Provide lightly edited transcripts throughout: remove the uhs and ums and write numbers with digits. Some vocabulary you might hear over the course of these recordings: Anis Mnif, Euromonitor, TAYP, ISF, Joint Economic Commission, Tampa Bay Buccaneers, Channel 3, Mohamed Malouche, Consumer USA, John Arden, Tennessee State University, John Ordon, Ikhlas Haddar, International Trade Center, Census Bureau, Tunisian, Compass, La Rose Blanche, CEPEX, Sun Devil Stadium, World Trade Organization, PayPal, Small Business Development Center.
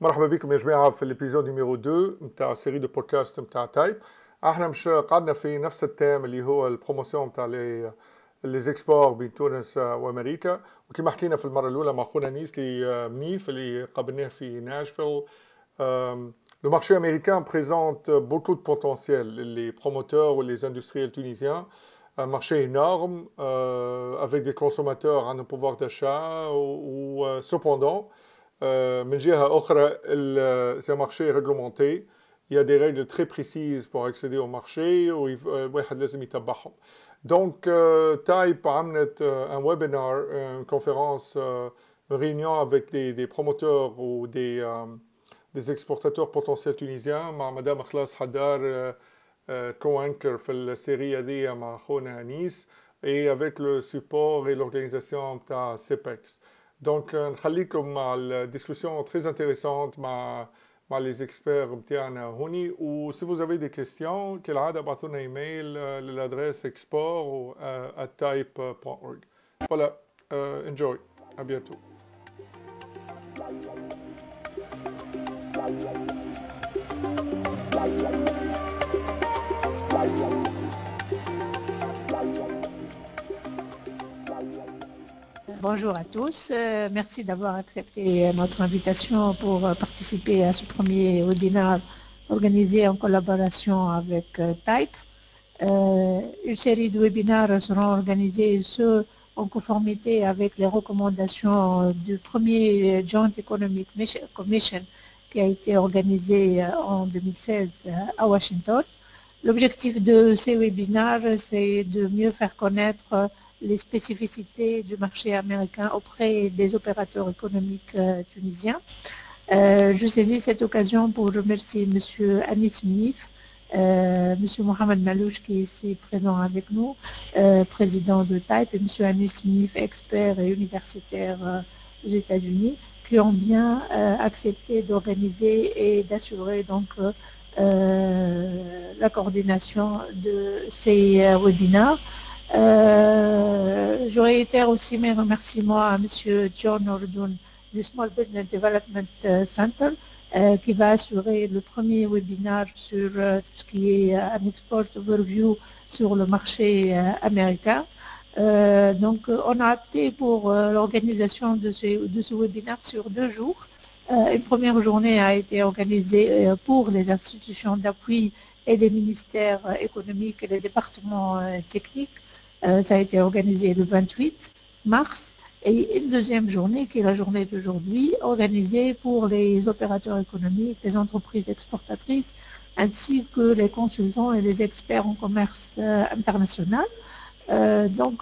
مرحبا بكم يا جماعه في الابيزود نيميرو 2 نتاع سيري دو بودكاست نتاع تايب. احنا مش قعدنا في نفس التام اللي هو البروموسيون نتاع لي زيكسبور بين تونس وامريكا، وكما حكينا في المره الاولى مع خونا انيس منيف اللي قابلناه في ناشفيل. Le marché américain présente beaucoup de potentiel. Les promoteurs ou les industriels tunisiens, un marché énorme avec des consommateurs à un pouvoir d'achat. Cependant, c'est un marché réglementé. Il y a des règles très précises pour accéder au marché. Donc, TAYP a amené un webinar, une conférence, une réunion avec des promoteurs ou des exportateurs potentiels tunisiens, مع مدام إخلاس حدار co-anchor في السيرية دي مع خونا أنيس et avec le support et l'organisation بتاع CEPEX. Donc نخليكم مع الدiscussion très intéressante مع les experts بتاعنا هوني. و si vous avez des questions كالعادة ابعثونا ايميل للأدرس export@type.org. Voilà, enjoy, à bientôt. Bonjour à tous, merci d'avoir accepté notre invitation pour participer à ce premier webinaire organisé en collaboration avec TAYP. Une série de webinaires seront organisés en conformité avec les recommandations du premier Joint Economic Commission qui a été organisé en 2016 à Washington. L'objectif de ces webinaires, c'est de mieux faire connaître les spécificités du marché américain auprès des opérateurs économiques tunisiens. Je saisis cette occasion pour remercier M. Anis Mnif, M. Mohamed Malouche qui est ici présent avec nous, président de TAYP, et M. Anis Mnif, expert et universitaire aux États-Unis, qui ont bien accepté d'organiser et d'assurer donc la coordination de ces webinaires. Je réitère aussi mes remerciements à M. John Ordon du Small Business Development Center qui va assurer le premier webinaire sur ce qui est un export overview sur le marché américain. Donc, on a opté pour l'organisation de ce webinaire sur 2 jours. Une première journée a été organisée pour les institutions d'appui et les ministères économiques et les départements techniques. Ça a été organisé le 28 mars. Et une deuxième journée, qui est la journée d'aujourd'hui, organisée pour les opérateurs économiques, les entreprises exportatrices, ainsi que les consultants et les experts en commerce international. Donc,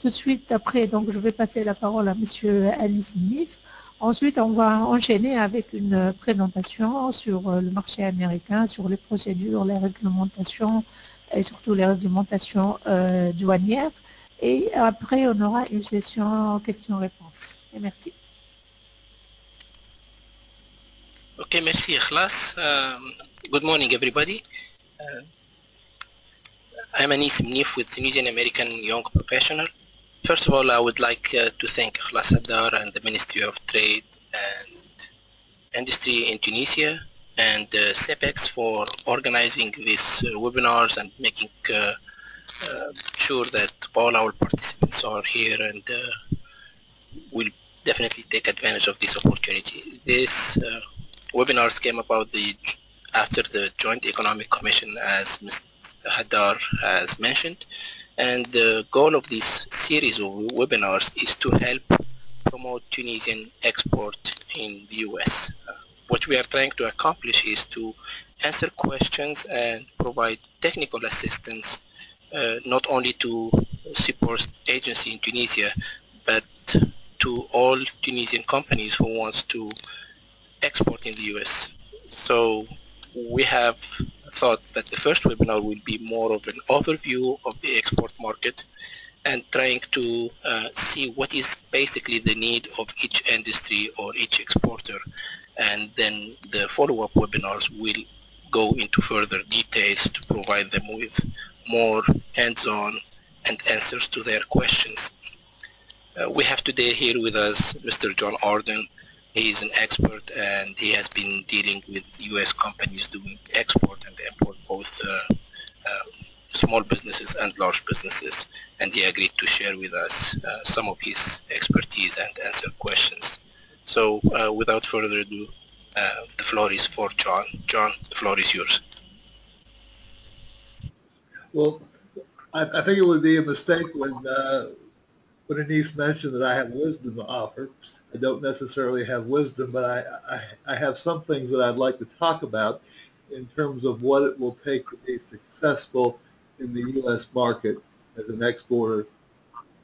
tout de suite après, donc, je vais passer la parole à M. Anis Mnif. Ensuite, on va enchaîner avec une présentation sur le marché américain, sur les procédures, les réglementations et surtout les réglementations douanières. Et après, on aura une session questions-réponses. Et merci. OK, merci Ikhlas. Good morning everybody. I'm Anis Mnif with Tunisian American Young Professional. First of all, I would like to thank Ikhlas Haddar and the Ministry of Trade and Industry in Tunisia and CEPEX for organizing these webinars and making sure that all our participants are here and will definitely take advantage of this opportunity. These webinars came about after the Joint Economic Commission, as Mr. Haddar has mentioned, and the goal of this series of webinars is to help promote Tunisian export in the U.S. What we are trying to accomplish is to answer questions and provide technical assistance not only to support agency in Tunisia but to all Tunisian companies who wants to export in the U.S. So we have thought that the first webinar will be more of an overview of the export market and trying to see what is basically the need of each industry or each exporter, and then the follow-up webinars will go into further details to provide them with more hands-on and answers to their questions. We have today here with us Mr. John Ordon. He is an expert and he has been dealing with U.S. companies doing export and import, both small businesses and large businesses, and he agreed to share with us some of his expertise and answer questions. So without further ado, the floor is for John. John, the floor is yours. Well, I think it would be a mistake when Anis mentioned that I have wisdom to offer. I don't necessarily have wisdom, but I have some things that I'd like to talk about in terms of what it will take to be successful in the U.S. market as an exporter,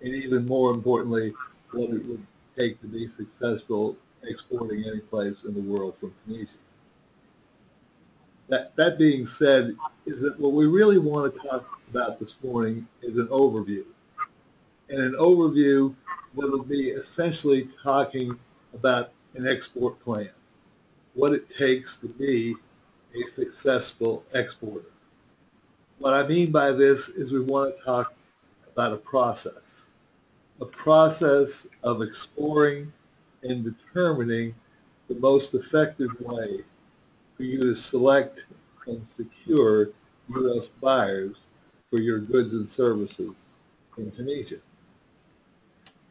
and even more importantly, what it would take to be successful exporting any place in the world from Tunisia. That being said, is that what we really want to talk about this morning is an overview. And an overview will be essentially talking about an export plan, what it takes to be a successful exporter. What I mean by this is we want to talk about a process of exploring and determining the most effective way for you to select and secure U.S. buyers for your goods and services in Tunisia.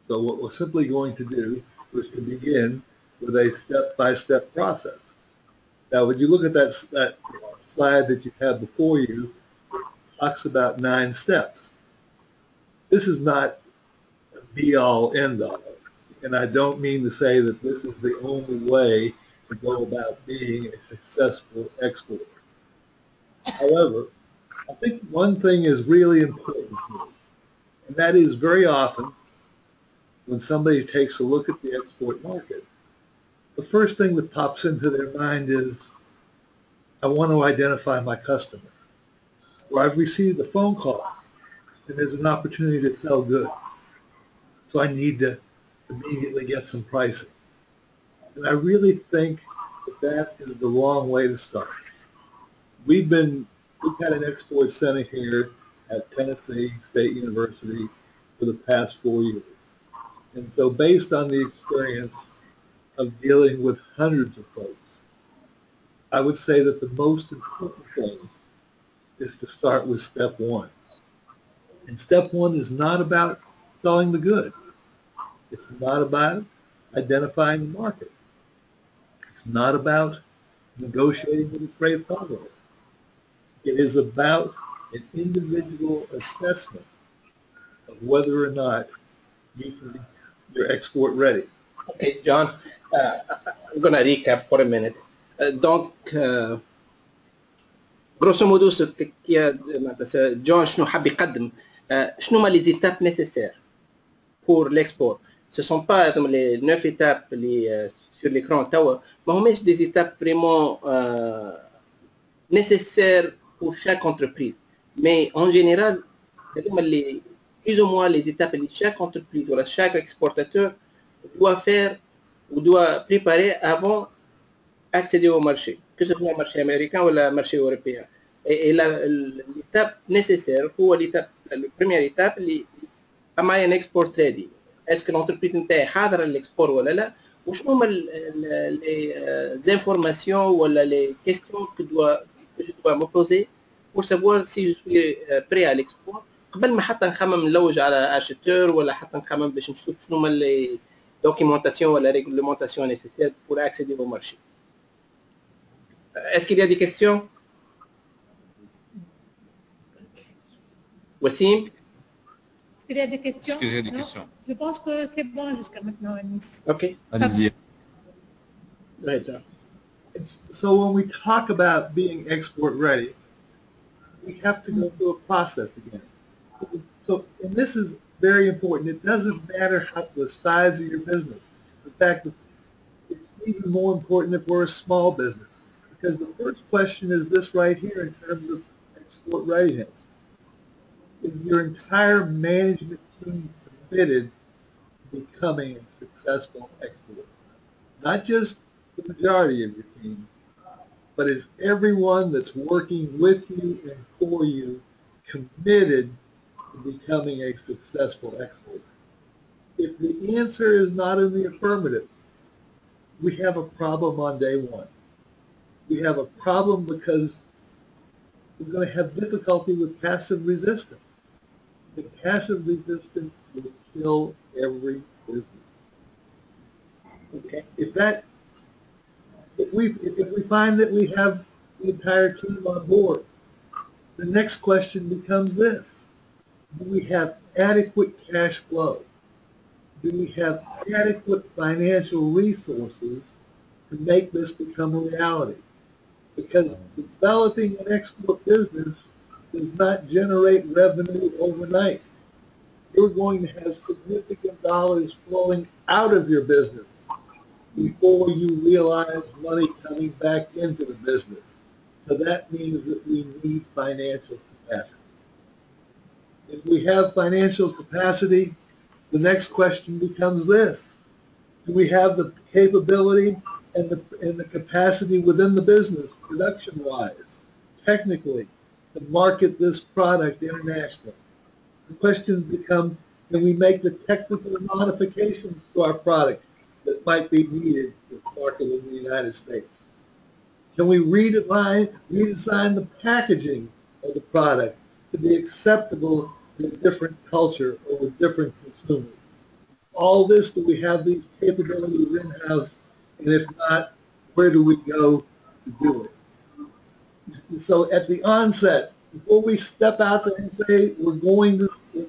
So what we're simply going to do is to begin with a step-by-step process. Now, when you look at that slide that you have before you, it talks about 9 steps. This is not a be-all, end-all, and I don't mean to say that this is the only way to go about being a successful exporter. However, I think one thing is really important to me, and that is very often when somebody takes a look at the export market, the first thing that pops into their mind is, I want to identify my customer, or I've received a phone call and there's an opportunity to sell goods, so I need to immediately get some pricing. And I really think that is the wrong way to start. We've had an export center here at Tennessee State University for the past 4 years. And so based on the experience of dealing with hundreds of folks, I would say that the most important thing is to start with step one. And step one is not about selling the good. It's not about identifying the market. It's not about negotiating with a trade partner. It is about an individual assessment of whether or not you can be your export ready. Okay, John, I'm going to recap for a minute. Donc, grosso modo, John, شنو حاب يقدم؟ شنو ما les étapes nécessaires pour l'export? Ce sont pas les 9 étapes sur l'écran tawa, mais on met des étapes vraiment nécessaires pour chaque entreprise. Mais en général, les plus ou moins les étapes de chaque entreprise ou de chaque exportateur doit faire ou doit préparer avant d'accéder au marché, que ce soit au marché américain ou au marché européen. Et l'étape nécessaire, ou l'étape, la première étape, am I an export ready? Est-ce que l'entreprise est حاضرة l'export ou là? Ou je vois les informations ou les questions que je dois me poser pour savoir si je suis prêt à l'export. قبل ما حتى نخمم نلوج على اشتور ولا حتى نخمم باش نشوف شنو هما لي دوكيمونطاسيون ولا ريغلومونطاسيون نيسيسير بور اكسيدي او مارشي. Est-ce qu'il y a des questions? Wassim? Est-ce qu'il y a des questions? Est-ce qu'il y a des questions? Je pense que c'est bon jusqu'à maintenant, Anis. Okay. Allez-y. Right. So when we talk about being export ready, we have to go through a process again. So, and this is very important. It doesn't matter how the size of your business. In fact, it's even more important if we're a small business, because the first question is this right here in terms of export readiness. Is your entire management team committed to becoming a successful exporter? Not just the majority of your team, but is everyone that's working with you and for you committed becoming a successful exporter? If the answer is not in the affirmative, we have a problem on day one. We have a problem because we're going to have difficulty with passive resistance. The passive resistance will kill every business. Okay. If we find that we have the entire team on board, the next question becomes this: do we have adequate cash flow? Do we have adequate financial resources to make this become a reality? Because developing an export business does not generate revenue overnight. You're going to have significant dollars flowing out of your business before you realize money coming back into the business. So that means that we need financial capacity. If we have financial capacity, the next question becomes this: do we have the capability and the capacity within the business, production-wise, technically, to market this product internationally? The questions become, can we make the technical modifications to our product that might be needed to market in the United States? Can we redesign the packaging of the product to be acceptable in a different culture or with different consumers? All this, do we have these capabilities in-house? And if not, where do we go to do it? So at the onset, before we step out there and say we're going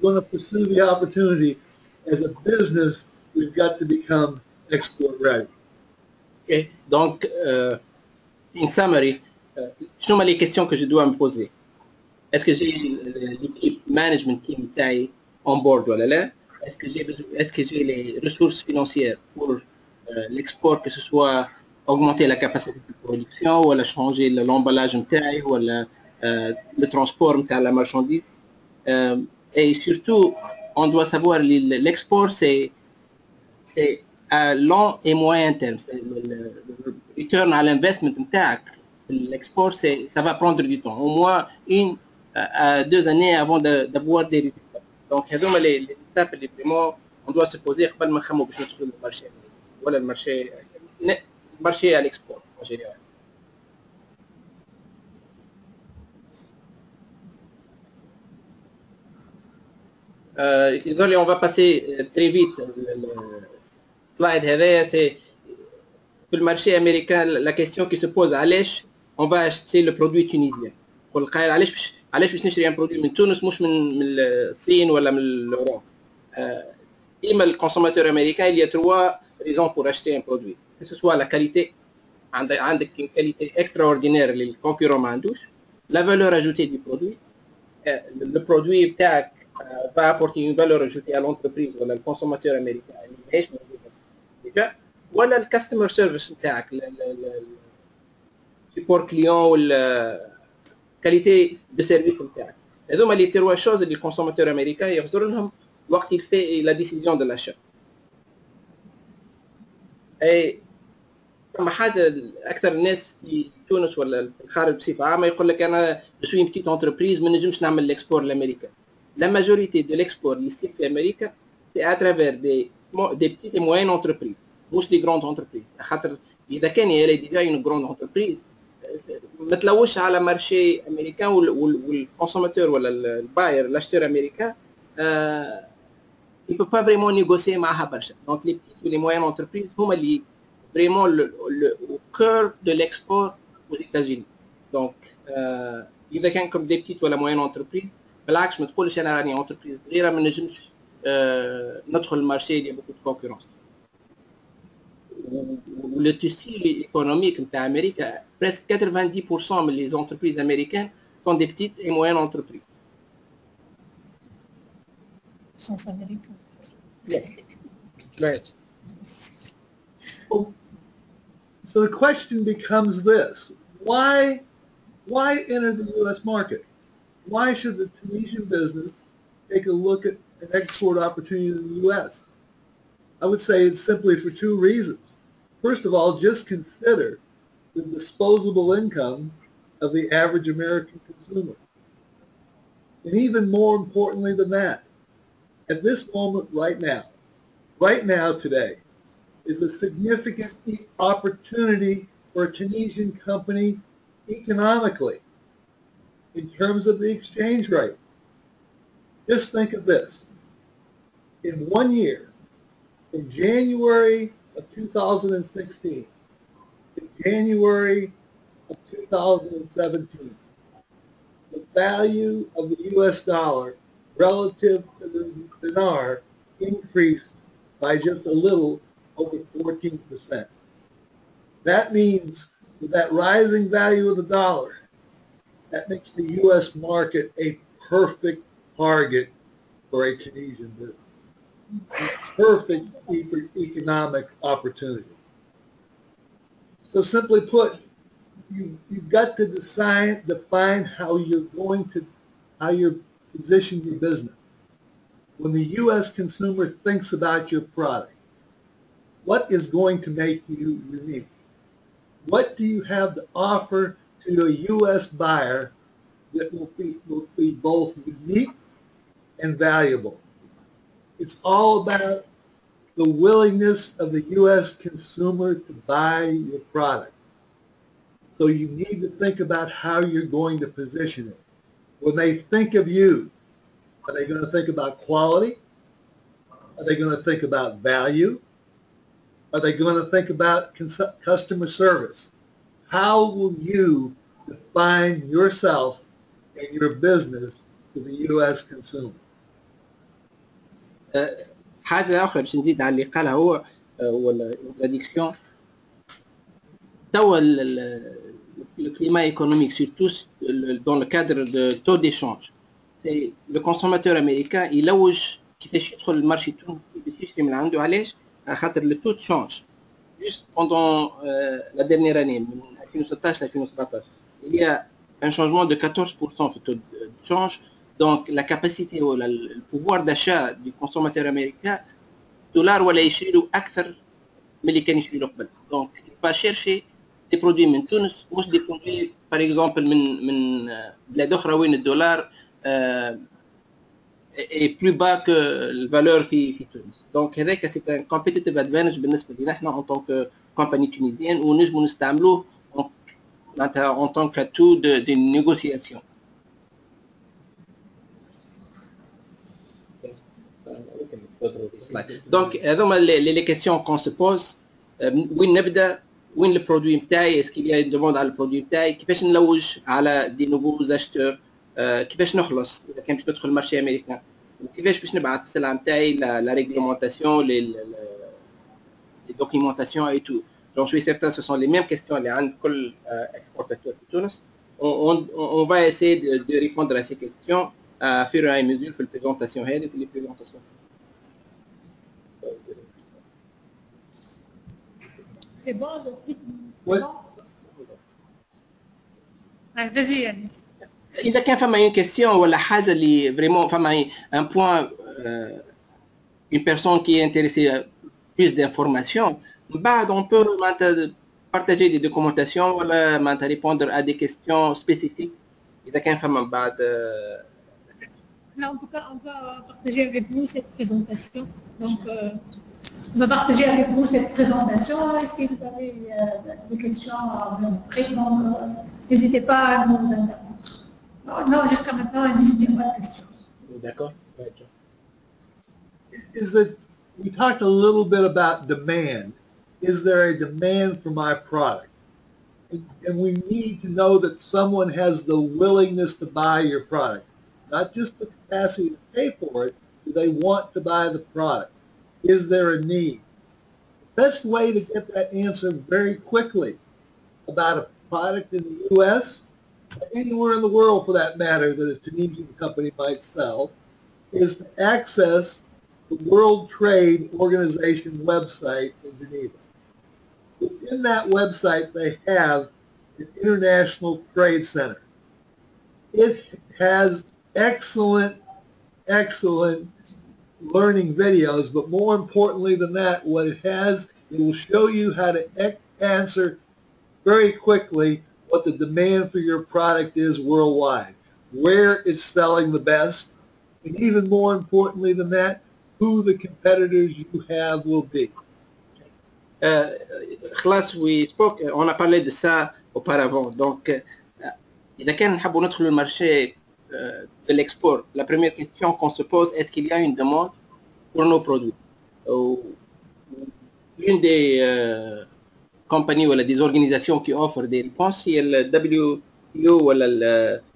to pursue the opportunity, as a business, we've got to become export ready. Okay. Donc, in summary, ce sont les questions que je dois me poser. Est-ce que j'ai l'équipe management team taille on board ou là? Est-ce que j'ai les ressources financières pour l'export, que ce soit augmenter la capacité de production ou changer l'emballage de taille ou le transport de la marchandise? Et surtout, on doit savoir l'export, c'est à long et moyen terme. Le return à l'investment intact, l'export, ça va prendre du temps, au moins 1 à 2 années avant d'avoir des résultats. Donc, les étapes, vraiment, on doit se poser avant de trouver le marché. Voilà le marché à l'export en général. Désolé, on va passer très vite. Le slide here, c'est pour le marché américain, la question qui se pose, علاش on va acheter le produit tunisien? علاش باش نشري un produit من تونس مش من الصين ولا من الأوروب؟ إما الconsommateur américain, il y a 3 raisons pour acheter un produit. Que ce soit la qualité, عندك une qualité extraordinaire les concurrents ما عندوش, la valeur ajoutée du produit, le produit بتاعك va apporter une valeur ajoutée à l'entreprise ولا الconsommateur américain اللي يعيش déjà, ولا الكاستمر سيرفيس بتاعك, support client ولا qualité de service بتاعك. هذوما les 3 choses اللي الconsommateur américain يخسر لهم وقت il fait la décision de l'achat. اي اما حاجه اكثر الناس في تونس ولا في الخارج بصفه عامه يقول لك انا سوي بتيت انتربريز ما نجمش نعمل الاكسبور لامريكا. لا ماجوريتي دو ليكسبور اللي يصير في امريكا سي اترافير دي بتيت اي موين انتربريز مش لي غروند انتربريز, خاطر اذا كان هي ديجا اون غروند انتربريز ما تلوش على مارشي امريكان والكونسوماتور ولا الباير الاشتري امريكا il peut pas vraiment négocier معها برشا. Donc les petites et les moyennes entreprises هما اللي vraiment au cœur de l'export aux États-Unis. Donc اذا كان comme des petites ولا moyennes entreprises بالعكس ما تقولش انا راني entreprise صغيره ما نجمش ندخل المارشي اللي beaucoup de concurrence. Le tissu économique نتاع امريكا presque 90% من les entreprises américaines sont des petites et moyennes entreprises. Sans américain. Right. So the question becomes this: why enter the U.S. market? Why should the Tunisian business take a look at an export opportunity in the U.S.? I would say it's simply for 2 reasons. First of all, just consider the disposable income of the average American consumer. And even more importantly than that, at this moment right now, right now today is a significant opportunity for a Tunisian company economically in terms of the exchange rate. Just think of this. In 1 year, in January of 2016, in January of 2017, the value of the U.S. dollar relative to the dinar increased by just a little over 14%. That means that rising value of the dollar, that makes the U.S. market a perfect target for a Tunisian business. Perfect economic opportunity. So simply put, you've got to define how you're going to, how you're positioning your business. When the U.S. consumer thinks about your product, what is going to make you unique? What do you have to offer to a U.S. buyer that will be both unique and valuable? It's all about the willingness of the U.S. consumer to buy your product. So you need to think about how you're going to position it. When they think of you, are they going to think about quality? Are they going to think about value? Are they going to think about customer service? How will you define yourself and your business to the U.S. consumer? حاجة أخرى باش نزيد على اللي قالها هو ولا الانتروديكسيون توا le climat économique surtout dans le cadre de taux d'échange. C'est le consommateur américain il لوج كيفاش يدخل المارشي التونسي باش يشري من عنده علاش؟ خاطر le taux de change. Juste pendant la dernière année من 2016 à 2017 il y a un changement de 14% du taux de change. Donc la capacité ou le pouvoir d'achat du consommateur américain, dollar ou la échelle acteur américain sur le global. Donc il va chercher des produits de Tunis, ou des produits par exemple من بلاد أخرى وين الدولار est plus bas que la valeur في Tunis. Donc هذاك c'est un competitive advantage بالنسبة لنا نحن en tant que compagnie tunisienne ou نجم نستعملوه en tant qu'atout de négociation. Donc, les questions qu'on se pose, où est le produit btaï, est-ce qu'il y a une demande à le produit btaï, qu'est-ce qu'on l'ouge à des nouveaux acheteurs, qu'est-ce qu'on l'offre, qu'est-ce qu'on trouve le marché américain, qu'est-ce qu'on va faire la btaï, la réglementation, les documentations et tout. J'en suis certain, ce sont les mêmes questions les tous exportateurs de Tunis. On va essayer de répondre à ces questions à fur et à mesure que la présentation est et les présentations. C'est bon, le rythme. Oui. Vas-y, Anis. Il y a une question ou la haja vraiment un point une personne qui est intéressée à plus d'informations. On peut partager des documentations ou répondre à des questions spécifiques. Il y a une bad. Là, en tout cas, on va partager avec vous cette présentation. Donc, on va partager avec vous cette présentation. Et si vous avez des questions à répondre, n'hésitez pas à nous intervenir. Non, jusqu'à maintenant, il n'y a pas de questions. D'accord. We talked a little bit about demand. Is there a demand for my product? And we need to know that someone has the willingness to buy your product. Not just the capacity to pay for it, do they want to buy the product? Is there a need? The best way to get that answer very quickly about a product in the U.S., or anywhere in the world for that matter that a Tunisian company might sell, is to access the World Trade Organization website in Geneva. Within that website, they have an International Trade Center. It has excellent learning videos, but more importantly than that, what it has, it will show you how to answer very quickly what the demand for your product is worldwide, where it's selling the best, and even more importantly than that, who the competitors you have will be. Ikhlas, we spoke, on a parlé de ça auparavant. Donc, إذا كان نحبوا ندخلوا المارشي de l'export, la première question qu'on se pose, est-ce qu'il y a une demande pour nos produits? L'une des compagnies ou des organisations qui offrent des réponses, c'est le WTO ou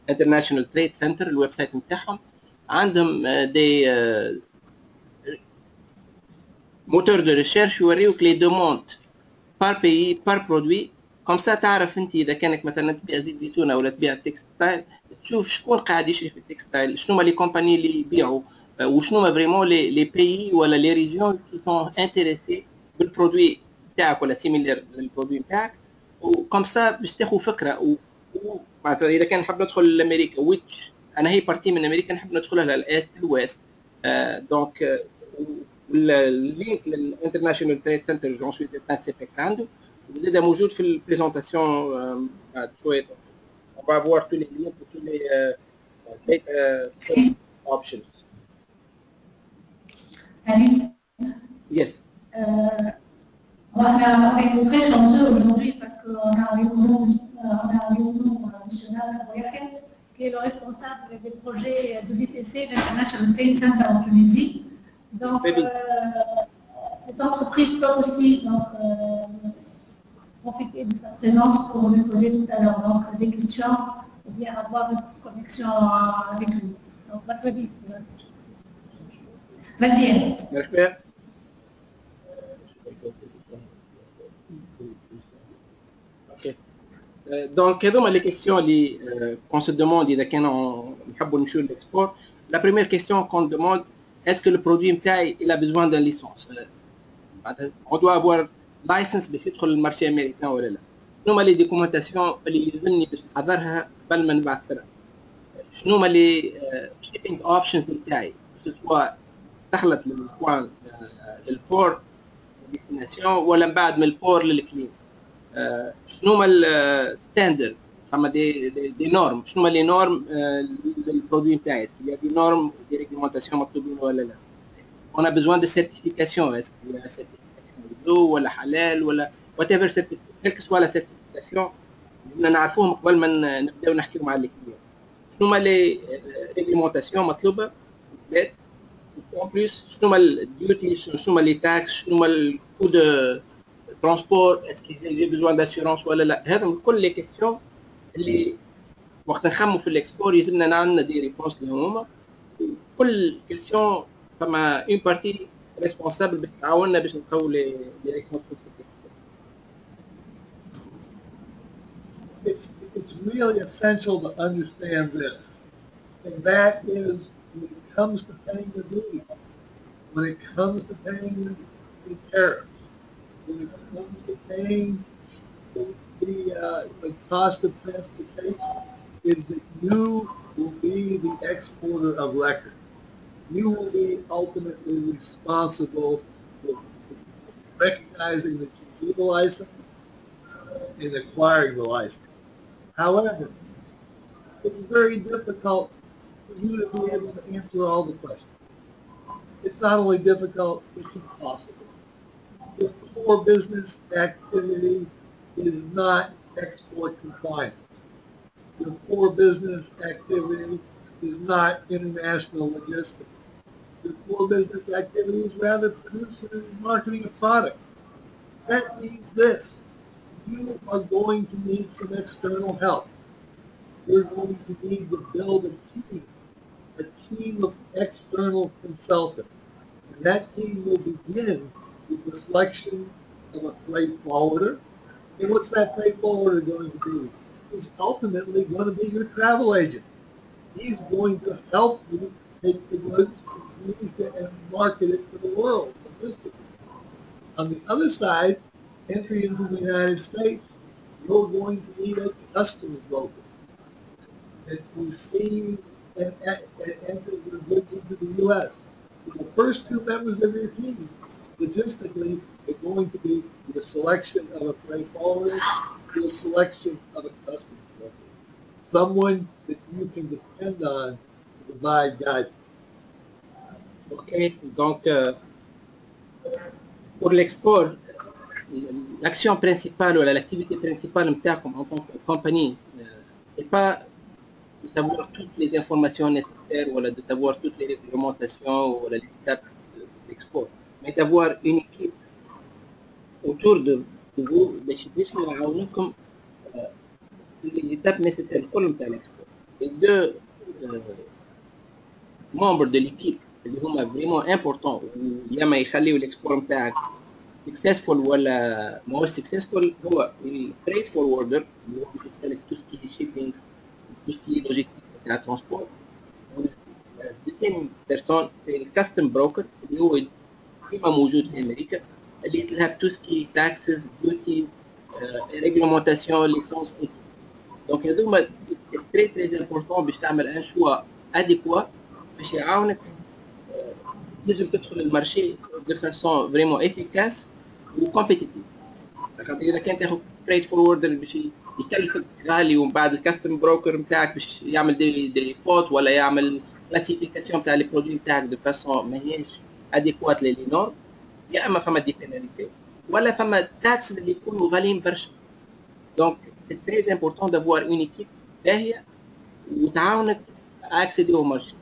l'International Trade Center, le website نتاعهم. عندهم des moteurs de recherche يوريوك les demandes par pays, par produit. Comme ça تعرف انت اذا كانك مثلا تبيع زيت زيتون ولا تبيع تكستايل, تشوف شكون قاعد يشري في التكستايل, شنو هما لي كومباني اللي يبيعوا, وشنو هما فريمون لي بيي ولا لي ريجيون كي سون انتريسي بالبرودوي تاعك ولا سيميلير للبرودوي تاعك. وكم سا باش تاخذ فكره. ومعناتها اذا كان نحب ندخل لامريكا, ويتش انا هي بارتي من امريكا نحب ندخلها للاست الويست, دونك اللينك للانترناشونال تريد سنتر جون سويت تاع سيبكس عنده, وزاد موجود في البريزونطاسيون بعد شويه. On va voir tous les liens pour tous les options. Alice? Yes. On est très chanceux aujourd'hui parce qu'on a un réunion national qui est le responsable des projets de l'ITC, l'International Trade Center en Tunisie. Donc, les entreprises peuvent aussi donc, profiter de sa présence pour lui poser tout à l'heure donc, des questions ou bien avoir une petite connexion avec lui. Donc, va très vite. Vas-y, Alice. Merci. Donc, هذوما les questions اللي qu'on se demande إذا كان نحبوا نمشيو للإكسبور. La première question qu'on demande, est-ce que le produit متاعي il a besoin d'une licence? On doit avoir license باش يدخل المارشي الأمريكان ولا لا؟ شنو هما لي دوكومونتاسيون اللي يلزمني باش نحضرها قبل ما نبعث سلعة؟ شنو هما لي shipping options متاعي؟ سواء تخلط من البوان للبور ديستيناسيون ولا من بعد من البور للكلينيك. شنو هما الستاندرد, فما دي نورم, شنو هما لي نورم للبرودوي نتاعي, اسكو يا دي نورم دي ريغلومونطاسيون مطلوبين ولا لا؟ اون ا بيزوان دو سيرتيفيكاسيون, اسكو لا سيرتيفيكاسيون ولا حلال ولا وات ايفر سيرتيفيكاسيون, كسوا لا سيرتيفيكاسيون بدنا نعرفوهم قبل ما نبداو نحكيو مع الكلينيك. شنو هما لي ريغلومونطاسيون مطلوبه اون بليس, شنو هما الديوتي, شنو هما لي تاكس, شنو هما الكو دو ترانسبور, اسكو جي بيزوان داسيورونس ولا لا. هذو كل لي كيسيون اللي وقت نخمو في الاكسبور يلزمنا عندنا دي ريبونس اللي هما كل كيسيون فما اون بارتي ريسبونسابل باش تعاوننا باش نلقاو لي ريبونس في الاكسبور. It's really essential to understand this, and that is when it comes to paying the duty, when it comes to paying the tariff, when it comes to paying the cost of transportation, is that you will be the exporter of record. You will be ultimately responsible for recognizing that you need the license and acquiring the license. However, it's very difficult for you to be able to answer all the questions. It's not only difficult, it's impossible. The core business activity is not export compliance. The core business activity is not international logistics. The core business activity is rather producing and marketing a product. That means this. You are going to need some external help. You're going to need to build a team of external consultants. And that team will begin with the selection of a freight forwarder. And what's that freight forwarder going to be? He's ultimately going to be your travel agent. He's going to help you take the goods and market it to the world logistically. On the other side, entry into the United States, you're going to need a customs broker that receives and enters your goods into the U.S. The first two members of your team, logistically, are going to be the selection of a freight forwarder, the selection of a customs broker, someone that you can depend on to provide guidance. OK, donc, pour l'export, l'action principale ou l'activité principale en tant que compagnie, c'est pas de savoir toutes les informations nécessaires ou de savoir toutes les réglementations ou les étapes de l'export, mais d'avoir une équipe autour de vous, les étapes nécessaires pour l'export. Les deux membres de l'équipe اللي هما vraiment important يا ما يخليوا الاكسبور نتاعك successful ولا more successful هو الفريت فورواردر اللي هو بيشتغل في توسكي شيبينغ توسكي لوجيستيك تاع ترانسبورت. والثاني بيرسون سي الكاستم بروكر اللي هو ديما موجود في امريكا اللي يتلها توسكي تاكسز ديوتيز ريغلومونتاسيون ليسونس. دونك هذوما تري تري امبورطون باش تعمل ان شوا اديكوا باش يعاونك لازم تدخل المارشي دو فاسون فريمون افيكاس وكومبيتيتيف. خاطر اذا كان تاخذ تريد فوروردر باش يكلفك غالي ومن بعد الكاستم بروكر نتاعك باش يعمل دي بوت ولا يعمل كلاسيفيكاسيون تاع لي برودوي نتاعك دو فاسون ماهيش اديكوات لي نورم، يا اما فما دي بيناليتي ولا فما تاكس اللي يكونوا غاليين برشا. دونك سي تري امبورطون دافوار اون ايكيب باهيه وتعاونك اكسيدي او مارشي.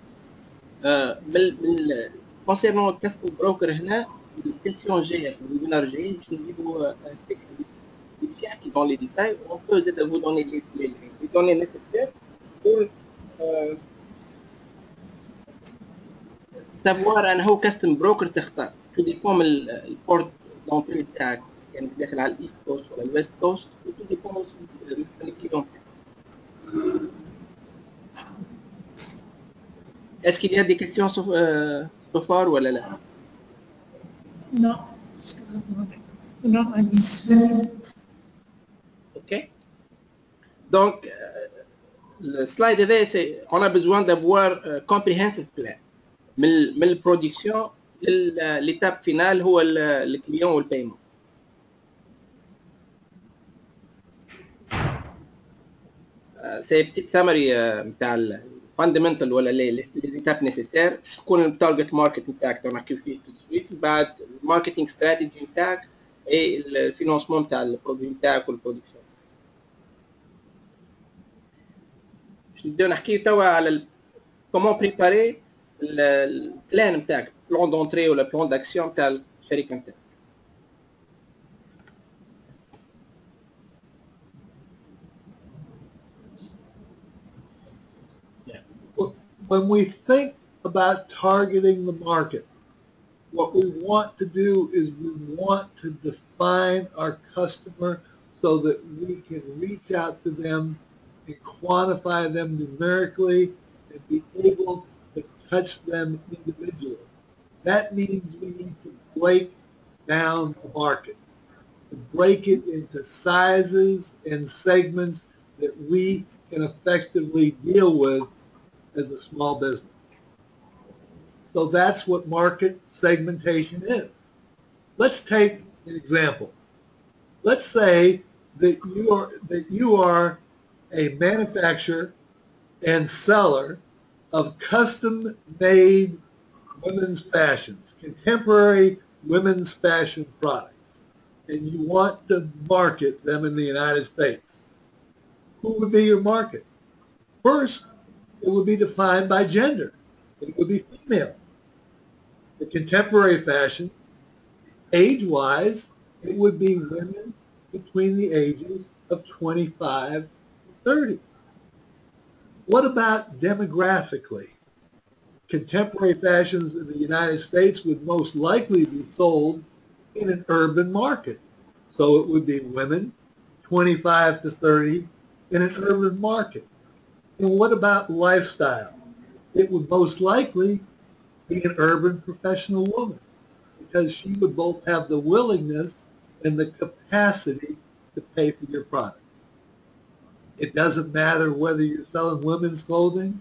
concernant le custom broker هنا الكلسيون جايه ولينا راجعين باش نجيبوا سبيسيفيك كي دون لي ديتاي اون بو زيد افو دوني لي دوني نيسيسير بور سافوار ان هو كاستم بروكر تختار تو ديبون من البورت دونتري تاعك كان داخل على الايست كوست ولا الويست كوست تو ديبون من كي دونك. Est-ce qu'il y a des questions so far ou là? Non. Non, Anis. OK. Donc, le slide là, c'est on a besoin d'avoir comprehensive plan. من البرودكسيون للتاب فينال هو الكليون والبايمون. سي بتيت سامري نتاع فاندمنتال ولا لي ليتاب نيسيسير، شكون التارجت ماركت نتاعك تنحكيو فيه تو سويت، بعد الماركتينغ ستراتيجي نتاعك، اي الفينونسمون نتاع البرودوي نتاعك والبرودكسيون. باش نبداو نحكيو توا على كومون بريباري البلان نتاعك، بلان دونتري ولا بلان داكسيون نتاع الشركة نتاعك. When we think about targeting the market, what we want to do is we want to define our customer so that we can reach out to them and quantify them numerically and be able to touch them individually. That means we need to break down the market, to break it into sizes and segments that we can effectively deal with as a small business. So that's what market segmentation is. Let's take an example. Let's say that you are a manufacturer and seller of custom-made women's fashions, contemporary women's fashion products, and you want to market them in the United States. Who would be your market? First, it would be defined by gender. It would be female. The contemporary fashion, age-wise, it would be women between the ages of 25 to 30. What about demographically? Contemporary fashions in the United States would most likely be sold in an urban market. So it would be women 25 to 30 in an urban market. And what about lifestyle? It would most likely be an urban professional woman because she would both have the willingness and the capacity to pay for your product. It doesn't matter whether you're selling women's clothing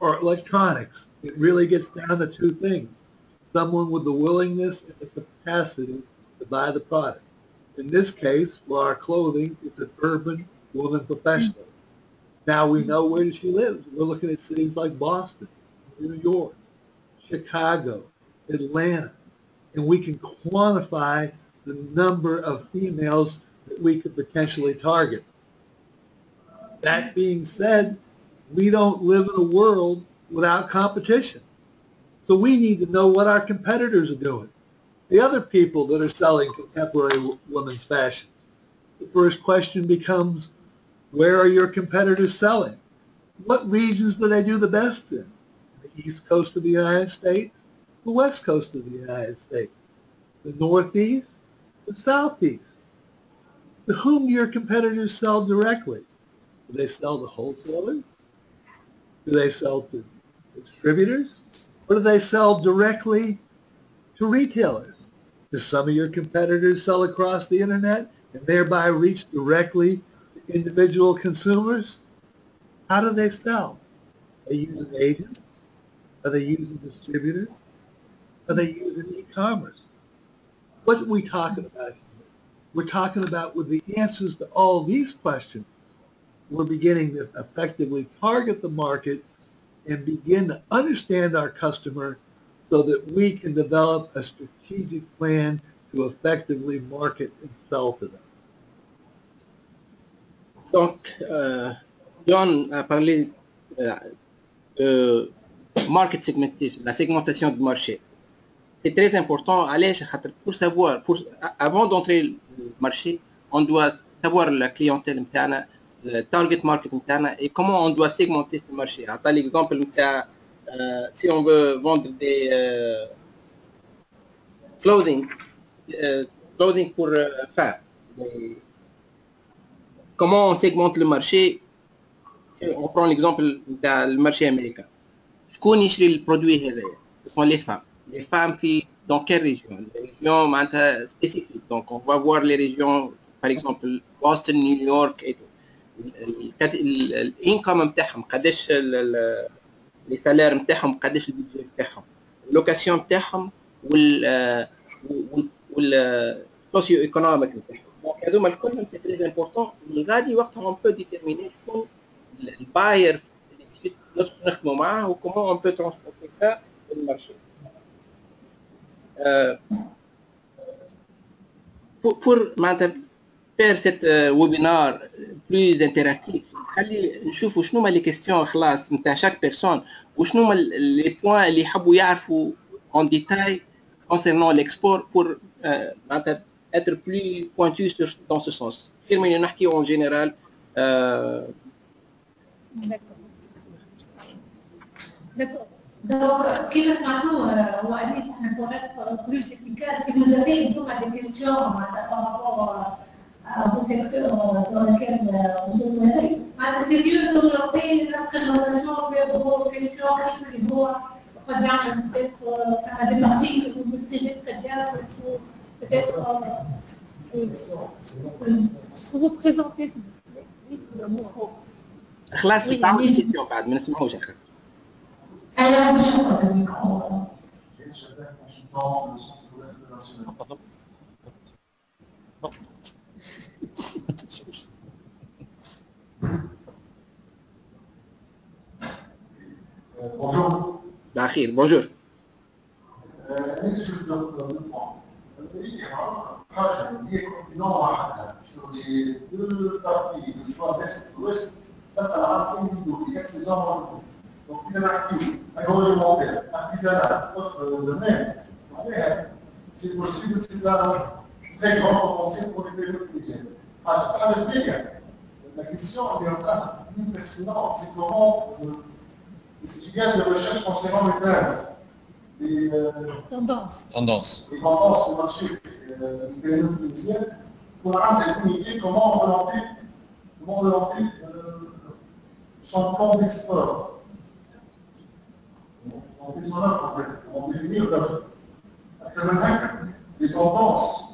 or electronics. It really gets down to two things. Someone with the willingness and the capacity to buy the product. In this case, for our clothing, it's an urban woman professional. Now we know where she lives. We're looking at cities like Boston, New York. Chicago, Atlanta, and we can quantify the number of females that we could potentially target. That being said, we don't live in a world without competition. So we need to know what our competitors are doing, the other people that are selling contemporary women's fashion. The first question becomes, where are your competitors selling? What regions do they do the best in? The East Coast of the United States, the West Coast of the United States, the Northeast, the Southeast. To whom do your competitors sell directly? Do they sell to wholesalers? Do they sell to distributors? Or do they sell directly to retailers? Do some of your competitors sell across the internet and thereby reach directly to individual consumers? How do they sell? Are they using agents? Are they using distributors? Are they using e-commerce? What are we talking about here? We're talking about with the answers to all these questions, we're beginning to effectively target the market and begin to understand our customer so that we can develop a strategic plan to effectively market and sell to them. Donc, John a parlé de market segmentation, la segmentation du marché. C'est très important, pour savoir, avant d'entrer le marché, on doit savoir la clientèle interne, le target market interne et comment on doit segmenter ce marché. Par exemple, si on veut vendre des clothing pour femmes, comment on segmente le marché? On prend l'exemple du marché américain. Ce qu'on achète le produit, ce sont les femmes. Les femmes qui, dans quelle région? Les régions spécifiques. Donc, on va voir les régions, par exemple, Boston, New York et tout. L'income متاعهم قداش les salaires متاعهم قداش البيدجي متاعهم اللوكاسيون متاعهم والسوسيو ايكونوميك متاعهم دونك هذوما الكل سي تري امبورطون اللي غادي وقتها اون بو ديتيرميني شكون الباير اللي باش نقدروا نخدموا معاه وكومون اون بو ترونسبورتي سا للمارشي pour معناتها faire cette webinaire plus interactif. خلي نشوفوا شنو هما les questions خلاص نتاع chaque personne وشنو هما les points اللي يحبوا يعرفوا en détail concernant l'export pour être plus pointu dans ce sens. غير ما نحكي en général. D'accord. Donc, qui laisse maintenant, ou Anis, pour être plus efficace, si vous avez des questions par rapport au secteur dans lequel vous êtes. C'est mieux de regarder la présentation, mais vos questions, les mots, peut-être à des parties que vous maîtrisez très bien, peut-être pour vous présenter le micro. Khlas, je parle ici, on parle, mais c'est moi qui parle. Alors, je parle le micro. Je suis un consultant du Centre de l'Est national. Pardon. Bonjour. Dakhir, bonjour. Est-ce que je dois reprendre? Il y a un continent à sur les deux parties, le choix d'Est et l'Ouest, il y a ces enjeux. Donc, il y a l'activité agroalimentaire, artisanale, autre domaine. C'est possible, c'est là. Très grande avancée pour les pays tunisiens. À l'avenir, la question est encore plus pertinente, c'est comment les étudiants de recherche concernant les tendances. Les tendances du marché des pays tunisiens pour avoir une idée comment orienter son plan d'export. On est sur un problème, on définit le problème. Après maintenant, les tendances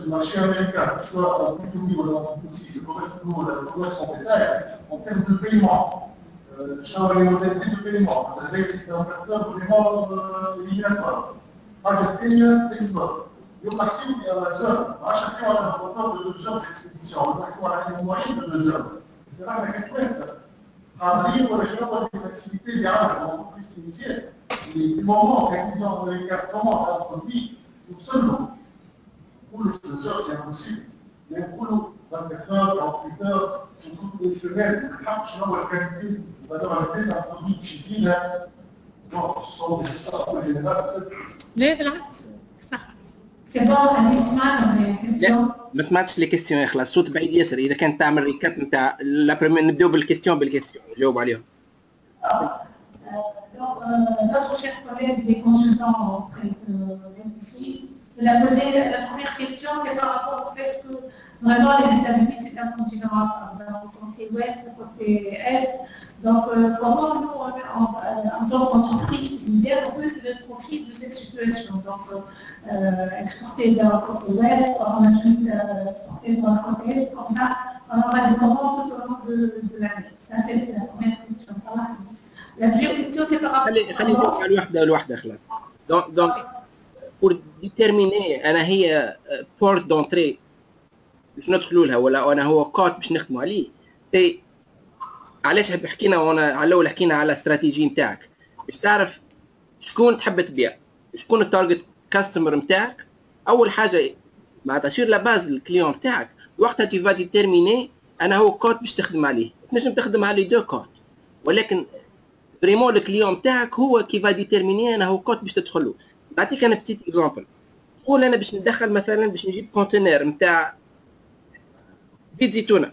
du marché américain, soit au plus haut niveau aussi, le reste du monde, le reste en détail, en termes de paiement, sur les modalités de paiement. Vous savez que c'est un facteur vraiment éliminatoire. Marketing, export. Le marketing est à la zone. Chacun a un important de 2 heures d'expédition. Le marketing a une moyenne de 2 heures. C'est là la question. Avrire le chambre des facilités derrière les entreprises tunisiennes. Et du moment qu'un client de l'écart commande un produit, ou seulement, pour le chauffeur, c'est impossible. Mais pour nous, 24 heures, 38 heures, surtout deux semaines, l'argent, la qualité, la valeur ajoutée d'un produit de cuisine, genre, sont des sortes de général. ليه بالعكس؟ صح. سيبون أني سمعت ما سمعتش لي كيستيون يا خلاص الصوت بعيد ياسر إذا كان تعمل ريكاب نتاع نبداو بالكيستيون نجاوب عليهم. Notre cher collègue des consultants vient ici. Il a posé la première question, c'est par rapport au fait que vraiment les États-Unis c'est un continent côté ouest, côté est. Donc comment nous, en tant qu'entreprise tunisienne, on peut profiter de cette situation. Donc exporter d'un côté ouest, ensuite exporter d'un côté est, comme ça on aura des commandes tout au long de l'année. Ça c'est la première question. La deuxième question c'est par rapport à... Donc, pour déterminer أنا هي port d'entrée باش ندخلوا لها ولا أنا هو قاط باش نخدموا عليه. تي علاش حكينا وانا على الأول حكينا على الاستراتيجي نتاعك باش تعرف شكون تحب تبيع شكون التارجت كاستمر نتاعك. أول حاجة معناتها شير لاباز الكليون نتاعك وقتها تيفا ديتيرميني أنا هو قاط باش تخدم عليه. تنجم تخدم عليه دو قاط ولكن فريمون الكليون نتاعك هو كيفا ديتيرميني أنا هو قاط باش تدخلو. نعطيك انا بتيت اكزامبل تقول انا باش ندخل مثلا باش نجيب كونتينر نتاع زيت زيتونه.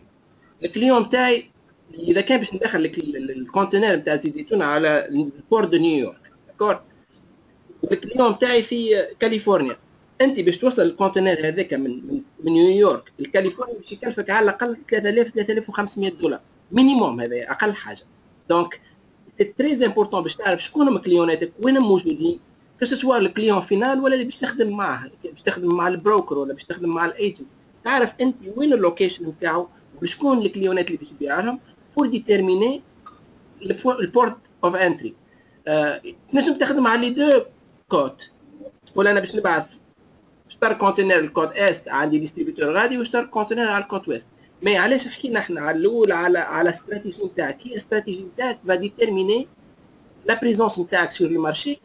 الكليون تاعي اذا كان باش ندخل الكونتينر نتاع زيت زيتونه على البور دو نيويورك داكور الكليون تاعي في كاليفورنيا انت باش توصل الكونتينر هذاك من نيويورك لكاليفورنيا باش يكلفك على الاقل $3,000-$3,500 مينيموم. هذا اقل حاجه. دونك سي تري امبورطون باش تعرف شكون هما كليوناتك وين موجودين سواء الكليون فينال ولا اللي باش تخدم معاه باش تخدم مع البروكر ولا باش تخدم مع الايجنت. تعرف انت وين اللوكيشن نتاعو وشكون الكليونات اللي باش تبيع لهم بور ديتيرميني البورت اوف انتري. تنجم تخدم على لي دو كوت تقول انا باش نبعث اشتري كونتينر الكوت است عندي ديستريبيوتور غادي واشتري كونتينر على الكوت ويست. ما علاش حكينا احنا على الاول على الاستراتيجي نتاعك. هي الاستراتيجي نتاعك با ديتيرميني لا بريزونس نتاعك سور لو مارشي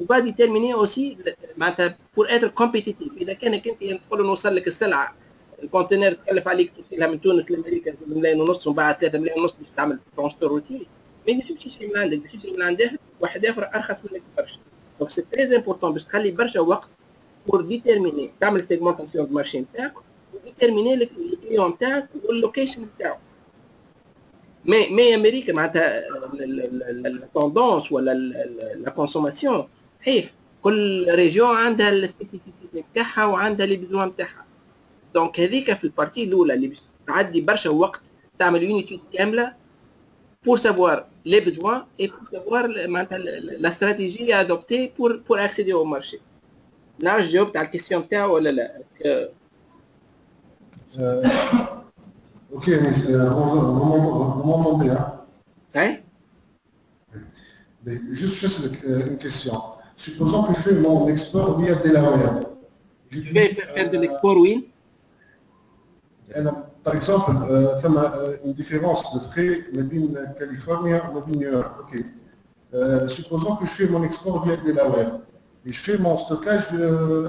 وبا ديتيرميني اوسي معناتها بور اتر كومبيتيتيف. اذا كانك انت تقول نوصل لك السلعه الكونتينر تكلف عليك توصلها من تونس لامريكا $2.5 million ومن بعد $3.5 million باش تعمل ترونسبور روتيري ما تمشيش تشري من عندك تمشي من عند واحد اخر ارخص منك برشا. دونك سي تري امبورطون باش تخلي برشا وقت بور ديتيرميني تعمل سيغمونطاسيون دو مارشي نتاعك وديتيرميني لك الكليون نتاعك واللوكيشن نتاعو. مي امريكا معناتها التوندونس ولا لا كونسوماسيون صحيح كل ريجيون عندها السبيسيفيسيتي نتاعها وعندها لي بيزوان نتاعها. دونك هذيك في البارتي الاولى اللي باش تعدي برشا وقت تعمل يونيتي كامله بور سافوار لي بيزوان اي بور سافوار معناتها لا استراتيجي ادوبتي بور اكسيدي او مارشي. نعرف جاوبت على الكيستيون نتاعها ولا لا؟ Ok, mais c'est moment donné. Hein? Mais juste une question. Supposons que je fais mon export via Delaware. Je vais faire de l'export, oui. Par exemple, ça m'a une différence de frais, la ville Californie, la ville New York. Ok. Supposons que je fais mon export via Delaware. Et je fais mon stockage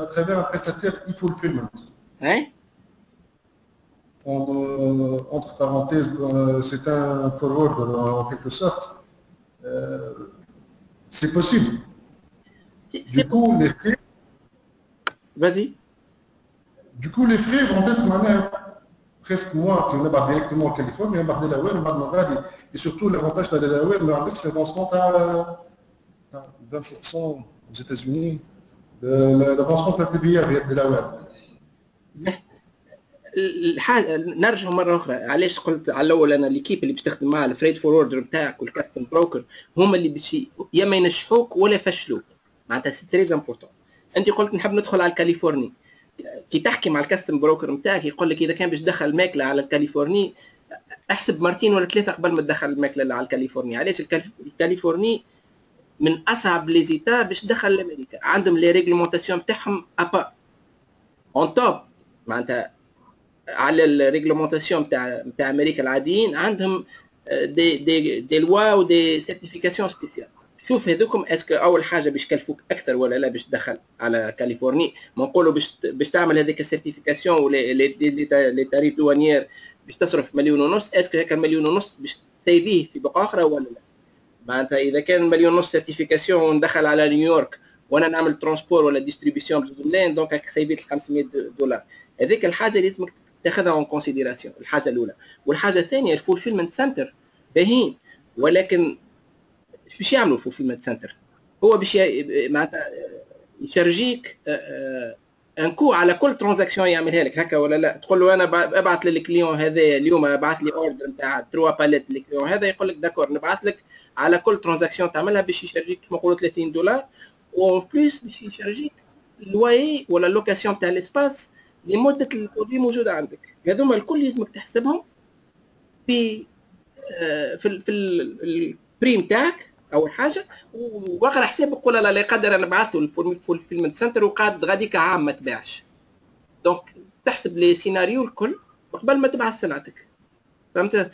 à travers un prestataire e-fulfillment. Hein? Entre parenthèses, c'est un forward en quelque sorte. C'est possible. Du coup, les frais vont être presque moins que là-bas directement en Californie, là-bas de la web, là-bas et surtout l'avantage de la web, l'avancement à 20% aux États-Unis, l'avancement de la TVA avec de la web. الحاجه نرجع مره اخرى علاش قلت على الاول انا ليكيب اللي باش تخدم معها الفريد فوروردر نتاعك والكاستم بروكر هما اللي باش يا ما ينجحوك ولا يفشلوك معناتها سي تري امبورطون. انت قلت نحب ندخل على الكاليفورني كي تحكي مع الكاستم بروكر نتاعك يقول لك اذا كان باش تدخل ماكله على الكاليفورني احسب مرتين ولا ثلاثه قبل ما تدخل الماكله على الكاليفورني. علاش الكاليفورني من اصعب ليزيتا باش تدخل لامريكا. عندهم لي ريغلومونطاسيون نتاعهم ابا اون توب معناتها على الريغلومونطاسيون نتاع امريكا العاديين عندهم دي لوا ودي سيرتيفيكاسيون سبيسيال. شوف هذوكم اسكو اول حاجه باش كلفوك اكثر ولا لا باش تدخل على كاليفورنيا، ما نقولوا باش تعمل هذيك السيرتيفيكاسيون ولا لي تاريف دوانيير باش تصرف 1.5 مليون، اسكو هكا 1.5 مليون باش تسيبيه في بقعه اخرى ولا لا؟ معناتها اذا كان 1.5 مليون سيرتيفيكاسيون وندخل على نيويورك وانا نعمل ترونسبور ولا ديستريبيسيون بزوبلين، دونك هاك سيبيت $500. هذيك الحاجه اللي لازمك تاخذها اون كونسيديراسيون، الحاجه الاولى. والحاجه الثانيه الفولفيلمنت سنتر باهين، ولكن باش يعملوا الفولفيلمنت سنتر هو باش معناتها يشارجيك انكو على كل ترانزاكسيون يعملها لك هكا ولا لا. تقول له انا ابعث للكليون هذا اليوم ابعث لي اوردر نتاع 3 باليت للكليون هذا، يقول لك داكور نبعث لك على كل ترانزاكسيون تعملها باش يشارجيك كيما نقولوا $30 اون بليس باش يشارجيك اللواي ولا اللوكاسيون تاع الاسباس لمده البرودوي موجوده عندك. هذوما الكل لازمك تحسبهم في البريم تاعك اول حاجه، واقرا حسابك ولا لا قدر انا بعثته للفولفيلمنت سنتر وقعد غاديك عام ما تباعش، دونك تحسب لي سيناريو الكل قبل ما تبعث سلعتك، فهمت؟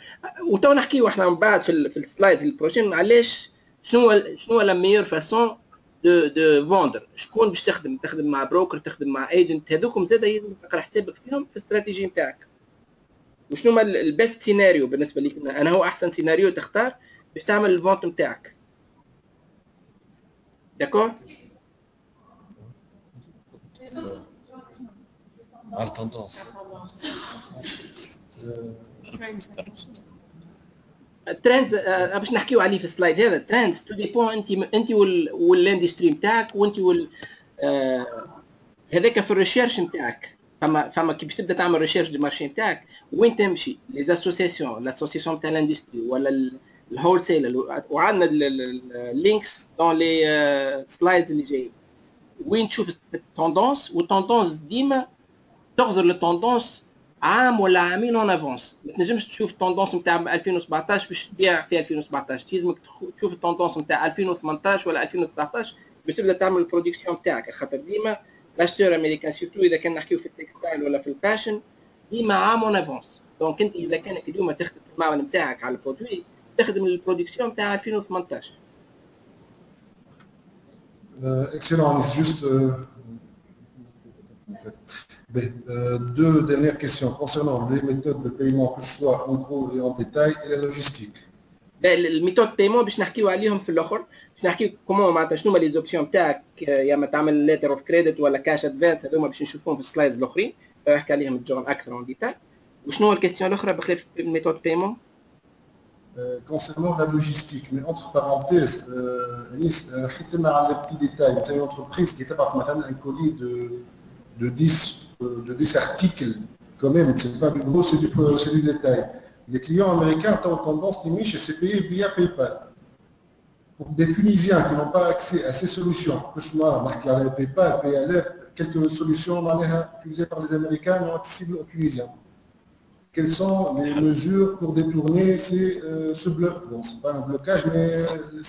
وتو نحكيو احنا من بعد في السلايد البروشين علاش شنو لا ميور فاسون دو فوندر، شكون باش تخدم مع بروكر، تخدم مع ايجنت، هذوكم زاد لازم تقرا حسابك فيهم في الاستراتيجي نتاعك، وشنو هما البيست سيناريو بالنسبه ليك انا هو احسن سيناريو تختار باش تعمل الفونت نتاعك. داكور؟ على التوندونس الترندز باش نحكيو عليه في السلايد هذا. الترندز تو ديبون انت والاندستري نتاعك وانت وال هذاك في الريشيرش نتاعك، فما كي باش تبدا تعمل ريشيرش دو مارشي نتاعك وين تمشي لي زاسوسياسيون لاسوسياسيون تاع الاندستري ولا الهول سيل، وعندنا اللينكس دون لي سلايدز اللي جايين وين تشوف التوندونس، والتوندونس ديما تغزر التوندونس عام ولا عامين اون افونس، ما تنجمش تشوف التوندونس نتاع 2017 باش تبيع في 2017، لازمك تشوف التوندونس نتاع 2018 ولا 2019 باش تبدا تعمل البرودكسيون نتاعك، خاطر ديما لاشتور امريكان سيرتو اذا كان نحكيو في التكستايل ولا في الفاشن ديما عام اون افونس، دونك انت اذا كانك اليوم تخدم في المعمل نتاعك على البرودوي تخدم البرودكسيون نتاع 2018. اكسلون جوست deux dernières questions concernant les méthodes de paiement, que ce soit en gros et en détail, et la logistique. Les méthodes de paiement, je vais vous parler de l'autre. Je vais vous parler de les options que vous avez, une letter of credit ou la cash advance, je vais vous voir dans les slides d'autres. Je vais vous parler de John Arden en détail. Quelle est la question de la méthode de paiement concernant la logistique, mais entre parenthèses, Anis, je vais vous parler de petits détails. C'est une entreprise qui est par exemple un colis de 10 articles, quand même, c'est pas du gros, c'est du détail. Les clients américains ont tendance, limite, à se payer via PayPal. Pour des Tunisiens qui n'ont pas accès à ces solutions, que ce soit PayPal, PLF, quelques solutions utilisées par les Américains non accessibles aux Tunisiens. Quelles sont les mesures pour détourner ce bloc? Bon, c'est pas un blocage, mais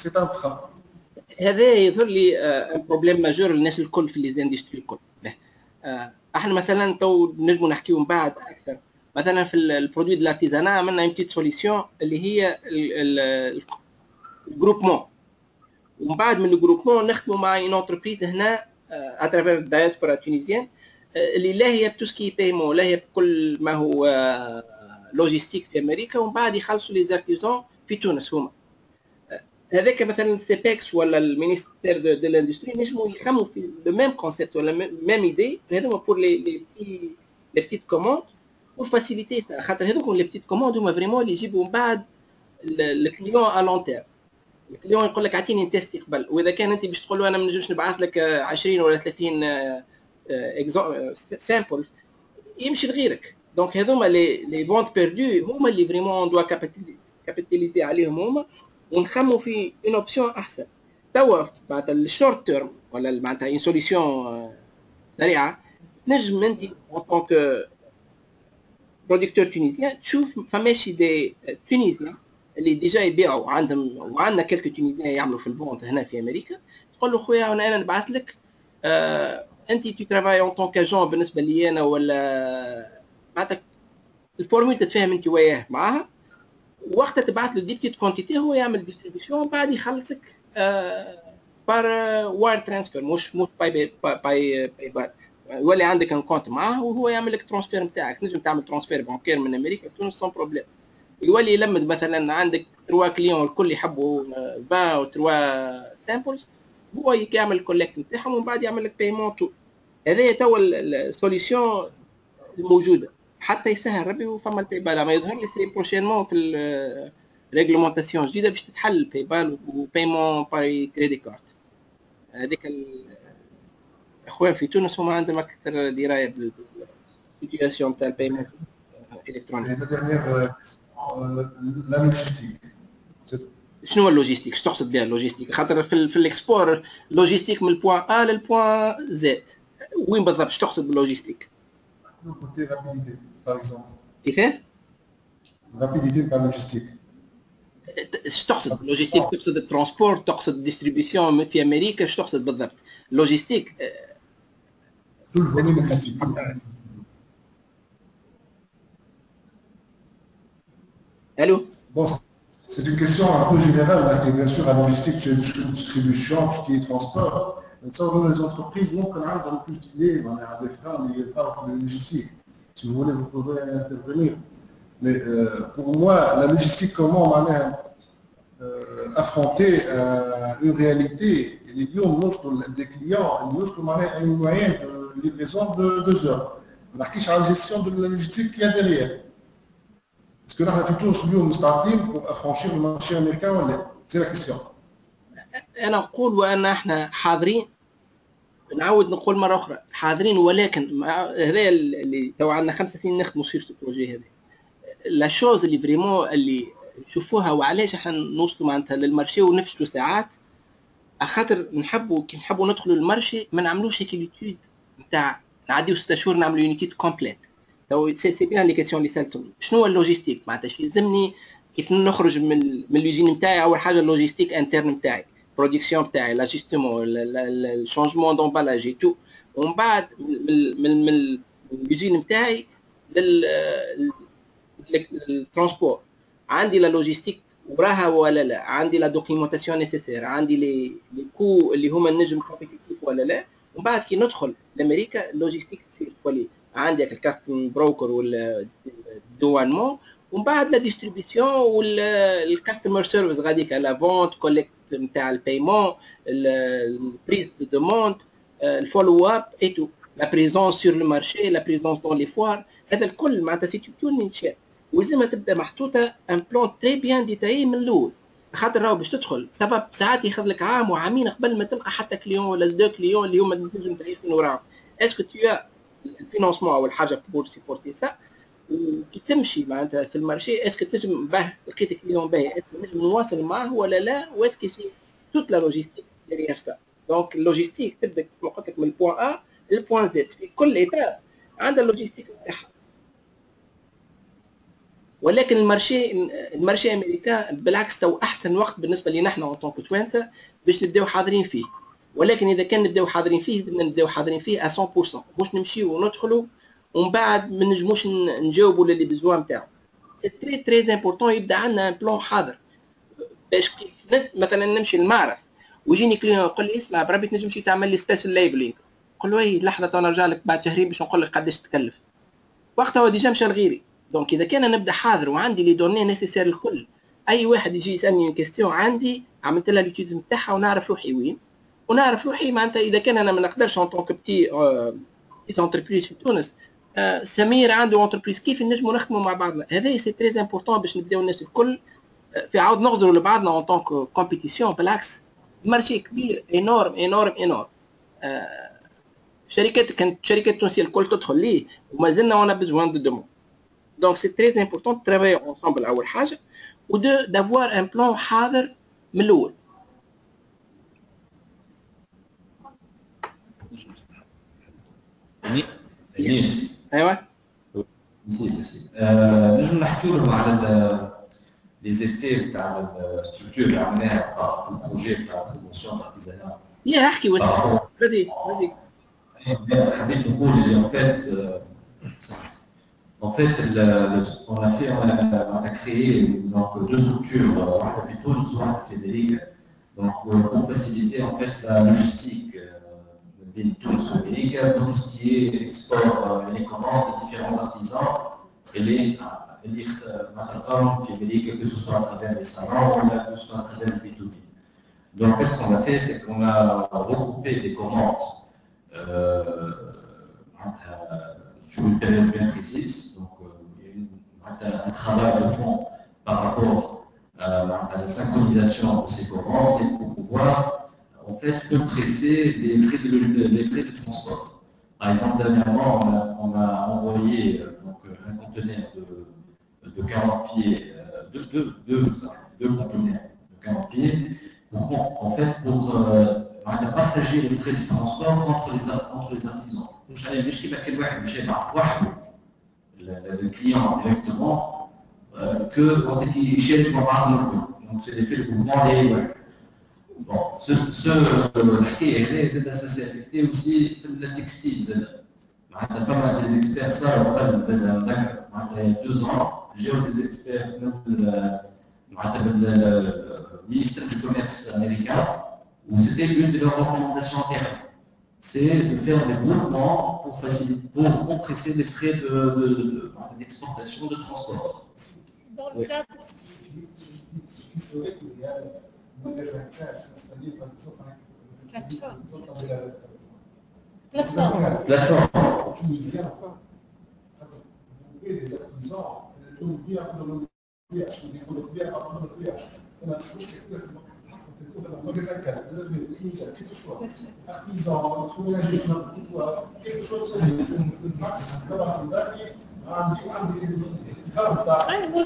c'est un frein. C'est un problème majeur pour les industries. احنا مثلا تو نجمو نحكيو من بعد اكثر، مثلا في البرودوي دو لارتيزانا عملنا اون بتيت سوليسيون اللي هي الجروبمون، ومن بعد من الجروبمون نخدمو مع اون انتربريز هنا اترافير الدايسبورا تونيزيان اللي لا هي بتوسكي بايمون لا هي بكل ما هو لوجيستيك في امريكا، ومن بعد يخلصوا لي زارتيزون في تونس هما. هذاك مثلا سيبكس ولا المينيستير دو لاندستري نجموا يخموا في لو ميم كونسيبت ولا ميم ايدي، هذوما بور لي بتيت كوموند وفاسيليتي سا، خاطر هذوكم لي بتيت كوموند هما فريمون اللي يجيبوا من بعد الكليون ا لون تيرم. الكليون يقول لك اعطيني تيست قبل، واذا كان انت باش تقول له انا ما نجمش نبعث لك 20 ولا 30 سامبل يمشي لغيرك، دونك هذوما لي بوند بيردو هما اللي فريمون دوا كابيتاليزي عليهم هما ونخمو في اون اوبسيون احسن. توا معناتها الشورت تيرم ولا معناتها اون سوليسيون سريعه تنجم انت اون طونك برودكتور تونيزيان تشوف فماشي دي تونيزيان اللي ديجا يبيعوا عندهم، وعندنا كلكو تونيزيان يعملوا في البونت هنا في امريكا، تقول له خويا انا نبعث لك انت تو ترافاي اون طونك اجون بالنسبه لي انا، ولا معناتها الفورمول تتفاهم انت وياه معاها وقت تبعت له ديبتيت كونتيتي هو يعمل ديستريبيوشن بعد يخلصك بار واير ترانسفير مش باي يولي عندك انكونت معاه وهو يعمل لك ترانسفير نتاعك. نجم تعمل ترانسفير بانكير من امريكا لتونس سان بروبليم. يولي يلمد مثلا عندك 3 كليون الكل يحبوا 20 و 3 سامبلز هو يعمل الكولكت نتاعهم ومن بعد يعمل لك بايمون. تو هذايا توا السوليسيون الموجوده حتى يسهل ربي وفما الباي بال. ما يظهر لي سي بروشينمون في الريغلومونتاسيون جديده باش تتحل الباي بال وبايمون باي كريدي كارد. هذيك الاخوان في تونس هما عندهم اكثر درايه بالسيتياسيون تاع البايمون الالكتروني. لا لوجيستيك شنو هو اللوجيستيك؟ شنو تقصد بها اللوجيستيك؟ خاطر في الاكسبور لوجيستيك من البوان ا للبوان زد. وين بالضبط شنو تقصد باللوجيستيك؟ كوتي رابيديتي باغ اكزومبل. كيفاه؟ رابيديتي تاع لوجيستيك شنو تقصد؟ اللوجيستيك تقصد الترونسبور تقصد الديستريبيسيون في امريكا شنو تقصد بالضبط؟ اللوجيستيك كل فوليوم لوجيستيك. Allô? Bon, c'est une question un peu générale, hein, qui est bien sûr à la logistique, tu as une distribution, tout ce qui est transport. Ça, dans les entreprises, nous, on a dans plus d'idées, on a des freins, on n'y a pas de logistique. Si vous voulez, vous pouvez intervenir. Mais pour moi, la logistique, comment on va affronter une réalité? Les lieux, nous, des clients, nous, on a une moyenne de livraison de 2 heures. On a la gestion de la logistique qu'il y a derrière. Est-ce que نحن في تونس اليوم مستعدين pour affranchir le marché américain ولا؟ c'est la question. أنا أقول وأن إحنا حاضرين. نعود نقول مرة أخرى حاضرين ولكن هذا اللي تو عندنا 5 سنين نخدموا في البروجي هذا. لا شوز اللي فريمون اللي نشوفوها وعلاش إحنا نوصلوا معناتها للمارشي ونفشلوا ساعات خاطر نحبوا كي نحبوا ندخلوا للمارشي ما نعملوش هيك ليتود نتاع نعديو 6 شهور نعملوا يونيتيد كومبليت. سي بيان لي كيسيون اللي سالتهم شنو هو اللوجيستيك معناتها شي يلزمني كيف نخرج من اللوجين نتاعي. اول حاجه اللوجيستيك انترن نتاعي برودكسيون نتاعي لاجستيمون الشونجمون دومبالاجي تو ومن بعد من اللوجين نتاعي للترانسبور عندي لا لوجيستيك وراها ولا لا عندي لا دوكيمونتاسيون نيسيسير عندي لي كو اللي هما النجم كومبيتيتيف ولا لا. ومن بعد كي ندخل لامريكا اللوجيستيك تصير كولي عندك الكاستم بروكر والدوانمون ومن بعد لا ديستريبيسيون والكاستمر سيرفيس غاديك على فونت كوليكت نتاع البايمون البريز دو دوموند الفولو اب ايتو لا بريزونس سور لو مارشي لا بريزونس دون لي فوار. هذا الكل معناتها سي توني نشير ولازم تبدا محطوطه ان بلان تري بيان ديتاي من الاول خاطر راهو باش تدخل سبب ساعات ياخذ لك عام وعامين قبل ما تلقى حتى كليون ولا دو كليون اللي هما تنجم تعيش من وراهم. اسكو تيا الفينانسمون أول حاجة بور سيبورتي سا وكي تمشي معناتها في المارشي اسكو تنجم باه لقيت كليون باه اسكو نجم نواصل معاه ولا لا واسكو سي توت لا لوجيستيك ديغيغ سا. دونك اللوجيستيك تبدا كيما قلت لك من البوان أ للبوان زد في كل إطار عندها اللوجيستيك نتاعها. ولكن المارشي أمريكا بالعكس تو أحسن وقت بالنسبة لنا احنا أون طونك توانسة باش نبداو حاضرين فيه. ولكن إذا كان نبداو حاضرين فيه بدنا نبداو حاضرين فيه 100% مش نمشيو وندخلوا ومن بعد ما نجموش نجاوبوا للي بزوا نتاعو. سي تري تري امبورطون يبدا عندنا بلون حاضر باش مثلا نمشي للمعرض ويجيني كليون يقول لي اسمع بربي تنجم تمشي تعمل لي سبيشال ليبلينغ نقول له اي لحظه تو نرجع لك بعد شهرين باش نقول لك قداش تكلف وقتها هو ديجا مشى لغيري. دونك إذا كان نبدا حاضر وعندي لي دوني نيسيسير الكل اي واحد يجي يسالني كيستيون عندي عملت لها ليتود نتاعها ونعرف روحي وين ونعرف روحي معناتها. اذا كان انا ما نقدرش اون طونك بتي اونتربريز في تونس سمير عنده اونتربريز كيف نجموا نخدموا مع بعضنا. هذا سي تري امبورطون باش نبداو الناس الكل في عاود نغدروا لبعضنا اون طونك كومبيتيسيون. بالعكس مارشي كبير انورم انورم انورم شركات كانت شركات تونسيه الكل تدخل ليه ومازلنا وانا بزوان دو دومون. دونك سي تري امبورطون ترافاي اونسامبل اول حاجه ودو دافوار ان بلان حاضر من الاول. ليش؟ ايوه نجم نحكيو لهم على لي زيفي تاع الستركتور اللي عملناها في البروجي تاع البروموسيون الارتيزانيه. يا احكي واش بدي حبيت نقول اللي فات En fait, on a fait, on a créé donc, deux structures, un hôpital, un fédérique, pour faciliter en fait la logistique des Tunis fédériques, tout ce qui est export, les commandes des différents artisans et les marchands fédériques, que ce soit à travers les salons ou que ce soit à travers les B2B. Donc, qu'est-ce qu'on a fait, c'est qu'on a regroupé des commandes sur une période bien précise. Donc, il y a un travail de fond par rapport à la synchronisation de ces commandes et pour pouvoir, en fait, compresser les frais de transport. Par exemple, dernièrement, on a envoyé donc, un conteneur de 40 pieds, deux conteneurs de 40 pieds, pour, en fait, pour partager les frais de transport entre les artisans. مش انا مش كيما كان واحد مشى مع واحد الكليون ديريكتومون كو كونت كي يشاركوا بعضهم الكل دونك سي دي في الكومون اللي واحد بون سو الحكايه هذه زاد سا افيكتي اوسي في التكستيل زاد معناتها فما دي زيكسبير صاروا قبل زاد نذكر معناتها دوز اون جاو دي زيكسبير معناتها بالمينيستر دو كوميرس امريكان و سيتي اون دو لور ريكومونداسيون تاعهم c'est de faire des groupements pour compresser les frais d'exportation, de transport. Dans le cadre... Plateforme.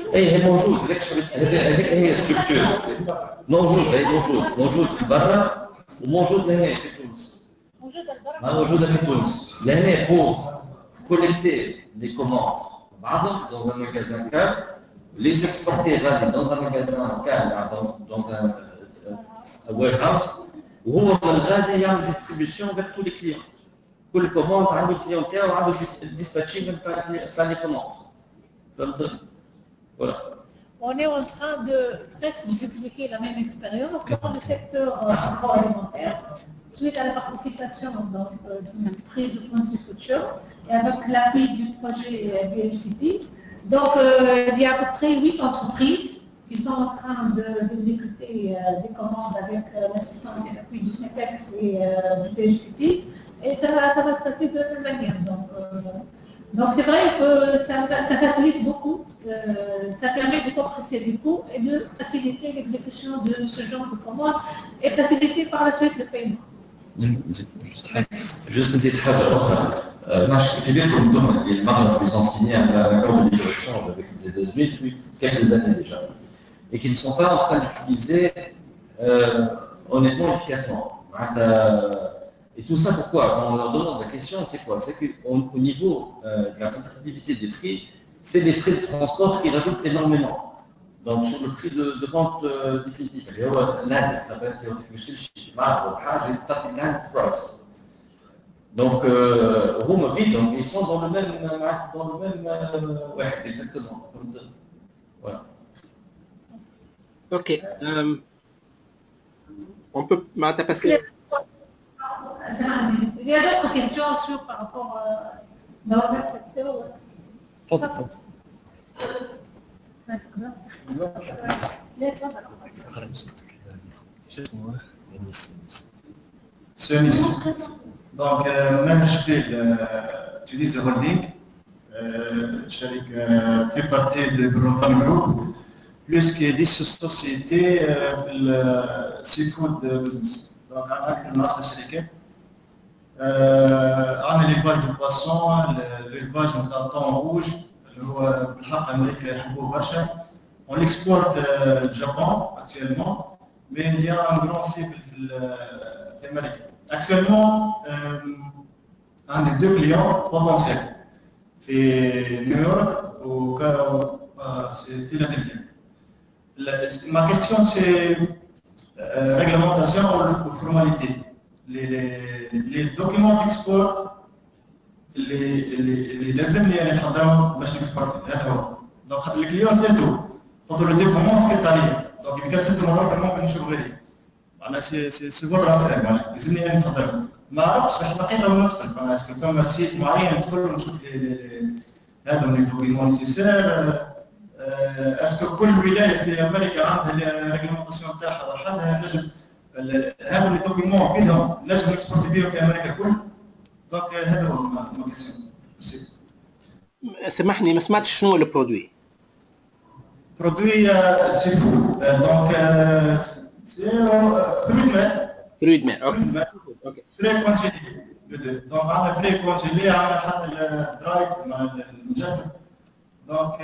ايه موجود هذيك هي ستركتور موجود هي موجود في برا وموجود هنا في تونس موجوده في تونس لهنا pour collecter les commandes بعضهم dans un magasin car les exporter dans un magasin car dans un warehouse وهو من غادي يعمل ديستريبيسيون بين كل كليون كل كوموند عنده كليون تاعو عنده ديسباتشينغ تاع لي كوموند فهمت ولا On est en train de presque dupliquer la même expérience dans le secteur agroalimentaire suite à la participation dans cette business prise au point de future et avec l'appui du projet BFCP. Donc il y a à peu près 8 entreprises qui sont en train d'exécuter des commandes avec l'assistance et l'appui du CEPEX et du PHCP. Et ça va se passer de la même manière. Donc c'est vrai que ça facilite beaucoup. Ça permet de compresser les coûts et de faciliter l'exécution de ce genre de commandes et faciliter par la suite le paiement. Juste une petite phrase. Je bien comme les marques qui ont signé un accord de libre-échange avec les États-Unis depuis quelques années déjà. Et qui ne sont pas en train d'utiliser honnêtement efficacement. Et tout ça pourquoi ? Quand on leur demande la question, c'est quoi ? C'est qu'au niveau de la compétitivité des prix, c'est les frais de transport qui rajoutent énormément. Donc sur le prix de vente définitive. Donc ils sont dans le même ouais, exactement. Voilà. Ok. On peut... Martha, parce que... Il y a d'autres questions sur par rapport dans le secteur. Donc, Tunisia Holding, fait partie du groupe. Plus que 10 sociétés dans le seafood business. Donc, avec notre société, on a l'élevage de poissons, l'élevage de thon rouge, on l'exporte au Japon actuellement, mais il y a un grand cible en Amérique. Actuellement, on a deux clients potentiels, à New York ou à Philadelphie. Ma question c'est réglementation ou formalité. Les documents d'export الانسان اللي نحضروا باش نكسبورت هذا دونك خاطر الكليون سيرتو خاطر لو ديفلوبمون سكيطالي دونك اذا كانت الروابط ماشي غيري معناها سي بور معناها لازمني انا نحضر ما عرفتش الحقيقه من ندخل معناها اسكو فما سيت معين ندخل نشوف هذا لي دوكيمون سيسير اسكو كل ولايه في امريكا عندها الريغلمونطاسيون تاعها وحدها نجم هذا لي دوكيمون بيدهم لازم نكسبورت بيهم في امريكا كل دونك هذا هو المكسيون. سمحني ما سمعتش شنو البرودوي؟ برودوي سيفو دونك سي فرويد ماء اوكي فري كونجيلي دونك عندنا فري كونجيلي على حد الدرايف مع المجمد دونك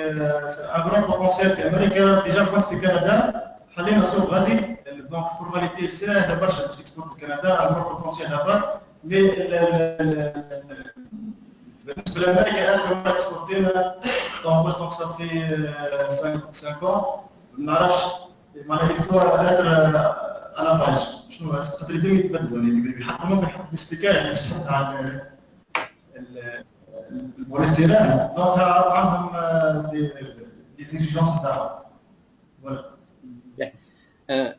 اغرون بوتونسيال في امريكا ديجا كنت في كندا خلينا سوق غالي دونك فورماليتي ساهله برشا باش تكسبورت لكندا اغرون بوتونسيال هذا مي بالنسبه لامريكا احنا اكسبورتينا دونك باش نوصل في 5 ما نعرفش معناها الفلور على باج شنو خاطر يبداو يتبدلوا يعني حتى ممكن حتى باستكاله باش تحط على البوليستيران دونك عندهم ديزيجونس تاعهم فوالا.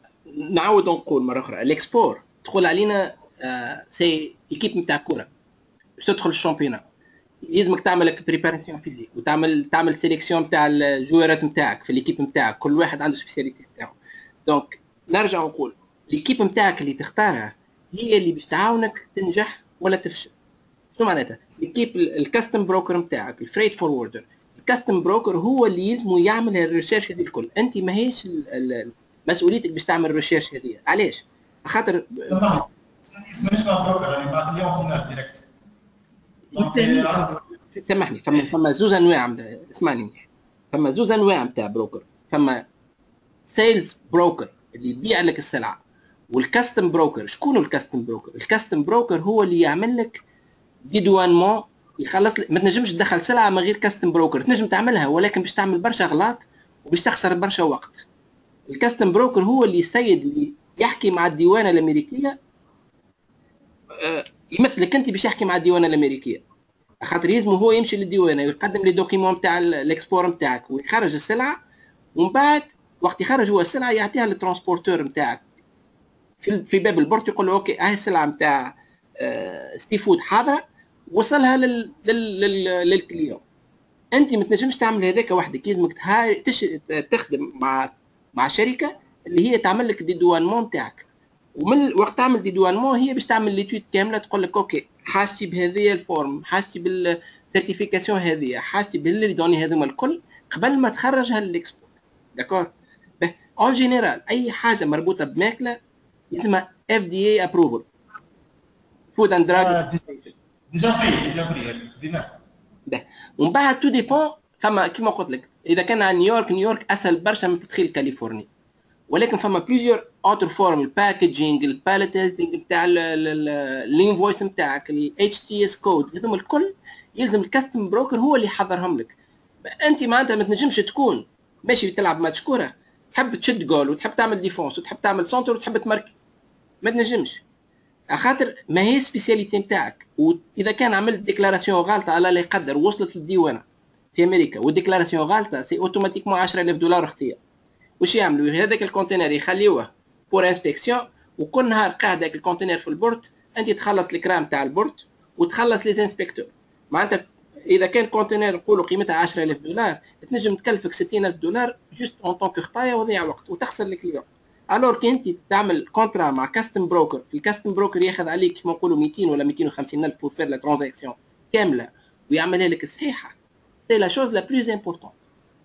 نعاود نقول مره اخرى الاكسبور تقول علينا سي ايكيب نتاع كره باش تدخل الشامبيون لازمك تعمل بريباراسيون فيزيك وتعمل سيليكسيون تاع الجوارات نتاعك في ليكيب نتاعك كل واحد عنده سبيسياليتي نتاعو دونك نرجع نقول ليكيب نتاعك اللي تختارها هي اللي باش تعاونك تنجح ولا تفشل. شنو معناتها ليكيب الكاستم بروكر نتاعك الفريت فوروردر الكاستم بروكر هو اللي يلزمو يعمل الريسيرش هذه الكل انت ماهيش مسؤوليتك باش تعمل الريسيرش هذه علاش خاطر مش مع بروكر يعني مع اليوم هنا ديريكت سامحني فما زوج انواع اسمعني فما زوج انواع نتاع بروكر فما سيلز بروكر اللي يبيع لك السلعه والكاستم بروكر شكون الكاستم بروكر؟ الكاستم بروكر هو اللي يعمل لك ديدوانمون يخلص ما تنجمش تدخل سلعه من غير كاستم بروكر تنجم تعملها ولكن باش تعمل برشا غلط وباش تخسر برشا وقت. الكاستم بروكر هو اللي السيد اللي يحكي مع الديوانه الامريكيه يمثلك انت باش يحكي مع الديوانه الامريكيه خاطر يلزمو هو يمشي للديوانه ويقدم لي دوكيمون تاع الاكسبور نتاعك ويخرج السلعه ومن بعد وقت يخرج هو السلعه يعطيها للترانسبورتور نتاعك في باب البورت يقول له اوكي هاي السلعه نتاع سي فود حاضره وصلها للكليون انت ما تنجمش تعمل هذاك وحدك لازمك تخدم مع شركه اللي هي تعمل لك الديدوانمون نتاعك ومن وقت تعمل ديدوانمون هي باش تعمل ليتويت كامله تقول لك اوكي حاسي بهذه الفورم حاسي بالسيرتيفيكاسيون هذه حاسي باللي دوني هذوما الكل قبل ما تخرجها للاكسبورت داكور اون جينيرال اي حاجه مربوطه بماكله اسمها اف دي اي ابروفل فود اند دراج ديجا فري ديما ومن بعد تو ديبون فما كيما قلت لك اذا كان على نيويورك اسهل برشا من تدخل كاليفورنيا ولكن فما بليزيور اوتر فورم الباكجينج الباليتيزينج نتاع الانفويس نتاعك الاتش تي اس كود هذوما الكل يلزم الكاستم بروكر هو اللي يحضرهم لك انت معناتها ما تنجمش تكون ماشي تلعب ماتش كره تحب تشد جول وتحب تعمل ديفونس وتحب تعمل سنتر وتحب تماركي ما تنجمش خاطر ماهي سبيسياليتي نتاعك واذا كان عملت ديكلاراسيون غلطه على لا يقدر وصلت للديوانه في امريكا والديكلاراسيون غلطه سي اوتوماتيكمون 10000 دولار اختيار واش يعملوا هذاك الكونتينر يخليوه بور انسبكسيون وكل نهار قاعد هذاك الكونتينر في البورت انت تخلص الكرام تاع البورت وتخلص لي انسبكتور معناتها اذا كان كونتينر نقولوا قيمتها 10000 دولار تنجم تكلفك 60000 دولار جوست اون طونك خطايا وضيع وقت وتخسر الكليون الوغ كي انت تعمل كونترا مع كاستم بروكر الكاستم بروكر ياخذ عليك كيما نقولوا 200 ولا 250000 بور فير لا ترانزاكسيون كامله ويعملها لك صحيحه سي لا شوز لا بلوز امبورطون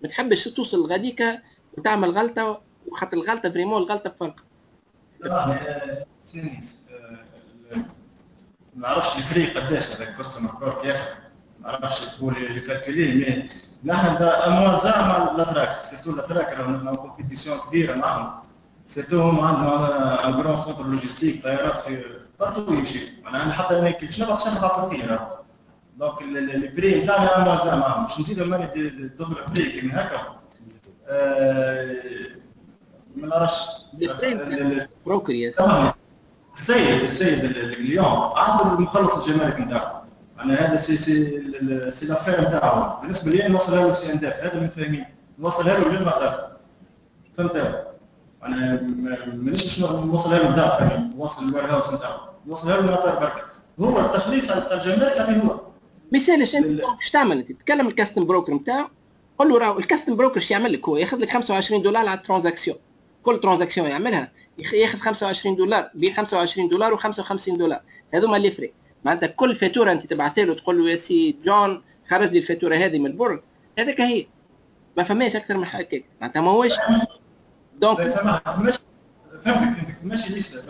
ما تحبش توصل لغاديكا وتعمل غلطه وخاطر الغلطه فريمون الغلطه فرق سينيس ما نعرفش الفريق قداش هذاك كاستمر بروك ياخذ ما نعرفش هو اللي كالكوليه مي نحن اموال زعما لاتراك سيرتو لاتراك راهو كومبيتيسيون كبيره معهم سيرتو هما عندهم ان غران سونتر لوجيستيك طيارات في بارتو يمشي معناها حتى انا كي شنو باش نخاطر فيه دونك البري تاعنا اموال زعما باش نزيدو ماني دوبل بري كيما هكا ما نعرفش البروكر يا سيد الكليون عنده المخلص الجمارك نتاعو معناها هذا سي لافير تاعهم. بالنسبه لي نوصلها له سي ان داف، هذا متفاهمين، نوصلها له للمقدار فهمتها. انا مانيش باش نوصلها له للدار، نوصل الوير هاوس نتاعهم، نوصلها له للمقدار برك. هو التخليص على الجمارك اللي هو مثالش. انت باش تعمل تتكلم الكاستم بروكر نتاعو، قول له راهو الكاستم بروكر اش يعمل لك، هو ياخذ لك $25 على الترانزاكسيون، كل ترانزاكسيون يعملها ياخذ $25، بين $25 و$55، هذوما لي فري. معناتها كل فاتوره انت تبعثها له تقول له يا سي جون خرج لي الفاتوره هذه من البورد، هذاك هي ما فماش اكثر من هكاك. معناتها ماهوش دونك سامحني ماشي ليست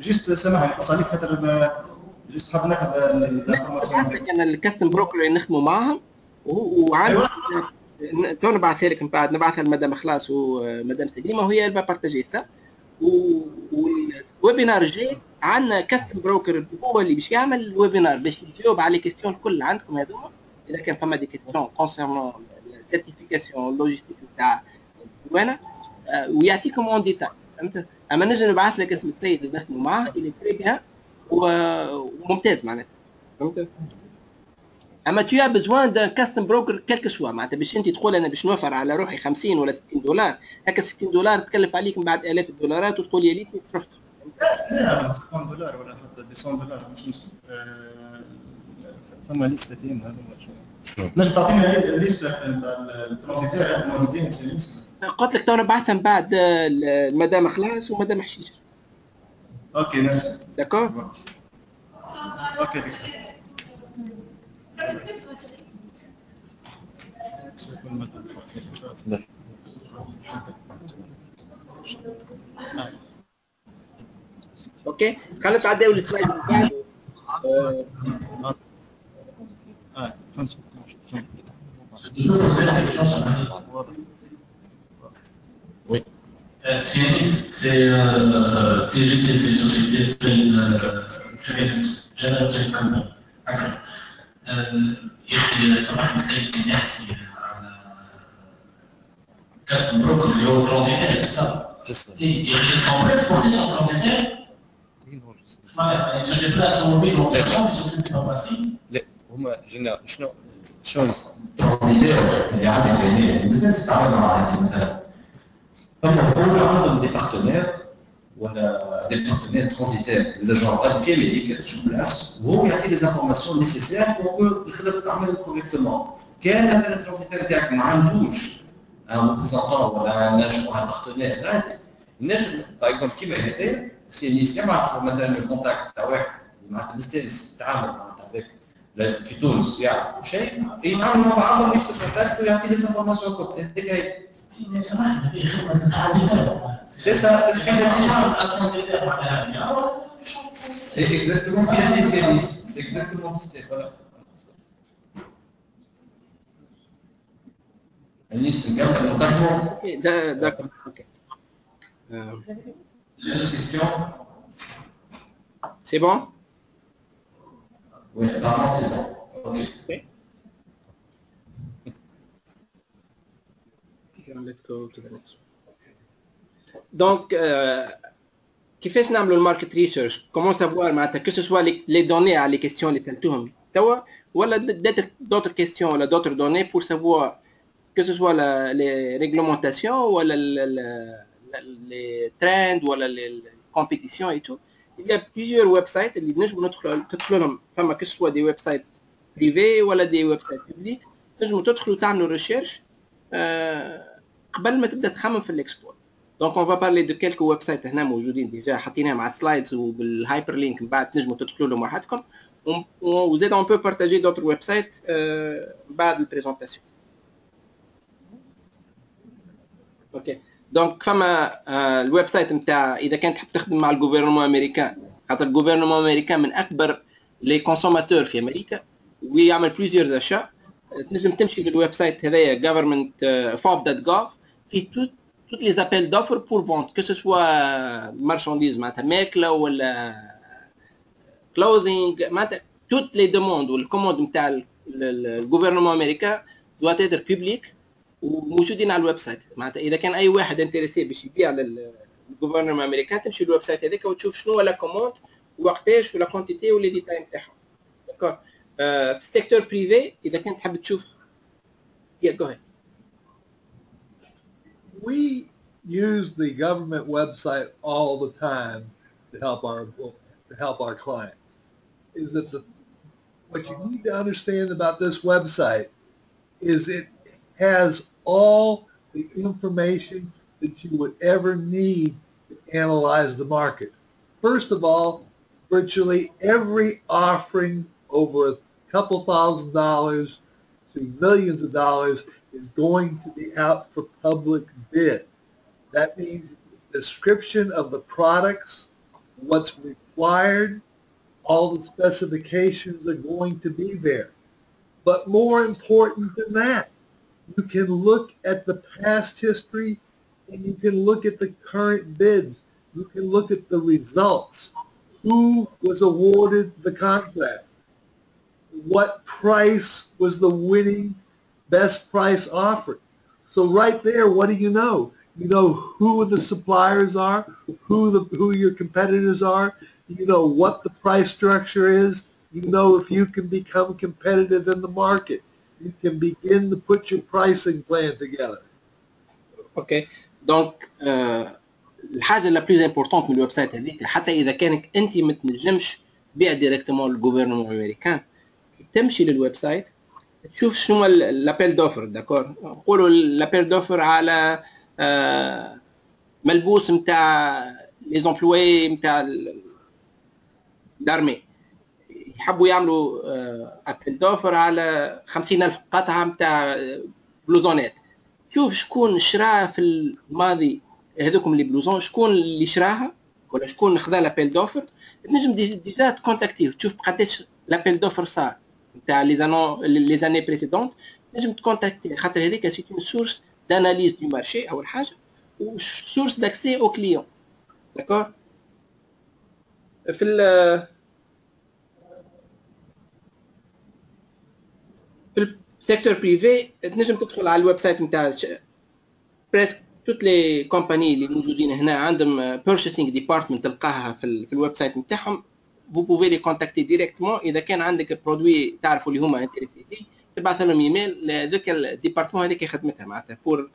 جست سامحني نقص عليك خاطر جست حاب ناخذ الانفورماسيون هذيك. انا الكاستم بروكر اللي نخدموا معاهم وعارف تو نبعثها لك من بعد، نبعثها لمدام اخلاص ومدام سليمه وهي اللي بارطاجي سا. والويبينار الجاي عندنا كاستم بروكر هو اللي باش يعمل الويبينار باش يجاوب على كيستيون الكل عندكم هذوما. اذا كان فما دي كيستيون كونسيرنون السيرتيفيكاسيون لوجيستيك تاع الدوانه ويعطيكم اون ديتاي فهمت. اما نجم نبعث لك اسم السيد اللي نخدموا معاه اللي تريبيان وممتاز معناتها فهمت. اما tu as besoin d'un custom broker quelque soit معناتها باش انت تقول انا باش نوفر على روحي $50 ولا $60، هكا $60 تكلف عليك من بعد الاف الدولارات وتقول يا ليتني صرفت. لا $50 ولا حتى $100 مش مشكل. فما لسه فيهم هذا نجم تعطيني لسه الترانزيتير الموجودين سيليس. قلت لك تو نبعثها من بعد المدام اخلاص ومدام حشيشه. اوكي نسى داكور اوكي نسى. اوكي خلينا نتعداو للسلايد اللي بعد. Oui. C'est TGT, c'est une société très généreuse comme ça. D'accord. يخلي صراحة سيد كان يحكي على كاستم بروكر اللي هو ترانزيتير صح؟ يخلي الكونبريسبوندي سون ترانزيتير؟ معناتها يسو ديبلاس هو بين هو بيرسون يسو ديبلاسي؟ لا هما جينا شنو يصير؟ ترانزيتير اللي عندك هنا البزنس تعامل معاه مثلا فما بروكر عندهم دي بارتنير ولا دي بارتنير ترانزيتير زاجون راتفيل هذيك شوف بالعكس وهو يعطي لي زانفورماسيون نيسيسير بور الخدمه تعمل كوريكتومون. كان مثلا الترانزيتير تاعك ما عندوش ان ريبريزونتون ولا ان اجون ان بارتنير عادي نجم باغ اكزومبل كيما هذايا سي نيسيا مع مثلا الكونتاكت تاع واحد مع البيزنس تعامل معناتها في تونس يعرف شيء يتعامل مع بعضهم نفس الكونتاكت ويعطي لي زانفورماسيون كوب هذيك. سمعنا في خدمة الترانزيتير سي سا سي سكان ديجا الترانزيتير معناها بيان سي اكزاكتومون سكان سيرفيس سي اكزاكتومون سيستيم فوالا. انيس نكمل نقدمو داكور اوكي لا كيستيون سي بون وي لا سي بون اوكي. Let's go to the next. Donc, qu'est-ce qu'on appelle le market research? Comment savoir, que ce soit les données à les questions, les symptômes, ou d'autres questions, ou d'autres données pour savoir que ce soit les réglementations, ou les trends, ou les compétitions et tout. Il y a plusieurs websites, que ce soit des websites privés ou des websites publics. Je me trouve dans nos recherches. قبل ما تبدا تخمم في الاكسبورت. دونك اون فا بارلي دو كالكو ويب سايت هنا موجودين ديجا حطيناها مع سلايدز وبالهايبر لينك من بعد تنجموا تدخلوا لهم وحدكم وزاد اون بو بارتاجي دوتر ويب سايت بعد البريزونطاسيون. اوكي دونك فما الويب سايت نتاع اذا كان تحب تخدم مع الجوفرنمون امريكان، خاطر الجوفرنمون امريكان من اكبر لي كونسوماتور في امريكا ويعمل بليزيور اشياء. تنجم تمشي للويب سايت هذايا government.gov فيه toutes les appels d'offres pour vendre que ce soit marchandises معناتها ماكله ولا clothing معناتها toutes les demandes والكوموند نتاع الجوفرنمون امريكان doit être public وموجودين على الويب سايت. معناتها اذا كان اي واحد انتريسي باش يبيع للجوفرنمون امريكان تمشي للويب سايت هذاك وتشوف شنو هو لا كوموند وقتاش ولا كونتيتي ولا ديتاي نتاعهم. داكور في السيكتور بريفي إذا كنت حابب تشوف. Yeah, go ahead. We use the government website all the time to help our clients. Is that the what you need to understand about this website is it has all the information that you would ever need to analyze the market. First of all, virtually every offering over $2,000 to millions of dollars is going to be out for public bid. That means description of the products, what's required, all the specifications are going to be there. But more important than that, you can look at the past history and you can look at the current bids. You can look at the results. Who was awarded the contract? What price was the winning best price offered? So right there, what do you know? You know who the suppliers are, who your competitors are. You know what the price structure is. You know if you can become competitive in the market. You can begin to put your pricing plan together. Okay. Donc, الحاجة la plus importante من الويبسايت هذيك حتى إذا كانك أنت ما تنجمش تبيع ديريكتومون للجوفرنمون الأمريكان تمشي للويبسايت تشوف شنو الابيل دوفر داكور نقولوا الابيل دوفر على ملبوس نتاع لي زامبلوي نتاع الارمي يحبوا يعملوا ابيل دوفر على 50,000 قطعه نتاع بلوزونات شوف شكون شراها في الماضي هذوكم لي بلوزون شكون اللي شراها ولا شكون خذا لابيل دوفر تنجم ديجا تكونتاكتيه تشوف قداش لابيل دوفر صار نتاع لي زاني بريسيدونت تنجم تكونتاكتيه خاطر هذيك سي اون سورس d'analyse du marché أول حاجة وsource d'accès aux clients. D'accord. في ال secteur privé تنجم تدخل على الويب سايت نتاع presque toutes les compagnies اللي موجودين هنا عندهم purchasing department تلقاها في الويب سايت نتاعهم. Vous pouvez les contacter directement إذا كان عندك produit تعرفوا اللي هما intéressés. تبعث لهم ايميل لذاك الديبارتمون هذيك خدمتها معناتها فور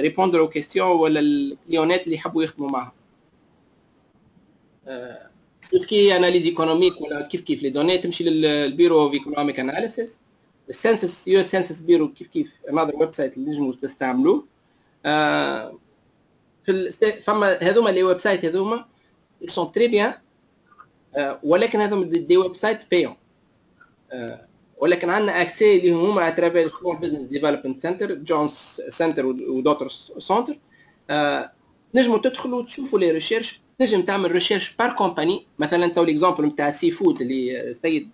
ريبوندر او كيستيون ولا الكليونات اللي يحبوا يخدموا معها كي اناليز ايكونوميك ولا كيف لي دوني تمشي للبيرو اوف ايكونوميك اناليسيس السنسس يو سنسس بيرو كيف انذر ويب سايت اللي نجموا تستعملوه في فما هذوما لي ويب سايت هذوما سون تري بيان ولكن هذوما دي ويب سايت بايون ولكن عندنا اكسي اللي هما على ترافيل السمول بزنس ديفلوبمنت سنتر جونز سنتر ودوتر سنتر نجموا تدخلوا تشوفوا لي ريشيرش تنجم تعمل ريشيرش بار كومباني مثلا تو ليكزامبل نتاع سي فود اللي السيد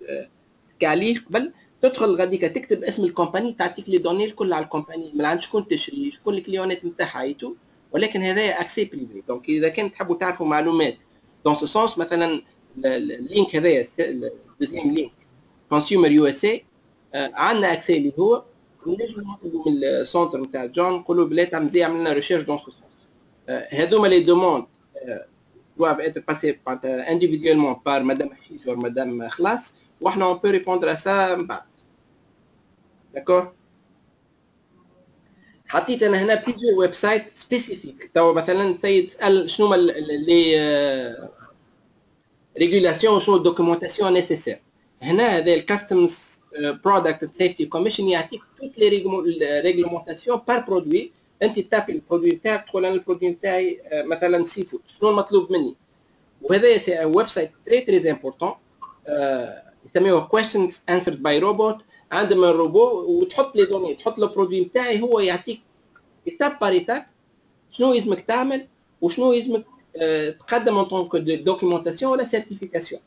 كالي قبل تدخل غاديك تكتب اسم الكومباني تعطيك لي دوني الكل على الكومباني من عند شكون تشري شكون الكليونات نتاعها ايتو ولكن هذايا اكسي بريفي دونك اذا كان تحبوا تعرفوا معلومات دون سو سونس مثلا اللينك هذايا دوزيام لينك Consumer USA عندنا اكسي اللي هو نجم ناخذوا من السنتر نتاع جون نقولوا بلي تمزي عملنا ريشيرش دون سو سونس هذوما لي دوموند doivent être passées individuellement par madame حشيش و madame اخلاص وحنا اون بو ريبوندر ا سا من بعد داكور حطيت انا هنا بيجي ويب سايت سبيسيفيك تو مثلا سيد سال شنو هما لي ريغولاسيون شنو دوكيومونطاسيون نيسيسير هنا هذا الكاستمز برودكت اند سيفتي كوميشن يعطيك toutes les réglementations par produit انت تابي البرودوي تاعك تقول انا البرودوي تاعي مثلا سي فود شنو المطلوب مني وهذا سي ويب سايت تري تري امبورطون يسميوه questions answered by robot عندما الروبو وتحط لي دوني تحط له البرودوي تاعي هو يعطيك ايتاب بار ايتاب شنو يلزمك تعمل وشنو يلزمك تقدم ان طونك دوكيومونطاسيون ولا سيرتيفيكاسيون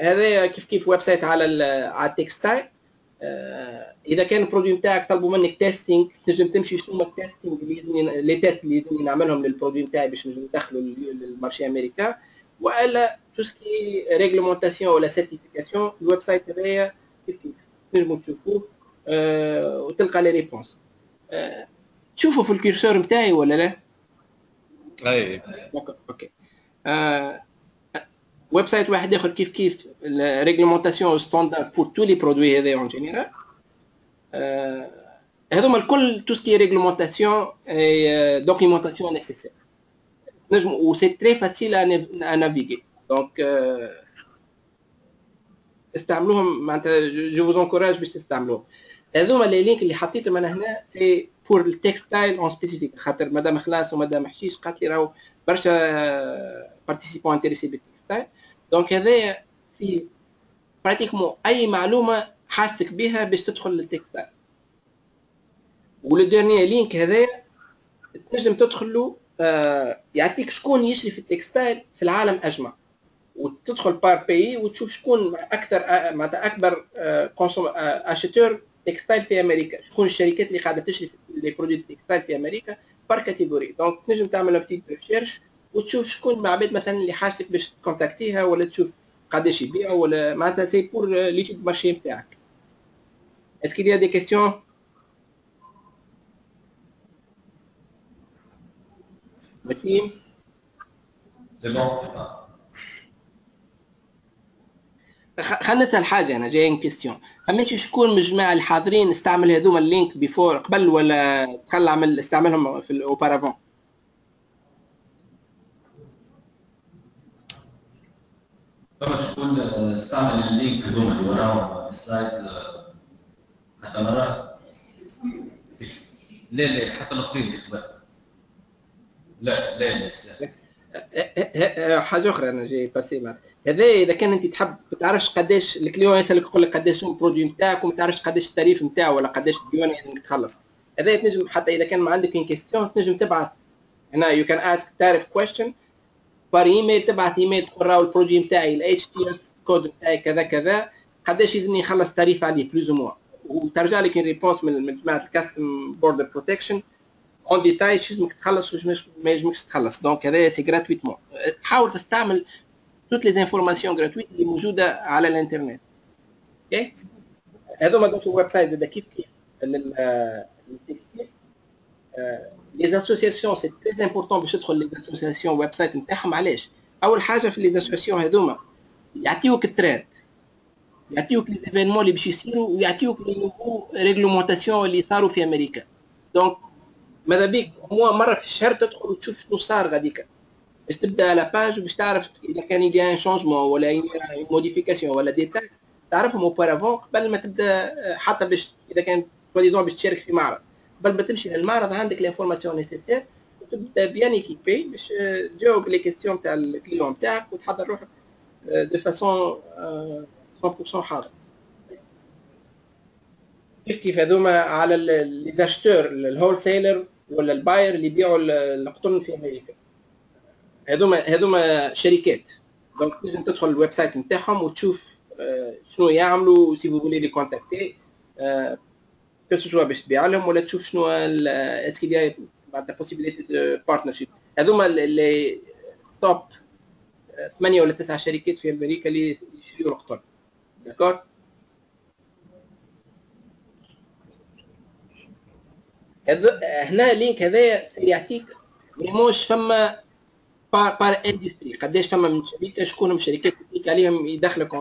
هذا كيف ويب سايت على التكستايل اذا كان البرودوي نتاعك طلبوا منك تيستينغ تنجم تمشي شنو هما التيستينغ اللي تيست اللي يدوني نعملهم للبرودوي نتاعي باش نجم ندخلوا للمارشي امريكان والا تو سكي ريغلومونطاسيون ولا سيرتيفيكاسيون الويب سايت هذايا كيف تنجموا تشوفوه وتلقى لي ريبونس تشوفوا في الكيرسور نتاعي ولا لا؟ اي اوكي ويبسايت واحد اخر كيف كيف الريغلومونطاسيون ستاندارد بور تو لي برودوي هذا اون جينيرال هذوما الكل تو سكي ريغلومونطاسيون اي دوكيمونطاسيون نيسيسير نجم و سي تري فاسيل ا نافيغي دونك استعملوهم معناتها جو فوز انكوراج باش تستعملوهم هذوما لي لينك اللي حطيتهم انا هنا سي بور التكستايل اون سبيسيفيك خاطر مدام خلاص ومدام حشيش قالت لي راهو برشا بارتيسيبون انتريسي بالتكستايل دونك هذايا في براتيكمون اي معلومه حاجتك بها باش تدخل للتكستايل والديرني لينك هذايا تنجم تدخلو يعطيك شكون يشري في التكستايل في العالم اجمع وتدخل بار بي وتشوف شكون اكثر معناتها اكبر اشتور تكستايل في امريكا شكون الشركات اللي قاعده تشري لي برودوي تكستايل في امريكا بار كاتيجوري دونك تنجم تعمل بتيت ريشيرش وتشوف شكون العباد مثلا اللي حاجتك باش تكونتاكتيها ولا تشوف قداش يبيعوا ولا معناتها سي بور ليتود مارشي نتاعك اسكي دي كيسيون Merci. C'est bon. خلينا نسأل حاجة أنا جايين كيستيون. هماش شكون من الجماعة الحاضرين استعمل هذوما اللينك بيفور قبل ولا دخل عمل استعملهم في الأوبارافون؟ فما شكون استعمل اللينك هذوما اللي وراهم السلايد حتى مرات؟ لا لا حتى الأخرين اللي قبل. لا لا لا حاجه اخرى انا جاي باسي معناتها هذا اذا كان انت تحب ما تعرفش قداش الكليون يسالك يقول لك قداش البرودوي نتاعك وما تعرفش قداش التاريف نتاعو ولا قداش الديون اللي تخلص هذا تنجم حتى اذا كان ما عندك اون كيستيون تنجم تبعث هنا يو كان اسك تعرف كويستشن بار ايميل تبعث ايميل تقول راهو البرودوي نتاعي الاتش تي اس كود نتاعي كذا كذا قداش يلزمني نخلص تاريف عليه بلوز موا وترجع لك ريبونس من جماعه الكاستم بوردر بروتكشن اون ديتاي شو لازمك تخلص واش ما يلزمكش تخلص دونك هذايا سي غراتويتمون حاول تستعمل توت لي زانفورماسيون غراتويت اللي موجوده على الانترنت اوكي هذوما دوك الويب سايت هذا كيف كيف للتكستيل لي اسوسياسيون سي تري امبورطون باش تدخل لي اسوسياسيون ويب سايت نتاعهم علاش اول حاجه في لي اسوسياسيون هذوما يعطيوك الترند يعطيوك لي ايفينمون اللي باش يصيروا ويعطيوك لي نوفو ريغلومونطاسيون اللي صاروا في امريكا دونك ماذا بيك مو مره في الشهر تدخل وتشوف شنو صار غاديك باش تبدا على باج باش تعرف اذا كان يجي ان شانجمون ولا موديفيكاسيون ولا دي تاكس تعرفهم اوبارافون قبل ما تبدا حتى باش اذا كان بريزون باش تشارك في معرض قبل ما تمشي للمعرض عندك لانفورماسيون نيسيتير وتبدا بيان ايكيبي باش تجاوب لي كيستيون تاع الكليون تاعك وتحضر روحك دو فاسون 100% حاضر كيف هذوما على الاشتور الهول سيلر ولا الباير اللي يبيعوا القطن في امريكا هذوما شركات دونك تنجم تدخل الويب سايت نتاعهم وتشوف شنو يعملوا سي فو فولي لي كونتاكتي كسوا باش تبيع لهم ولا تشوف شنو اسكي دي بعد بوسيبيليتي دو بارتنرشيب هذوما لي توب 8 ولا 9 شركات في امريكا اللي يشريوا القطن داكور هنا لينك هذايا يعطيك مش فما بار اندستري قداش فما من شركه شكون هم شركات تكنيك عليهم يدخلك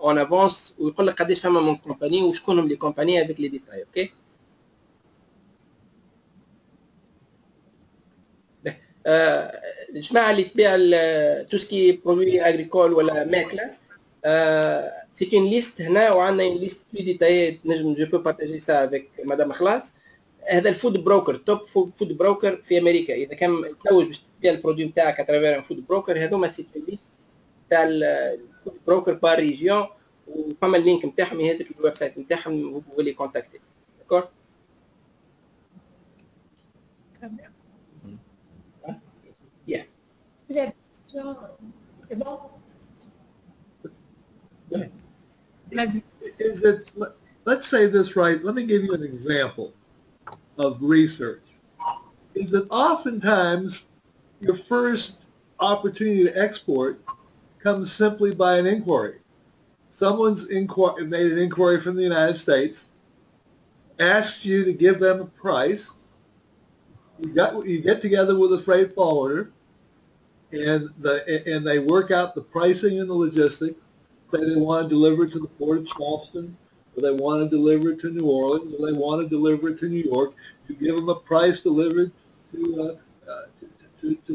اون افونس ويقول لك قداش فما من كومباني وشكون هم لي كومباني افيك لي ديتاي اوكي الجماعه اللي تبيع توسكي برودوي اغريكول ولا ماكله سي اون ليست هنا وعندنا اون ليست بلي ديتاي نجم جو بو بارتاجي سا افيك مدام خلاص هذا الفود بروكر توب فود بروكر في امريكا اذا كان تلوج باش تبيع البرودوي نتاعك اترافير فود بروكر هذوما سيت ليست تاع الفود بروكر بار ريجيون وفما اللينك نتاعهم يهزك الويب سايت نتاعهم وبوفي لي كونتاكتي داكور يا سي بون Is it let's say this right let me give you an example of research is that oftentimes your first opportunity to export comes simply by an inquiry. Someone's made an inquiry from the United States, asked you to give them a price, you get together with a freight forwarder, and they work out the pricing and the logistics. Say they want to deliver it to the Port of Charleston, or they want to deliver it to New Orleans, or they want to deliver it to New York. You give them a price delivered to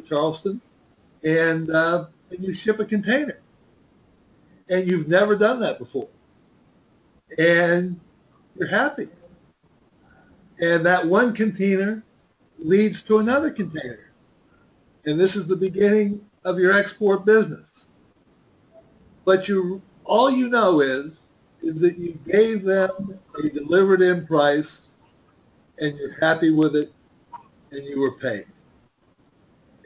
Charleston, and you ship a container. And you've never done that before. And you're happy. And that one container leads to another container. And this is the beginning of your export business. But you, all you know is that you gave them a delivered in price, and you're happy with it, and you were paid.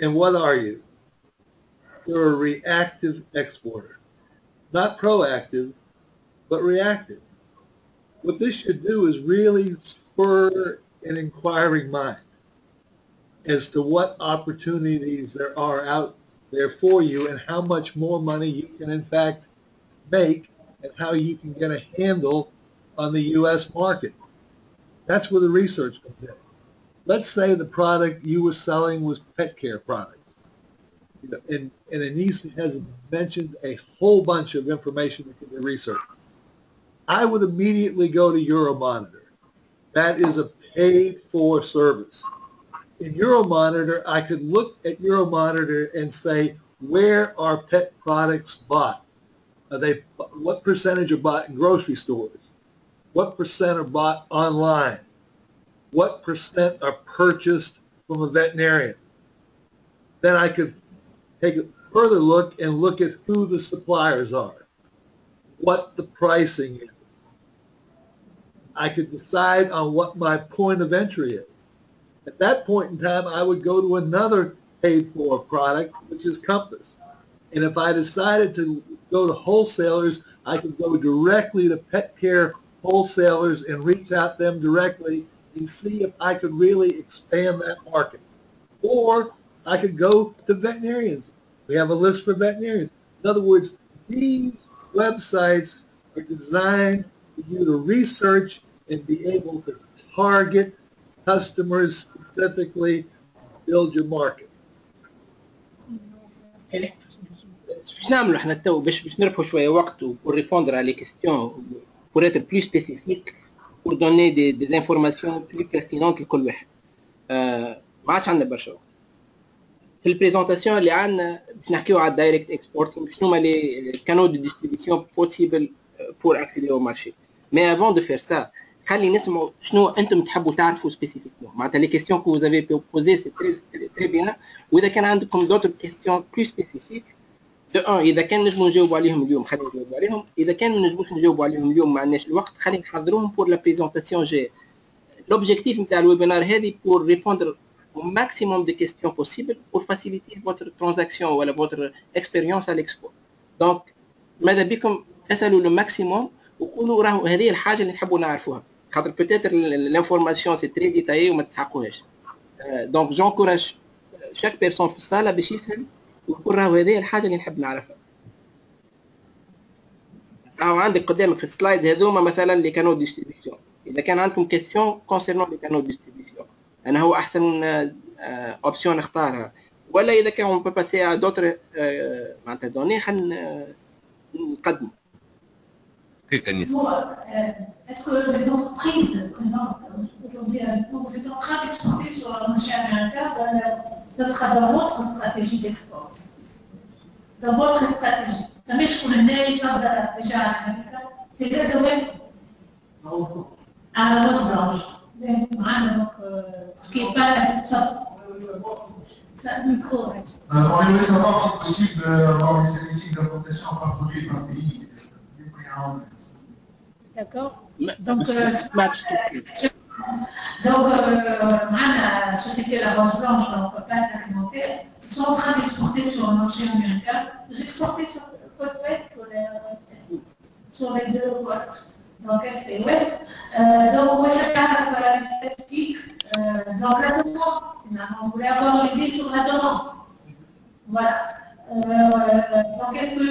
And what are you? You're a reactive exporter. Not proactive, but reactive. What this should do is really spur an inquiring mind as to what opportunities there are out there for you and how much more money you can, in fact, make and how you can get a handle on the U.S. market. That's where the research comes in. Let's say the product you were selling was pet care products. You know, and Anis has mentioned a whole bunch of information that can be researched. I would immediately go to Euromonitor. That is a paid-for service. In Euromonitor, I could look at Euromonitor and say, where are pet products bought? What percentage are bought in grocery stores? What percent are bought online? What percent are purchased from a veterinarian? Then I could take a further look and look at who the suppliers are, what the pricing is. I could decide on what my point of entry is. At that point in time, I would go to another paid-for product, which is Compass. And if I decided to go to wholesalers, I could go directly to pet care wholesalers and reach out to them directly and see if I could really expand that market. Or I could go to veterinarians. We have a list for veterinarians. In other words, these websites are designed for you to research and be able to target customers specifically, build your market. نعمل احنا تو باش نربحوا شويه وقت وريبوندر على الكيستيون pour être plus spécifique pour donner des informations plus pertinentes لكل واحد ما عادش عندنا برشا وقت في البريزونطاسيون اللي عندنا باش نحكيو على الدايركت اكسبورتينغ شنو هما لي كانو دو ديستريبيسيون بوسيبل pour accéder au marché mais avant de faire ça خلي نسمعوا شنو انتم تحبوا تعرفوا سبيسيفيكمون معناتها لي كيستيون كو زافي بوزي سي تري بيان واذا كان عندكم دوتر كيستيون بلو سبيسيفيك دو ان اذا كان نجموا نجاوبوا عليهم اليوم خلينا نجاوبوا عليهم اذا كان ما نجموش نجاوبوا عليهم اليوم ما عندناش الوقت خلينا نحضروهم بور لا بريزونطاسيون جايه لوبجيكتيف نتاع الويبينار هذه بور ريبوندر au maximum de questions possibles pour faciliter votre transaction ou votre expérience à l'export. Donc, ماذا بكم تسألوا le maximum وقولوا راهو هذه الحاجة اللي نحبوا نعرفوها. خاطر peut-être l'information c'est très détaillée وما تسحقوهاش. Donc, j'encourage chaque personne في الصالة باش يسأل ويقول راهو هذه الحاجة اللي نحب نعرفها. راهو عندك قدامك في السلايد هذوما مثلا اللي كانوا ديستريبيسيون. إذا كان عندكم كيستيون كونسيرنون اللي كانوا ديستريبيسيون. أنا هو أحسن أوبشن نختارها ولا إذا كان ممكن بسي على دوتر معناتها دوني خل نقدم. كيف أنيس؟ Est-ce que les entreprises présentes aujourd'hui vous êtes en train d'exporter sur le marché américain ça sera dans votre stratégie d'export dans votre stratégie. Mais je connais déjà c'est le domaine à la Rose Blanche. معنا مك كيبان ميكرو. En lieu de savoir si possible avoir des services d'importation par produit par pays du client. D'accord. Donc معنا société La Rose Blanche en Compass alimentaire sont en train d'exporter sur le marché américain. Vous exportez sur votre web sur les deux boîtes. Donc, est et ouest. Donc, moi, je parle voilà, les statistiques dans la demande. Finalement, on voulait avoir une idée sur la demande. Voilà. Donc, est-ce que,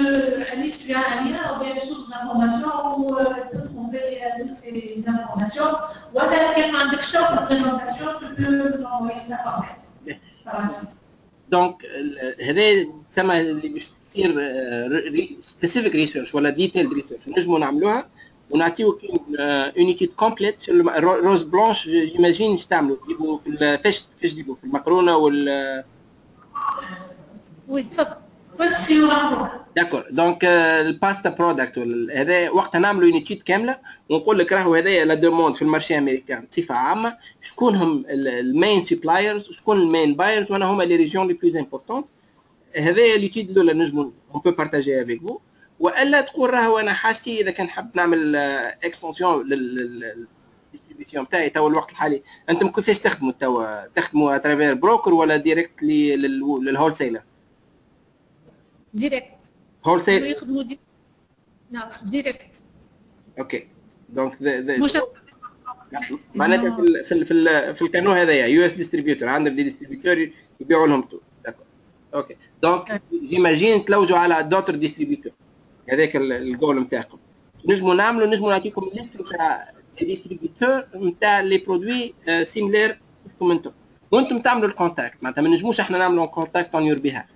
Anis, tu as un lien ou bien une source d'information où tu peux trouver ces informations ou à quelqu'un d'extérieur de présentation, tu peux nous envoyer ça par mail. دونك هذا ثما اللي باش تصير سبيسيفيك ريسيرش ولا ديتيلد ريسيرش نجموا نعملوها ونعطيوك اون كيت كومبليت سو روز بلانش جيماجين نستعملوا يجيبوا في الفاش يجيبوا في المكرونه وال وي تفضل باسيو داكور دونك الباستا برودكت هذا وقتها نعملوا اون كيت كامله ونقول لك راهو هذايا لا دوموند في المارشي الامريكان بصفه عامه شكون هم المين سبلايرز شكون المين بايرز وانا هما لي ريجيون لي بلوز امبورطون هذايا ليتيد الاولى نجموا اون بو بارتاجي افيك فو والا تقول راهو انا حاجتي اذا كان حاب نعمل اكستنسيون للديستريبيسيون تاعي توا الوقت الحالي انتم كيفاش تخدموا توا تخدموا اترافير بروكر ولا ديريكت للهول سيلر ديريكت هول سيلر يخدموا ديريكت اوكي دونك معناتها في الكانو هذايا يو اس ديستريبيوتور عندك دي ديستريبيوتور يبيعوا لهم تو داكور اوكي دونك جيماجين تلوجوا على دوتر ديستريبيوتور هذاك الجول نتاعكم نجموا نعملوا نجموا نعطيكم الليست تاع ديستريبيوتور نتاع لي برودوي سيميلير كيفكم انتم وانتم تعملوا الكونتاكت معناتها ما نجموش احنا نعملوا كونتاكت اون يور بيها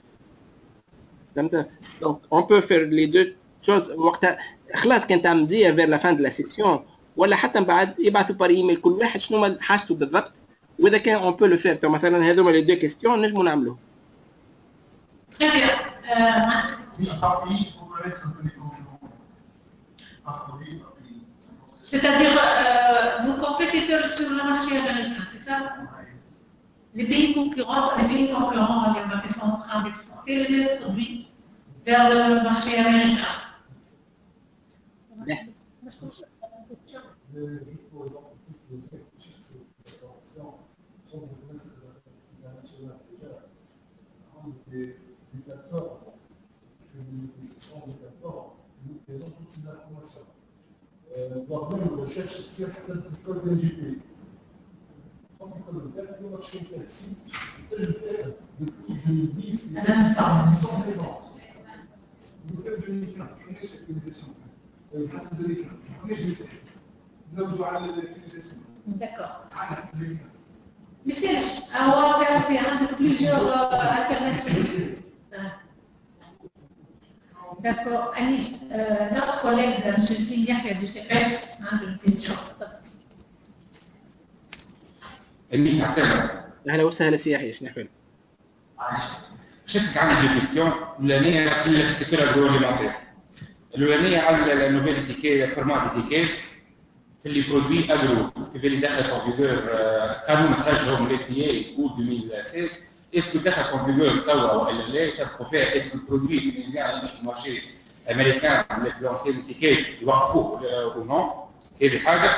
فهمت دونك اون بو فير لي دو شوز وقتها خلاص كان تاع مزيه فير لا فان دو لا سيكسيون ولا حتى من بعد يبعثوا بار ايميل كل واحد شنو حاجته بالضبط واذا كان اون بو لو فير مثلا هذوما لي دو كيستيون نجموا نعملوه C'est-à-dire vos compétiteurs sur le marché américain, c'est ça? Les pays concurrents sont en train d'exporter les produits vers le marché américain. Merci. Des plateformes, parce que les plateformes nous présentent toutes ces informations. Voire même, on recherche certains codes d'NGP. Quand on parle de dernier marché taxi, depuis 2010, ils sont présents. Vous faites 2015, vous connaissez cette utilisation. Vous faites 2015, vous connaissez 2016. Là, je dois aller à l'utilisation. D'accord. Mais c'est un regard de plusieurs alternatives. D'accord, Anis, notre collègue M. Slignard du CEPEX a une question. Anis, أهلا وسهلا سياحي، شنو نحكي؟ شفتك عندي دي كيستيون، الأولانية اللي حسيتها الريوليمونتير. الأولانية على نوفيل تيكي فورمات تيكيت في اللي برودوي أجرو في بالي دخل كونفيغور قانون خرجهم لي تي اي أو 2016 اسكو دخل كونفيغور توا وإلا لا تبقوا فيها اسكو البرودوي تونيزيان يمشي المارشي الأمريكان ولا لونسيون تيكيت يوقفوه أو نون هذه حاجة.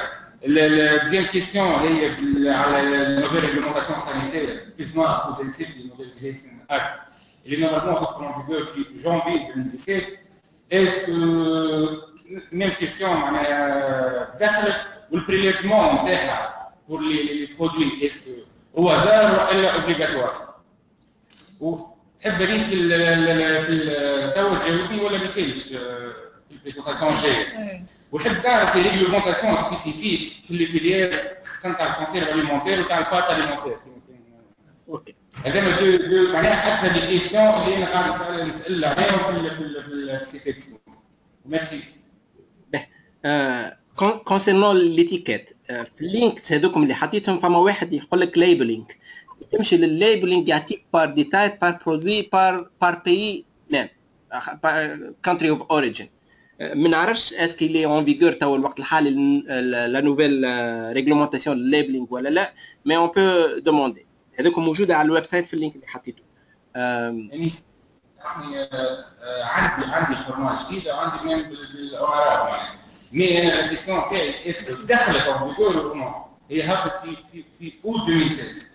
الدوزيام كيستيون هي على نوفيل ريغلومونتاسيون سانيتير في سما أو تنسيب نوفيل جيسن أكت اللي نورمالمون دخل كونفيغور في جانفي 2017 اسكو même question le prélèvement pour les produits est-ce que au hasard ou obligatoire ou تحب ريش في التوجه الجوي ولا ما يصيرش في البريزونطاسيون الجايه ونحب تعرف ريغلومونطاسيون سبيسيفيك في لي فيليير خاصه تاع الكونسير الاليمونتير وتاع الفات الاليمونتير اوكي هذا دو معناها اكثر لي كيسيون اللي انا قاعد نسالها غير في السيتيكس ميرسي كونسيرنو ليتيكيت في اللينكس هذوكم اللي حطيتهم فما واحد يقول لك ليبلينغ تمشي للليبلينغ يعطيك بار ديتاي بار برودوي بار بي نعم كونتري اوف اوريجين ما نعرفش اسكو لي اون فيغور توا الوقت الحالي لا نوفيل ريغلومونتاسيون ليبلينغ ولا لا مي اون بو دوموندي هذوكم موجوده على الويب سايت في اللينك اللي حطيته يعني عندي فورمات جديده وعندي من بالامارات يعني مي الكيسيون تاعي اسكو دخلت الفورمات هي هابط في اول 2016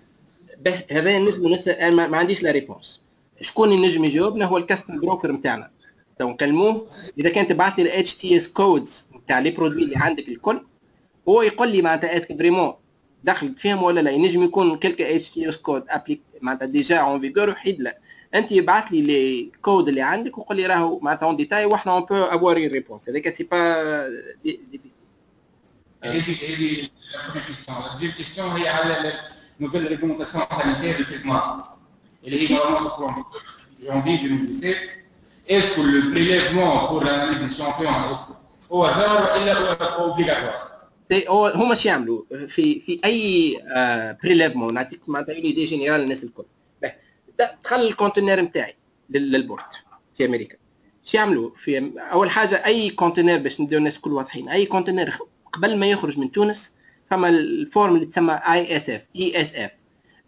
هذا نجم نسال ما عنديش لا ريبونس شكون النجم يجاوبنا هو الكاستم بروكر نتاعنا تو نكلموه اذا كان تبعث لي الاتش تي اس كودز نتاع لي برودوي اللي عندك الكل هو يقول لي معناتها اسكو فريمون دخلت فيهم ولا لا ينجم يكون كلك اتش تي اس كود ابليك معناتها ديجا اون فيغور وحيد لا انت يبعث لي لي كود اللي عندك وقول لي راهو معناتها اون ديتاي وحنا اون بو افوار اون ريبونس هذاك سي با هذه لا كيستيون هي على نوفيل ريغلومونتاسيون سانيتير لي بيزما et l'équivalent from janvier 2017. Est-ce que le prélèvement pour l'analyse des champions هو ضروري إلا هو obligatoire؟ هما شي يعملوا في أي بريليفمون نعطيك معناتها اون ايدي جينيرال للناس الكل. دخل الكونتينير نتاعي للبورد في أمريكا. شي يعملوا؟ في أول حاجة أي كونتينير باش نديو الناس الكل واضحين، أي كونتينير قبل ما يخرج من تونس فما الفورم اللي تسمى ISF.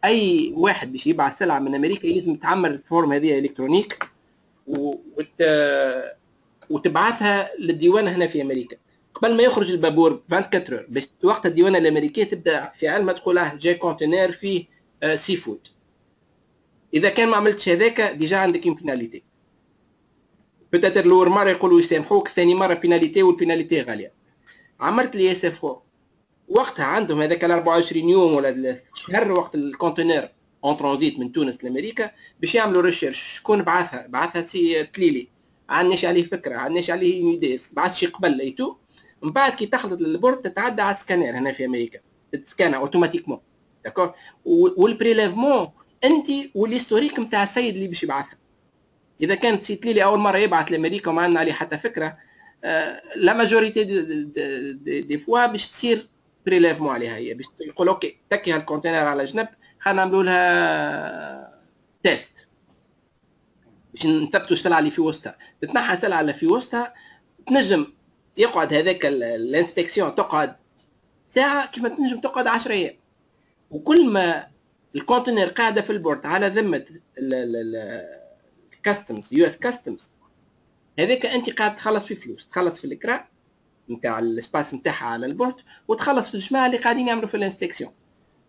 أي واحد باش يبعث سلعة من أمريكا لازم تعمل الفورم هذه إلكترونيك وتبعثها للديوان هنا في أمريكا. قبل ما يخرج البابور 24 ساعة باش وقت الديوانة الأمريكية تبدأ في علمها تقول له جاي كونتينير فيه سي فود. إذا كان ما عملتش هذاك ديجا عندك بيناليتي. بتاتر الأول مرة يقولوا يسامحوك، ثاني مرة بيناليتي والبيناليتي غالية. عمرت لي اس اف او وقتها عندهم هذاك 24 يوم ولا شهر وقت الكونتينير اون ترانزيت من تونس لأمريكا باش يعملوا ريشيرش شكون بعثها سي تليلي. عندناش عليه فكرة، عندناش عليه ميديس، بعث شي قبل ليتو. من بعد كي تخلط البورد تتعدى على السكانير هنا في امريكا، تتسكان اوتوماتيكمون، داكور؟ والبريليفمون انت والهيستوريك نتاع السيد اللي باش يبعثها. اذا كان سيت لي اول مره يبعث لامريكا وما عندنا عليه حتى فكره، لا ماجوريتي دي فوا باش تصير بريليفمون عليها، هي باش يقول اوكي تكي هالكونتينر على جنب، خلينا نعملوا لها تيست باش نثبتوا السلعه اللي في وسطها. تتنحى سلعه اللي في وسطها، تنجم يقعد هذاك الانسبكسيون تقعد ساعة كيما تنجم تقعد 10 أيام. وكل ما الكونتينر قاعدة في البورد على ذمة الكاستمز يو اس كاستمز، هذاك أنت قاعد تخلص في فلوس، تخلص في الإكراء نتاع السباس نتاعها على البورد، وتخلص في الجماعة اللي قاعدين يعملوا في الانسبكسيون.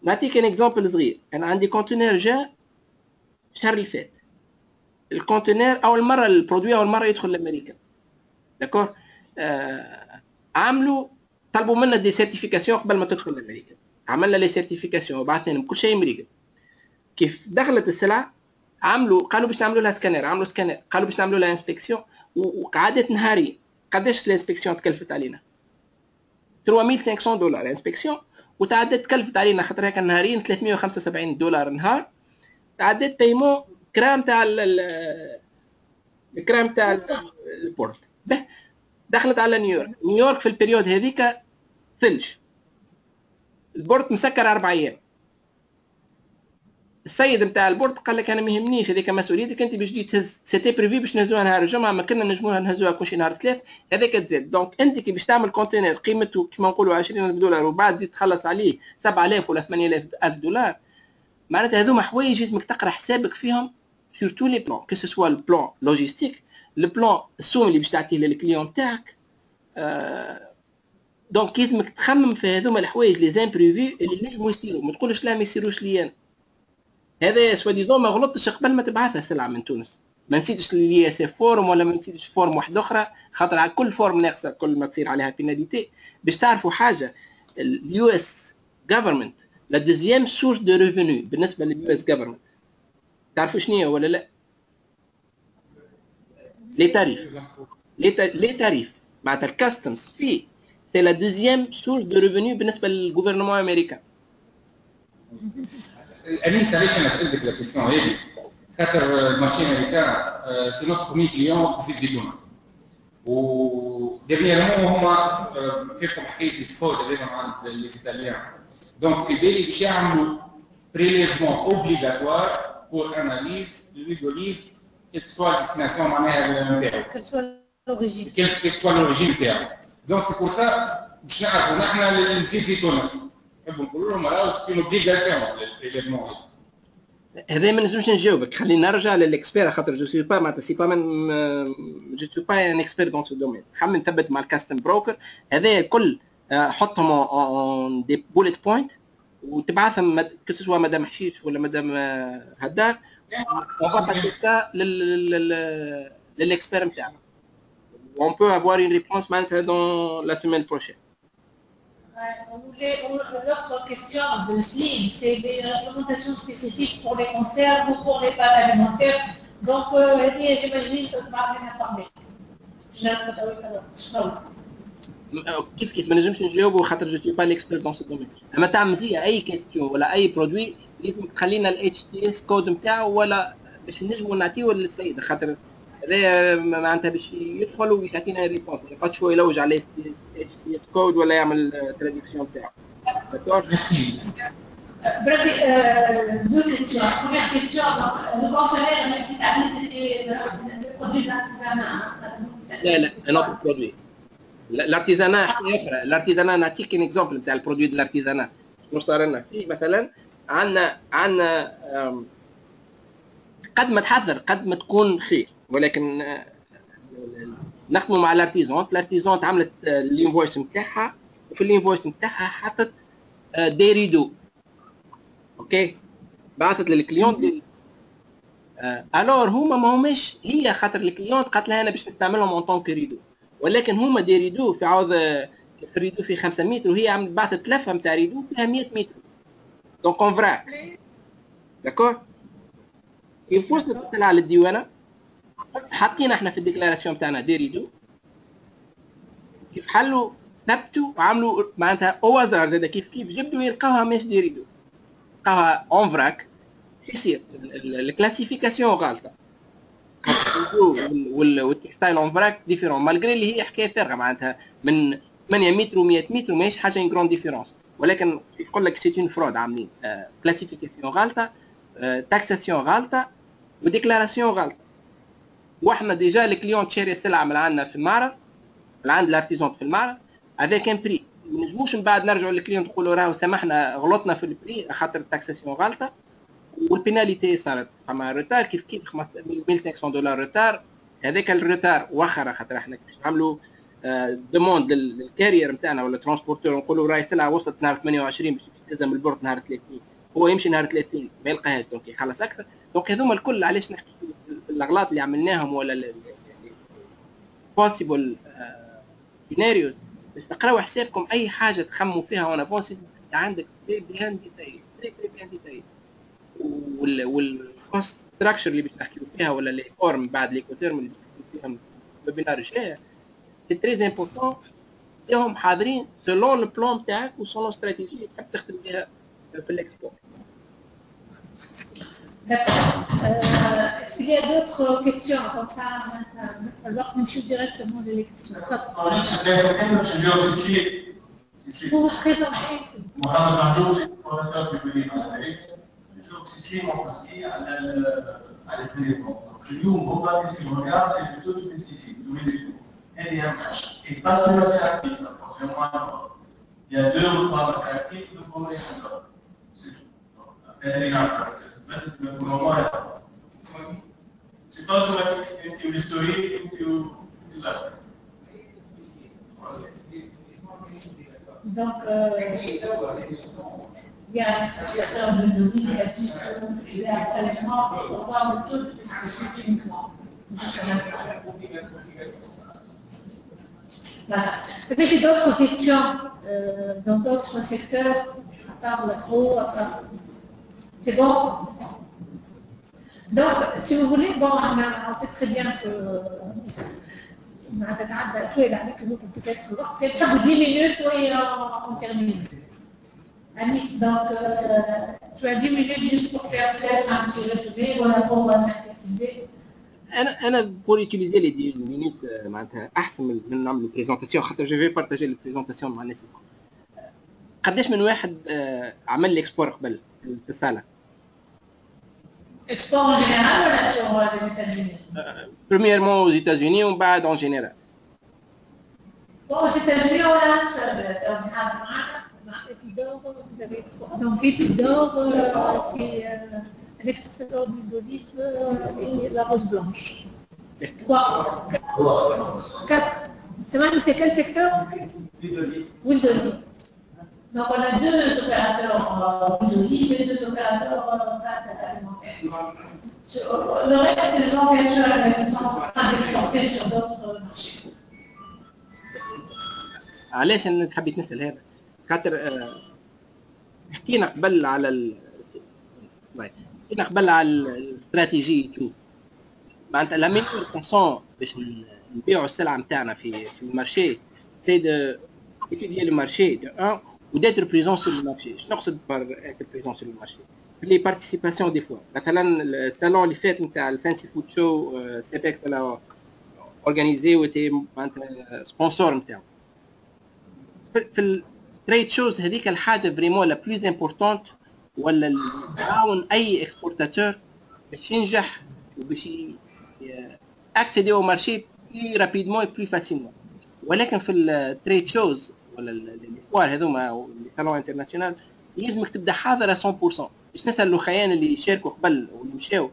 نعطيك ان اكزامبل صغير، أنا عندي كونتينر جا الشهر اللي فات. الكونتينر أول مرة البرودوي أول مرة يدخل لأمريكا، داكور؟ عملوا طلبوا منا دي سيرتيفيكاسيون قبل ما تدخل لامريكا، عملنا لي سيرتيفيكاسيون وبعثنا لهم كل شيء امريكا. كيف دخلت السلعه عملوا قالوا باش نعملوا لها سكانير، عملوا سكانير، قالوا باش نعملوا لها انسبكسيون، وقعدت نهاري. قداش الانسبكسيون تكلفت علينا؟ $3,500 الانسبكسيون، وتعدت تكلفت علينا خاطر هاك نهارين $375 نهار. تعدت بايمون كرام تاع الكرام تاع البورت دخلت على نيويورك في البريود هذيك ثلج، البورت مسكر 4 أيام. السيد نتاع البورت قال لك انا ما يهمنيش هذيك مسؤوليتك انت باش تجي تهز، سيتي بريفي باش نهزوها نهار الجمعه، ما كنا نجموها نهزوها كل شي نهار 3 هذاك تزاد. دونك انت كي باش تعمل كونتينر قيمته كيما نقولوا $20 وبعد تزيد تخلص عليه 7000 ولا $8,000، معناتها هذوما حوايج لازمك تقرا حسابك فيهم سور تو لي بلان، كو سوا البلان لوجيستيك، البلان السوم اللي باش تعطيه للكليون تاعك. دونك لازمك تخمم في هذوما الحوايج لي زامبريفي اللي نجموا يصيروا، ما تقولش لا ما يصيروش ليان. هذا سوا ديزون ما غلطتش قبل ما تبعثها السلعه من تونس، ما نسيتش لي اس اف فورم ولا ما نسيتش فورم واحده اخرى، خاطر على كل فورم ناقصه كل ما تصير عليها بيناليتي. باش تعرفوا حاجه، اليو اس جوفرمنت لا دوزيام سورس دو ريفيني بالنسبه لليو اس جوفرمنت، تعرفوا شنو هي ولا لا؟ لي تاريف، لي تاريف معناتها الكاستمز في سي لا دوزيام سورس دو ريفيني بالنسبه للغوفرنمون الامريكان. انيس علاش نسالك لا كيسيون هذه؟ خاطر المارشي الامريكان سي نوتر برومي كليون وقت يزيدونا، و ديرنييرمون هما كيفكم حكايه الفود هذيك مع لي ايطاليان. دونك في بالي باش يعملوا بريليفمون اوبليغاتوار بور اناليز لي دوليف كتسوا ديستيناسيون معناها نتاعو، كتسوا لوريجين نتاعو. دونك سي بور سا باش نعرفوا نحنا اللي نزيد في تونس نحبوا نقولوا لهم راهو سي اوبليغاسيون للبيليمون. هذا ما نجمش نجاوبك، خلينا نرجع للاكسبير خاطر جو سوي با معناتها سي با جو سوي با ان اكسبير دون سو دومين. خمن ثبت مع الكاستم بروكر هذا كل حطهم اون دي بوليت بوينت وتبعثهم كسوا مدام حشيش ولا مدام هدار l'expert. On peut avoir une réponse maintenant la semaine prochaine. L'autre question de Slim, c'est des réglementations spécifiques pour les conserves ou pour les pâtes alimentaires. Donc, j'imagine que Marvin a parlé. Je n'ai pas كيف كيف ما نجمش نجاوبه خاطر جو سوي با ليكسبير دون سو دومين. اما تعمزيه اي كيستيون ولا اي برودوي خلينا الاتش تي اس كود نتاعه ولا باش نجموا نعطيوه للسيد خاطر هذا معناتها باش يدخل ويعطينا ريبورت ما يقعدش هو يلوج على الاتش تي اس كود ولا يعمل تراديكسيون نتاعو. Deux questions. Première question, le conteneur avec l'établissement des produits de l'artisanat. Un autre produit. L'artisanat, l'artisanat natique est un exemple d'un produit de l'artisanat. Nous sommes ici, par exemple, عندنا قد ما تحذر قد ما تكون خير ولكن نخدموا مع الارتيزونت. الارتيزونت عملت الانفويس نتاعها وفي الانفويس نتاعها حطت ديريدو اوكي بعثت للكليونت دي الور هما ماهمش هي خاطر الكليونت قالت لها انا باش نستعملهم اون طون كريدو ولكن هما ديريدو في عوض ريدو في 5 متر وهي عملت بعثت لفه نتاع ريدو فيها 100 متر دونك اون فراك داكور يفوز تطلع على الديوانه حاطين احنا في الديكلاراسيون تاعنا ديريدو كيف حلوا ثبتوا وعملوا معناتها اوزار زاد كيف جبدوا يلقاوها ماش ديريدو لقاوها اون فراك يصير الكلاسيفيكاسيون غالطه والتكستايل اون فراك ديفيرون مالغري اللي هي حكايه فارغه معناتها من 8 متر و100 متر ماهيش حاجه اون غروند ديفيرونس ولكن يقول لك سيت اون فرود عاملين كلاسيفيكاسيون غالطه تاكساسيون غالطه وديكلاراسيون غالطه واحنا ديجا الكليون شاري سلعه من عندنا في المعرض من عند الارتيزون في المعرض افيك ان بري ما نجموش من بعد نرجعوا للكليون نقولوا راهو سامحنا غلطنا في البري خاطر التاكساسيون غالطه والبيناليتي صارت فما روتار كيف كيف $1500 روتار هذاك الروتار وخر خاطر احنا كيفاش نعملوا ديموند للكارير نتاعنا ولا ترانسبورتور نقولوا راهي السلعه وصلت نهار 28 باش تلزم البورد نهار 30 هو يمشي نهار 30 ما يلقاهاش دونك يخلص اكثر دونك هذوما الكل علاش نحكي الاغلاط اللي عملناهم ولا بوسيبل سيناريوز باش تقراو حسابكم اي حاجه تخموا فيها وانا بونسي عندك بيان ديتاي بيان ديتاي والكوست ستراكشر اللي باش نحكيو فيها ولا لي فورم بعد لي كوتيرم اللي فيهم ويبينار جايه سي تري امبورطون تاعهم حاضرين سلون البلان تاعك وسلون استراتيجي اللي تحب تخدم بها في الاكسبو. Est-ce qu'il y a d'autres questions? Comme ça, alors nous sommes directement dans les questions. Je vais aussi vous présenter. Mohamed Malouche, c'est le coordinateur du Bureau. Je vais aussi m'en parler à l'événement. Le lieu où on va ce qu'on regarde, c'est plutôt du pesticide, du résidu, et des impages. Et pas tout à fait actif, parce que moi, il y a deux ou trois affaires actifs, nous pouvons les résoudre. C'est tout. Et les impages. Le gouvernement est là. C'est pas sur l'historique ou tout ça. Donc, il y a un situateur de données qui a dit que l'allègement pour voir le taux de pesticide uniquement. Voilà. Mais j'ai d'autres questions dans d'autres secteurs, à part l'agro, à part. C'est bon. Donc, si vous voulez, bon, on sait très bien que on a peut-être que 10 minutes et on termine. Anis, donc, tu as 10 minutes juste pour faire un petit résumé, voilà, pour synthétiser. Pour utiliser les 10 minutes, je vais partager la présentation de Anis. قداش من واحد عمل اكسبور قبل في الصالة؟ اكسبور اون جينيرال ولا سور لي زيتازوني؟ بريميرمون زيتازوني ومن بعد اون جينيرال. بون زيتازوني ولا راني حاضر معاك مع ايبيدور دونك ايبيدور سي ان اكسبورتور دو بوديف اي لا روز بلانش. 4 سمعني سي كان سيكتور؟ ويلدوني. Donc on a deux opérateurs biologiques et deux opérateurs alimentaires. Le reste des organisations sont en train d'exporter sur d'autres marchés. علاش أنا حبيت نسأل هذا؟ خاطر حكينا قبل على حكينا قبل على الاستراتيجية تو معناتها لا ميور فاسون باش نبيعوا السلعة نتاعنا في المارشي سي دو إيتيديي لو مارشي دو 1 وديتر بريزون سو لو مارشي. شنو نقصد بار ايتر بريزون سو لو مارشي؟ بلي بارتيسيباسيون دي فوا مثلا الصالون اللي فات نتاع الفانسي فود شو سيبكس انا اورغانيزي وتي معناتها سبونسور نتاعو في التريد شوز هذيك الحاجه بريمون لا بليز امبورطونت ولا تعاون اي اكسبورتاتور باش ينجح وباش اكسيدي او مارشي بلي رابيدمون بلي فاسيلمون ولكن في التريد شوز ولا الفوار هذوما الصالون انترناسيونال لازمك تبدا حاضر 100% باش نسال الاخيان اللي شاركوا قبل واللي مشاو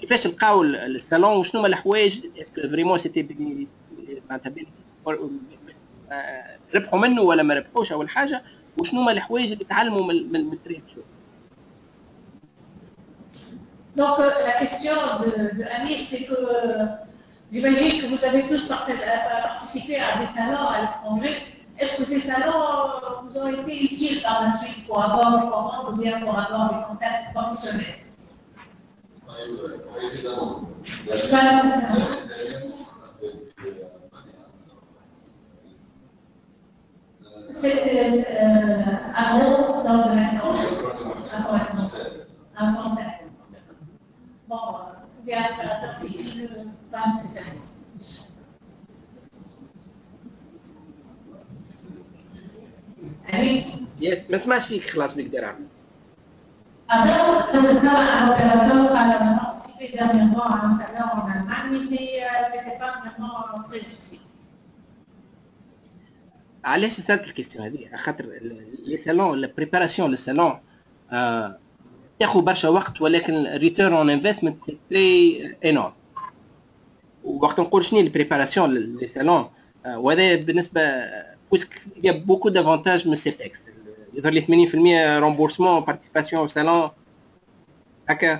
كيفاش لقاو الصالون وشنو هما الحوايج اسكو فريمون سيتي معناتها ربحوا منه ولا ما ربحوش اول حاجه وشنو هما الحوايج اللي تعلموا من التريد شو. Donc la question de Anis c'est que j'imagine que vous avez tous participé à des salons à l'étranger. Est-ce que ces salons vous ont été utiles par la suite pour avoir des commandes ou bien pour avoir des contacts professionnels? Oui, évidemment. Je parle de ça. C'était avant dans le concert. Un concert. Bon, il y a ça depuis 26 ans. Yes, ما سمعش فيك خلاص نقدر أعمل. علاش سألت الكيستيون هذه؟ خاطر الصالون البريباراسيون للصالون تاخذ برشا وقت ولكن الريتيرن اون انفستمنت سي تري انورم. وقت نقول شنو البريباراسيون للصالون وهذا بالنسبة puisqu'il y a beaucoup d'avantages mais CEPEX. Vers les 80% remboursement, participation au salon. Haka.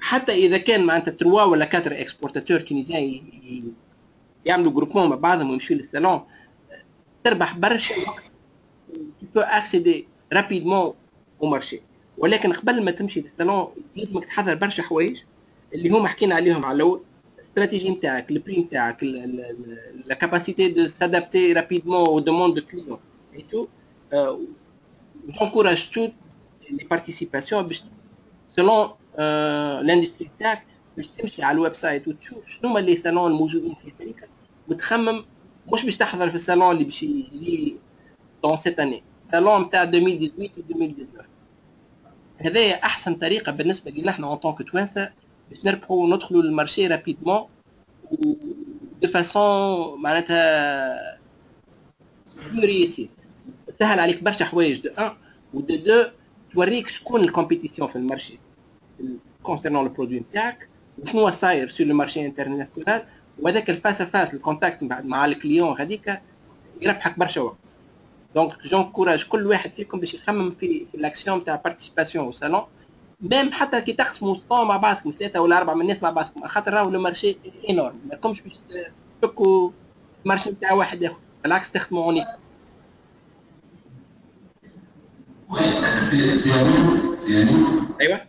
حتى إذا كان معناتها 3 ولا 4 إكسبورتاتور تونسيان يعملوا جروبمون مع بعضهم ويمشيوا للصالون تربح برشا وقت. Tu peux accéder rapidement au marché. ولكن قبل ما تمشي للصالون لازمك تحضر برشا حوايج اللي هما حكينا عليهم على الأول. Stratégie نتاعك البري نتاعك la capacité de s'adapter rapidement aux demandes de clients et tout j'encourage toutes les participations selon l'industrie تاعك باش تمشي على الويب سايت وتشوف شنو هما لي صالون الموجودين في امريكا وتخمم مش باش تحضر في الصالون اللي باش يجي dans cette année صالون نتاع 2018 و 2019 هذايا احسن طريقه بالنسبه لنا احنا en tant que توانسه باش نربحوا وندخلوا للمارشي رابيدمون ودو فاسون معناتها ريسي تسهل عليك برشا حوايج دو 1 ودو 2 توريك شكون الكومبيتيسيون في المارشي كونسيرنون لو برودوي نتاعك وشنو صاير سور لو مارشي انترناسيونال وهذاك الفاس فاس الكونتاكت مع الكليون هذيك يربحك برشا وقت دونك جونكوراج كل واحد فيكم باش يخمم في لاكسيون تاع بارتيسيباسيون و صالون ميم حتى كي تقسموا الصون مع بعضكم 3 ولا 4 من الناس مع بعضكم خاطر راهو لو مارشي انورم ما لكمش باش تفكوا مارشي نتاع واحد اخر بالعكس تخدموا اونيك. ايوه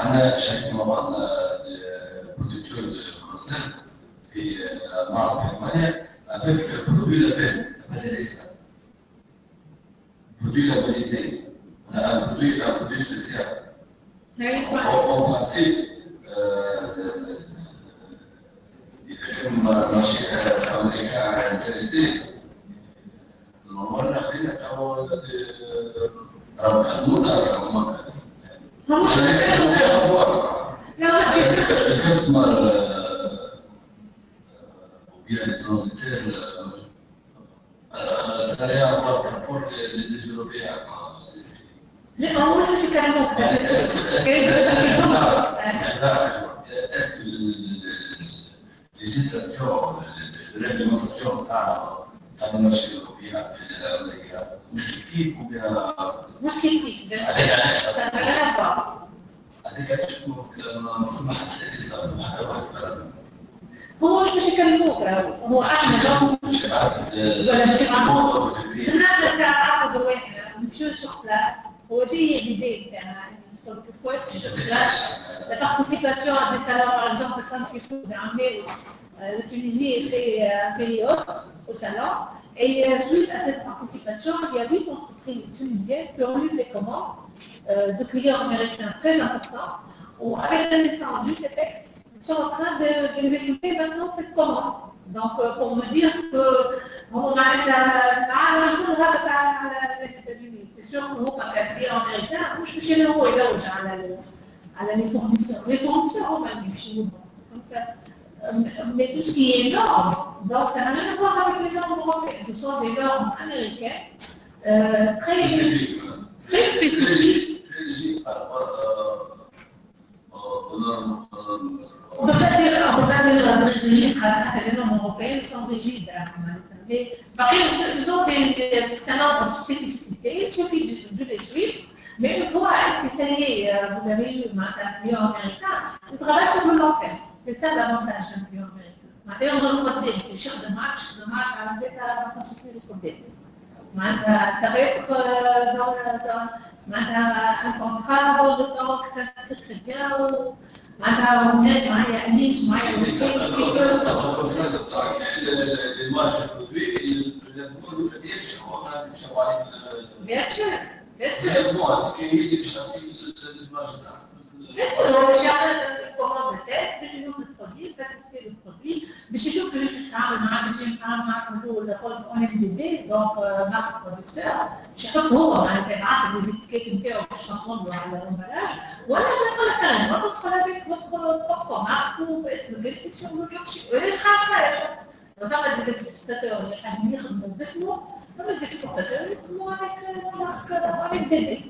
احنا شاركنا مع بعضنا برودكتور كونسيرت في معرض المانيا افيك برودوي لابيل برودوي لابيل un produit spécial. On a fait des films marchés américains intéressés. On a fait des لا ما هو مش كلام هو ودي l'idée pourquoi tu cherches la participation à des salons par exemple le Census Bureau d'Armée la Tunisie était pays hôte au salon. Et suite à cette participation, il y a 8 entreprises tunisiennes qui ont eu des commandes de clients américains très importants, où avec l'assistance du CEPEX, sont en train d'exécuter maintenant cette commande. Donc, pour me dire qu'on a c'est sûr que vous, quand les clients américains, vous touchez le haut et là où j'ai les fournisseurs. Les fournisseurs ont même chez nous. Mais tout ce qui est norme, donc ça n'a rien à voir avec les normes européennes, ce sont des normes américaines très spécifiques. Très par rapport aux normes. On ne peut pas dire que les normes européennes sont rigides. Mais par exemple, ils ont des certains nombres de spécificités, il suffit de les suivre. Mais je crois que ça y est, vous avez eu un client américain, il travaille sur le long terme. C'est ça l'avantage d'un client américain. Et on a le côté, le chef de marche, à la tête, à la société de côté. Ça va être dans un contrat de temps que ça se fait très bien. On est dans Anis, on est dans bien sûr, bien sûr. Bien sûr, j'ai une commande de test, mais j'ai le produit, j'ai testé le produit, mais j'ai sûr que je suis on est l'idée, donc marque producteur, je sais pas pour, on a des étiquettes en chantant dans l'emballage, ou on a un on contrôle avec votre propre marque, ou est-ce que vous êtes sur le marché, vous êtes on parle des exportateurs, il y a un milliard de vêtements, non mais les exportateurs, ils font avec la marque, avec des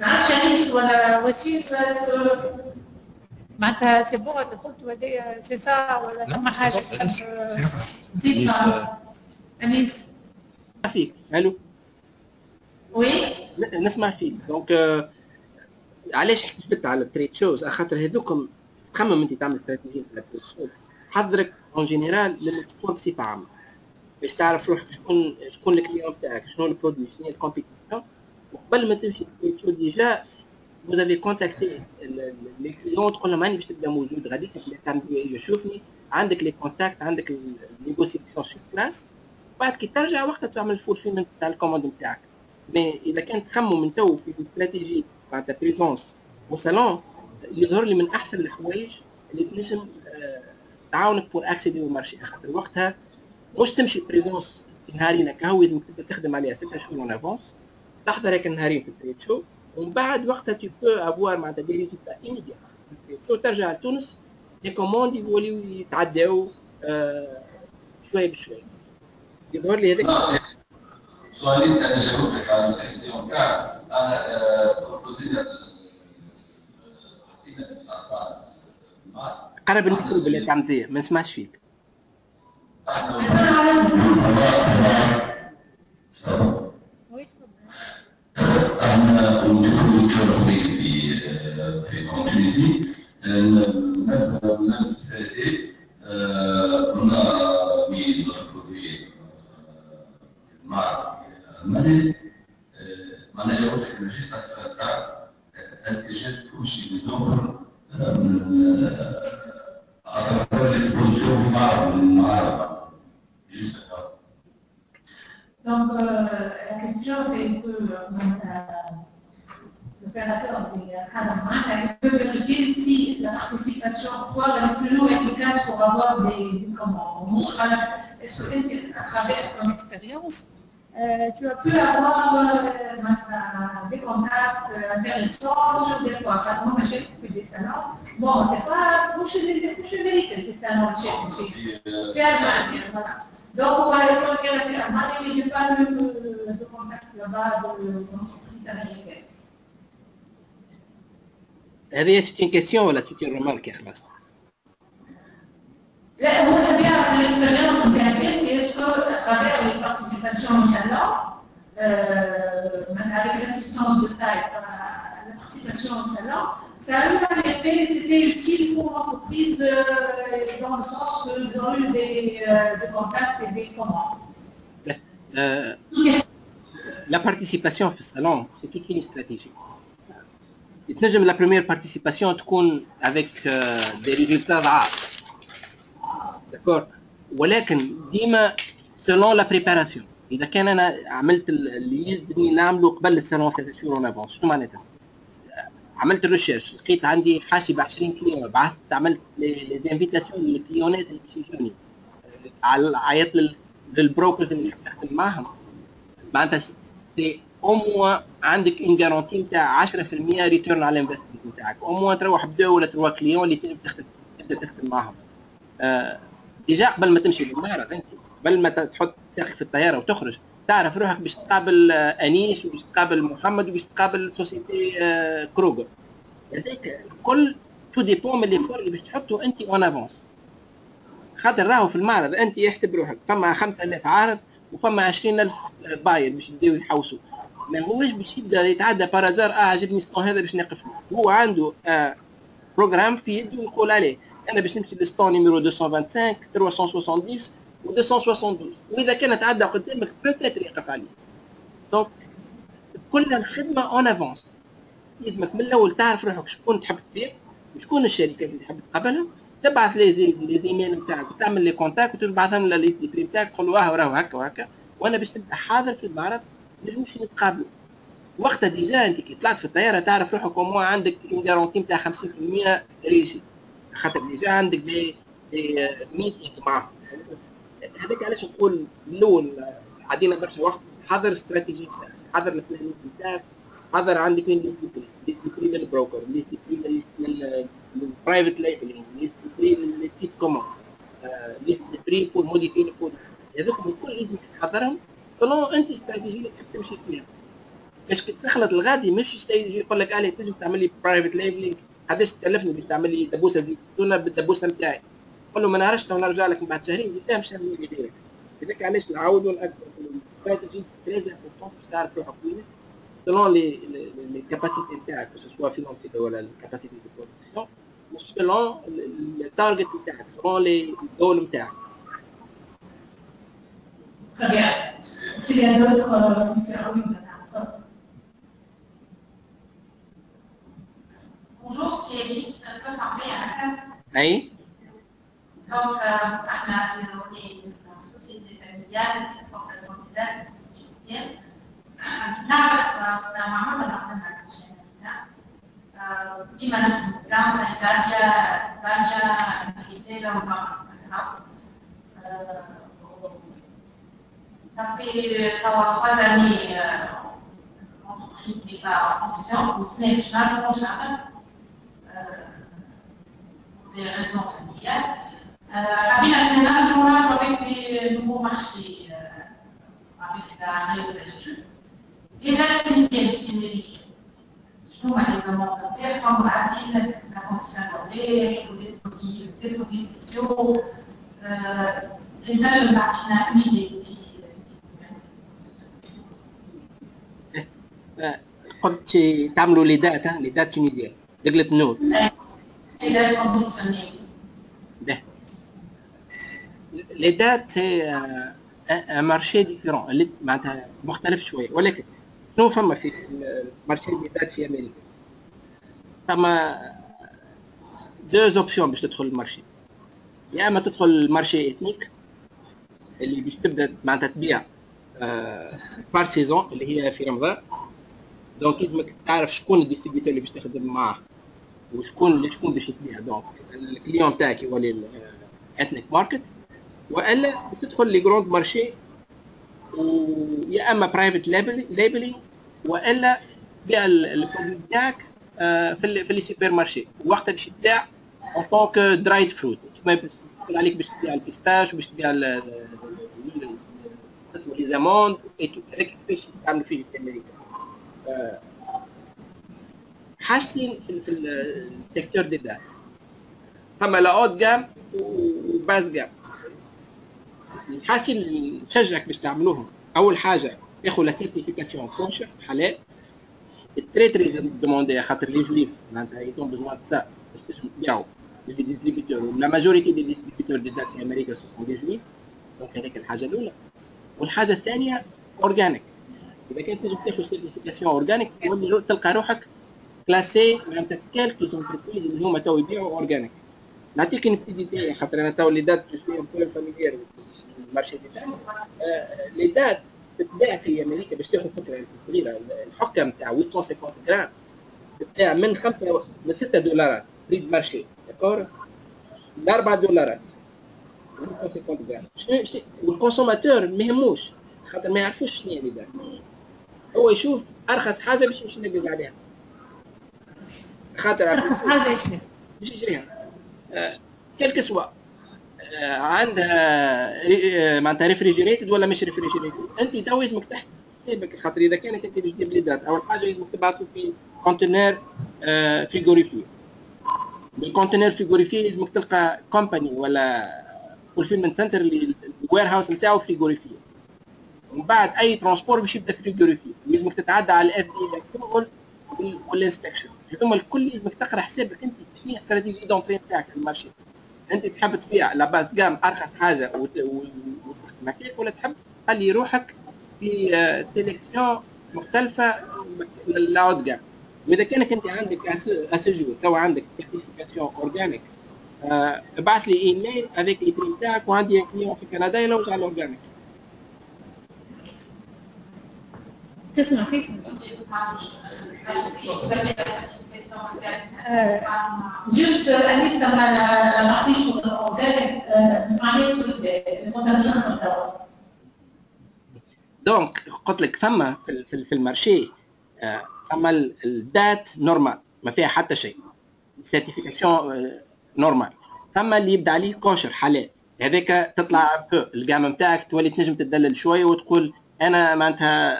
معرفش انيس ولا وسيم معناتها سي بون اللي قلت هذايا سي سا ولا فما حاجه تحب انيس فيك الو وي نسمع فيك دونك علاش حكيت على التريد شوز خاطر هذوكم تخمم انت تعمل استراتيجيه تاع التريد شوز حضرك اون جينيرال للمستوى بصفه عامه باش تعرف روحك شكون الكليون تاعك شنو البرودوي شنو الكومبيتيسيون قبل ما تمشي تشوف ديجا vous avez contacté les clients تقول لهم راني باش تبدا موجود غادي يشوفني عندك لي كونتاكت عندك النيغوسياسيون في بلاص بعد كي ترجع وقتها تعمل الفولفيلمنت تاع الكوموند نتاعك مي اذا كان تخمم من تو في استراتيجي تاع بريزونس وسالون يظهر لي من احسن الحوايج اللي تنجم تعاونك بور اكسيدي ومارشي خاطر وقتها مش تمشي بريزونس في نهارين كهو لازمك تبدا تخدم عليها 6 شهور اون افونس تحضر هيك النهارين في التريد شو ومن بعد وقتها تي بو افوار مع دي ريزولتا ايميديا شو ترجع لتونس لي كوموند يوليو يتعداو شويه بشويه يظهر لي هذاك سؤالي تاع جاوبتك على الكيسيون تاع انا بروبوزينا حطينا في الاعطاء قرب الميكرو بالله تعمزيه ما نسمعش فيك عندنا ميكرو ايكونومي في تونس نبدا نفس الشيء قلنا من البرودوي مع المالي مناجات التكنولوجيا تاع استشهاد كل شيء بدور اعتبر البرودوي مع المعارضه Donc, la question, c'est que l'opérateur des Hadaman peut vérifier si la participation toi, est toujours efficace pour avoir des commandes. Est-ce que, à travers ton expérience, tu as pu avoir des contacts intéressants sur des fois moi, j'ai fait des salons. Bon, c'est pas coucher des salons chez Hadaman, voilà. Donc, on va aller voir les Allemands, mais je n'ai pas eu ce contact là-bas de l'entreprise américaine. C'est une question ou c'est une remarque, Ikhlas ? Là, on voit bien l'expérience américaine, est-ce qu'à travers les participations au salon, avec l'assistance de TAYP, la participation au salon, ça a eu un effet, c'était utile pour l'entreprise dans le sens qu'ils ont eu des contacts et des commandes. La participation au salon, c'est toute une stratégie. La première participation, تكون avec des résultats. D'accord. Mais, ديما, ce selon la préparation. إذا كان أنا عملت اللي يلزمني نعمله قبل السنة وثلاثة شهور ونافونس، شو معناتها؟ عملت الريسيرش، لقيت عندي حاشب 20 كليون، بعثت عملت ليزانفيتاسيون للكليونات اللي باش يجوني، عيطت للبروكرز اللي نخدم معهم، معناتها أوموا عندك إن جارونتي نتاع 10% ريتيرن على الانفستمنت نتاعك، أوموا تروح بدا ولا تروا كليون اللي تبدا تخدم معهم. ديجا قبل ما تمشي للمعرض أنت، قبل ما تحط ساقك في الطيارة وتخرج، تعرف روحك باش تقابل أنيس وباش تقابل محمد وباش تقابل سوسيتي كروغر. هذاك الكل تو ديبون من الإفور اللي باش تحطه أنت أون أفونس. خاطر راهو في المعرض أنت يحسب روحك، فما 5000 عارض وفما 20,000 باير باش يبداو يحوسوا. ماهوش باش يبدا يتعدى بارازار عجبني ستون هذا باش نقف له. هو عنده بروجرام في يده يقول عليه أنا باش نمشي للستون نيميرو 225 370 و 272 وإذا كانت عدى قدامك بوتيتر يقف عليه. دونك كل الخدمة أون أفونس. لازمك من الأول تعرف روحك شكون تحب تبيع وشكون الشركة اللي تحب تقابلها، تبعث ليزيميل نتاعك وتعمل لي كونتاكت وتبعثهم للليست بري نتاعك تقول له واه راهو هكا وهكا وأنا باش نبقى حاضر في المعرض نجموش نتقابلوا. وقتها ديجا أنت كي طلعت في الطيارة تعرف روحك وما عندك جارونتي نتاع 50% ريشي، خاطر ديجا عندك دي ميتينغ معاهم. هذاك علاش نقول الأول عدينا برشا وقت، حضر استراتيجي نتاعك، حضر البلانينغ نتاعك، حضر عندك وين ليست بري، ليست بري للبروكر، ليست بري للبرايفت ليبلينغ، ليست بري للسيت كومون، ليست بري فور موديفي الكود. هذوك الكل لازم تحضرهم طالما انت استراتيجية اللي تحب تمشي فيها. باش كي تخلط الغادي مش استراتيجية يقول لك علي تنجم تعمل لي برايفت ليبلينغ، قداش تكلفني باش تعمل لي دبوسة زيت التونة بالدبوسة نتاعي. قول له ما نعرفش تو نرجع لك من بعد شهرين، بالله مش هنعمل لي غيرك. هذاك علاش نعاود ونأكد الاستراتيجية تلازم باش تعرف روحك وينك طالما لي كاباسيتي نتاعك، سوا فينونسية ولا الكاباسيتي دو برودكسيون، وسوا التارجت نتاعك، سوا لي الجول نتاعك. Bonjour, c'est Alice, ça parler à la oui. Donc, on est une société familiale, d'exportation d'idées, qui est ça fait 3 années l'entreprise n'est pas en fonction, ou ce n'est jamais en charge, pour des raisons familiales. La ville a fait un avec des nouveaux marchés, avec la réouverture. Et la Tunisie qui mérite, je trouve à l'événement frontière, comme la ville, la condition d'anglais, des produits spéciaux, les plages de partenariat. قلت تعملوا ليدات تونيزية دقلت نور ليدات مارشي ديفيرون اللي معناتها مختلف شوية، ولكن شنو فما في مارشي ليدات في أمريكا فما دوز أوبسيون باش تدخل المارشي، يا أما تدخل المارشي إتنيك اللي باش تبدأ معناتها تبيع بار سيزون اللي هي في رمضان. دونك لازمك تعرف شكون الديستريبيوتور اللي باش تخدم معاه وشكون باش يتبيع، دونك الكليون تاعك يولي الاثنيك ماركت، والا تدخل لي جروند مارشي يا اما برايفت ليبلينغ والا تبيع البرودوي تاعك في لي سوبر مارشي، وقتها باش تبيع اون طونك درايد فروت كيما يقول عليك باش تبيع البيستاش وباش تبيع اسمو لي زاموند اي تو، هذاك كيفاش تعملوا فيه في امريكا. حاجتين في السيكتور دي داتا، فما لا اوت جام وباز جام. الحاجتين اللي نشجعك باش تعملوهم، اول حاجه تاخذ لا سيرتيفيكاسيون كونشر حلال تري تري دوموندي، خاطر لي جوليف معناتها يتون بزوان تاع باش تشم تبيعوا لي ديستريبيوتور، ولا ماجوريتي دي ديستريبيوتور دي داتا في امريكا سوسون دي جوليف. دونك هذيك الحاجه الاولى، والحاجه الثانيه اورجانيك. إذا كانت تجي تاخذ سيرتيفيكاسيون أورجانيك تلقى روحك كلاسي معناتها كالكوز انتربريز اللي هما تو يبيعوا أورجانيك. نعطيك نبتدي تاعي خاطر أنا تو لي دات جو سوي أن بو فاميليير في المارشي الإيطالي. لذلك تبدأ في أمريكا باش تاخذ فكرة صغيرة، الحكم تاع 850 جرام تبدأ من 6 دولارات بريد مارشي، داكور، ل 4 دولارات 850 جرام. والكونسوماتور ما يهموش خاطر ما يعرفوش شنو هي لذلك، هو يشوف أرخص حاجة باش ينقز عليها. خاطر أرخص حاجة شنو؟ باش يشريها. كلك سوا عندها معناتها ريفريجيريتد ولا مش ريفريجيريتد، انت تو لازمك تحسب حسابك خاطر اذا كانت انت باش تجيب لي دات اول حاجه لازمك تبعثوا في كونتينر فيغوريفي، بالكونتينر فيغوريفي لازمك تلقى كومباني ولا فولفيلمنت سنتر اللي الوير هاوس نتاعو فيغوريفي، ومن بعد اي ترانسبور باش يبدا فيغوريفي لازمك تتعدى على الاف دي الاكول والانسبكشن، هذوما الكل لازمك تقرا حسابك انت شنو هي استراتيجي دونتري نتاعك للمارشي، انت تحب تبيع لا باس جام ارخص حاجه وتخدمك ولا تحب تخلي روحك في سيليكسيون مختلفه لاوت جام. واذا كانك انت عندك اسجل تو عندك سيرتيفيكاسيون اورجانيك ابعث لي ايميل افيك لي بري تاعك، وعندي كليون في كندا يلوج على الاورجانيك. تسمع فيك جبت أنيس لما نعطيش من الأورجانيك معناه كل المدربين تاعو. دونك قلت لك ثم في المارشي ثم الدات نورمال ما فيها حتى شيء، سيرتيفيكاسيون نورمال، ثم اللي يبدا عليه كوشر حلال، هذاك تطلع بو الجامعة نتاعك تولي تنجم تدلل شوية وتقول أنا معناتها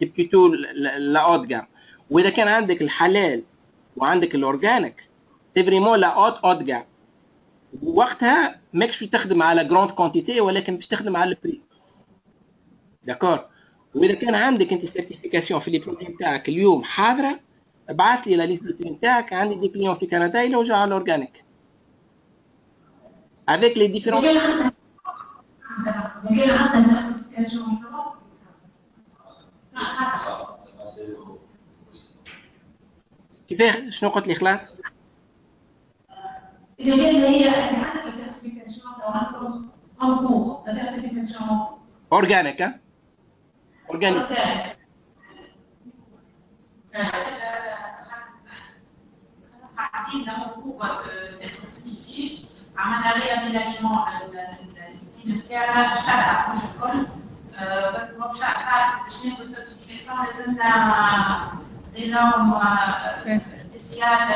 تبكيتو لاوت جام. واذا كان عندك الحلال وعندك الاورجانيك تفريمو لاوت جام، وقتها ماكش تخدم على جراند كونتيتي ولكن باش تخدم على البري، داكور. واذا كان عندك انت سيرتيفيكاسيون في لي برودوي تاعك اليوم حاضره، ابعث لي لا ليست تاعك، عندي دي كليون في كندا يلوجوا على الاورجانيك افيك لي ديفيرون. كيفاه شنو قلت لي خلاص؟ إذا كان هي عندك سيرتيفيكاسيون أو عندك أنكور سيرتيفيكاسيون أورجانيك، ها؟ أورجانيك. حاطين أنكور سيرتيفيكي، عملنا ريابيلاجمون للمسيرة تاعها، اشتغلت مش الكل، بس مش عارفة باش ناخذ سيرتيفيكاسيون لازمنا نظام سبيسيال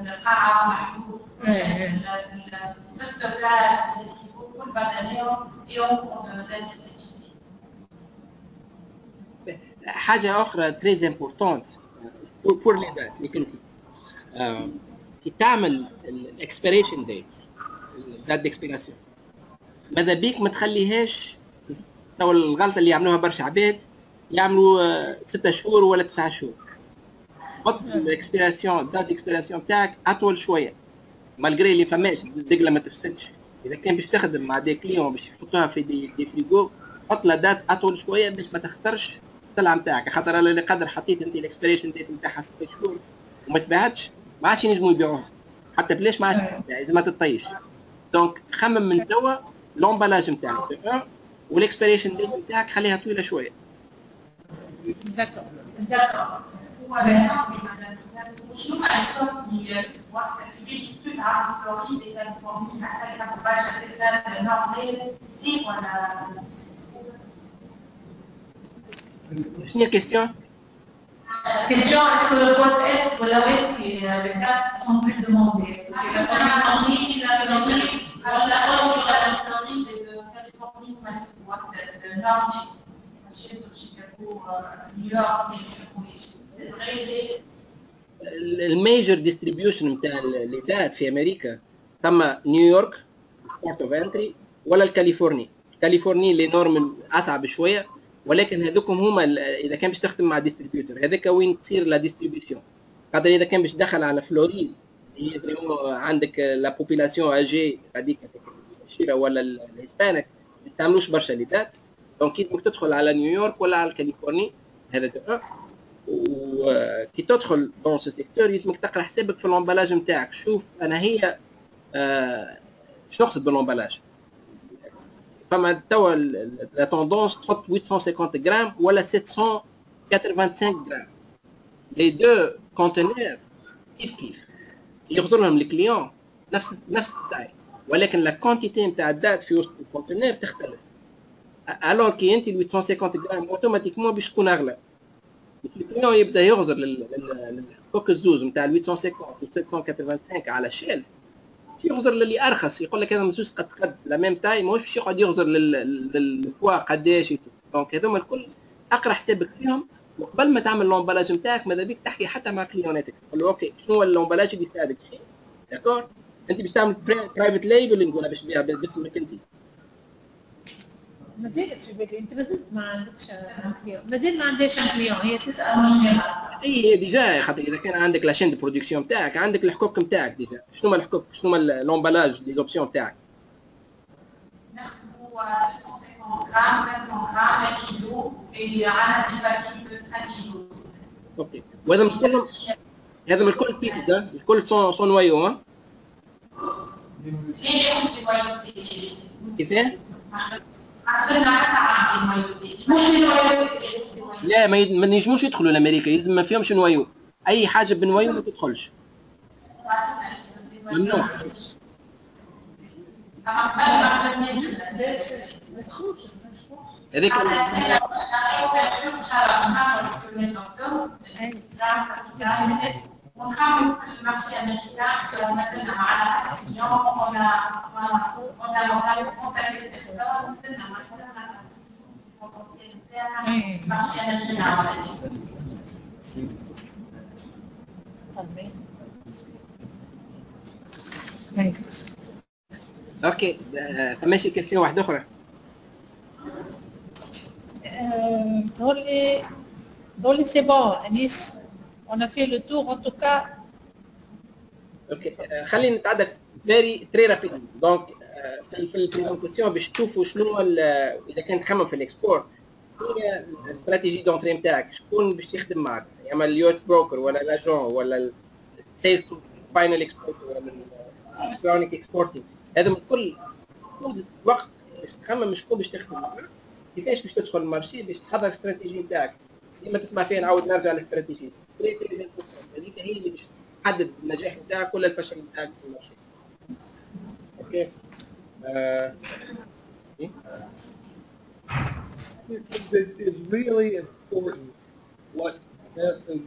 للقاعة محدود باستبدال كل بدنيهم يوم للسجين. حاجة أخرى تريز امبورتونت بور لي دات اللي كنتي كي تعمل الاكسبيريشن ديت، دات ديكسبيراسيون، ماذا بيك ما تخليهاش تو الغلطة اللي يعملوها برشا عباد، يعملوا 6 شهور ولا 9 شهور. حط الاكسبيراسيون دات الاكسبيراسيون تاعك اطول شويه مالغري اللي فماش الدقله ما تفسدش. اذا كان باش تخدم مع دي كليون باش تحطوها في دي فريغو، حط لها دات اطول شويه باش ما تخسرش السلعه نتاعك، خاطر اللي قدر حطيت انت الاكسبيريشن ديت نتاعها 6 شهور وما تباعتش ما عادش ينجموا يبيعوها حتى بلاش، ما عادش اذا ما تطيش. دونك خمم من توا لومبالاج نتاعك والاكسبيريشن ديت نتاعك خليها طويله شويه. داكور. هو العراق بمعنى شنو معناتها في واحد في ديسكوت على التوحيد اللي كان فورمي حتى كان مباشر كان ناقل سي ولا شنو هي الكيستيون؟ كيستيون اسكو البوست اس ولا وين في الكات سون بلو دوموندي اسكو لا فورمي لا نومي ولا اول ولا التوحيد اللي كان فورمي مع واحد ناقل ماشي الميجر ديستريبيوشن نتاع الادات في امريكا، ثم نيويورك بورت اوف انتري ولا الكاليفورني. الكاليفورني لي نورم اصعب شويه، ولكن هذوكم هما اذا كان باش تخدم مع ديستريبيوتور هذاك وين تصير لا ديستريبيوشن. خاطر اذا كان باش تدخل على فلوريد هي فريمون عندك لا بوبيلاسيون اجي هذيك الشيره ولا الهسبانك ما تعملوش برشا ليدات، دونك كي تدخل على نيويورك ولا على الكاليفورني هذا تاع. وكي تدخل دون سو سيكتور لازمك تقرا حسابك في الامبالاج نتاعك، شوف انا هي شنو نقصد بالامبالاج، فما توا لا توندونس تحط 850 غرام ولا 785 غرام لي دو كونتينر كيف كيف يخضر لهم الكليون نفس التاي ولكن لا كونتيتي نتاع الدات في وسط الكونتينر تختلف الوغ كي انت 850 غرام اوتوماتيكمون باش تكون اغلى الكليون يبدا يغزر للكوك الزوز نتاع 850 و 785 على الشيل يغزر للي ارخص يقول لك هذا مسوس قد لا ميم تاي ماهوش باش يقعد يغزر للفوا قداش دونك هذوما الكل اقرا حسابك فيهم وقبل ما تعمل لومبالاج نتاعك ماذا بيك تحكي حتى مع كليوناتك تقول له اوكي شنو هو اللومبالاج اللي يساعدك فيه داكور انت باش تعمل برايفت ليبلينغ ولا باش تبيع باسمك انت مازال في انت مازلت ما عندكش كليون مازال ما عندهاش كليون هي تسال هي ديجا خاطر اذا كان عندك لاشين دو برودكسيون نتاعك عندك الحقوق نتاعك ديجا شنو هما الحقوق شنو هما لومبالاج لي اوبسيون نتاعك نعم هو اوكي وهذا نتكلم هذا من الكل بيتزا الكل صون ويو ها كيفاه لا ما ينجموش يدخلوا لامريكا لازم ما فيهمش نوايو اي حاجه بنوايو ما تدخلش ممنوع هذيك ونحاول المشي على الاتجاه مثلنا على اليوم ولا نحاول نقلل الإحصاء مثلنا مثلا المشي على الاتجاه اوكي فماشي كيسيون واحدة أخرى دولي سي بون أنيس On a fait le tour en tout cas. Ok. خلينا نتعدى very très rapidement. Donc في البريزنتاسيون باش تشوفوا شنو إذا كان تخمم في الإكسبور هي الاستراتيجي دونتري نتاعك شكون باش يخدم معك أما اليو إس بروكر ولا لاجون ولا السيلز تو فاينل إكسبورت ولا الإلكترونيك إكسبورتينغ هذا من كل وقت باش تخمم شكون باش تخدم معك كيفاش باش تدخل المارشي باش تحضر الاستراتيجي نتاعك ديما تسمع فيها نعاود نرجع للاستراتيجي هذيك هي اللي باش تحدد النجاح نتاعك ولا الفشل نتاعك في المشروع. اوكي. It's really important what method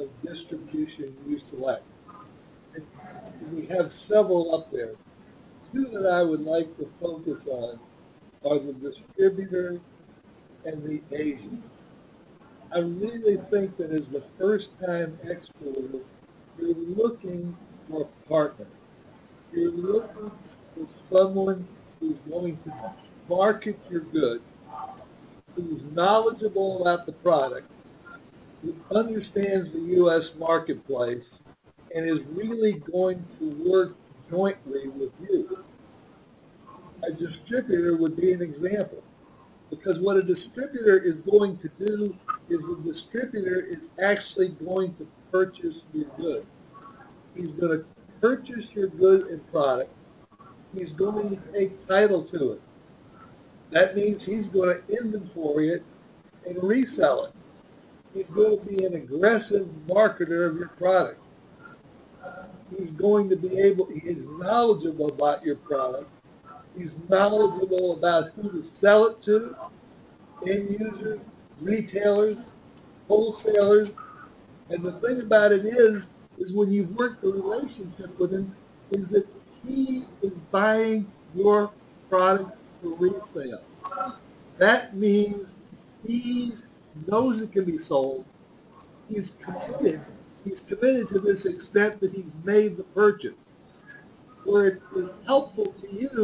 of distribution you select. We have several up there. Two that I would like to focus on are the distributor and the agent. I really think that as the first-time exporter, you're looking for a partner. You're looking for someone who's going to market your goods, who's knowledgeable about the product, who understands the U.S. marketplace, and is really going to work jointly with you. A distributor would be an example. Because what a distributor is going to do is the distributor is actually going to purchase your goods. He's going to purchase your good and product. He's going to take title to it. That means he's going to inventory it and resell it. He's going to be an aggressive marketer of your product. He's going to be able, he is knowledgeable about your product. He's knowledgeable about who to sell it to, end users, retailers, wholesalers. And the thing about it is when you've worked the relationship with him, is that he is buying your product for resale. That means he knows it can be sold. He's committed. He's committed to this extent that he's made the purchase. Where it is helpful to you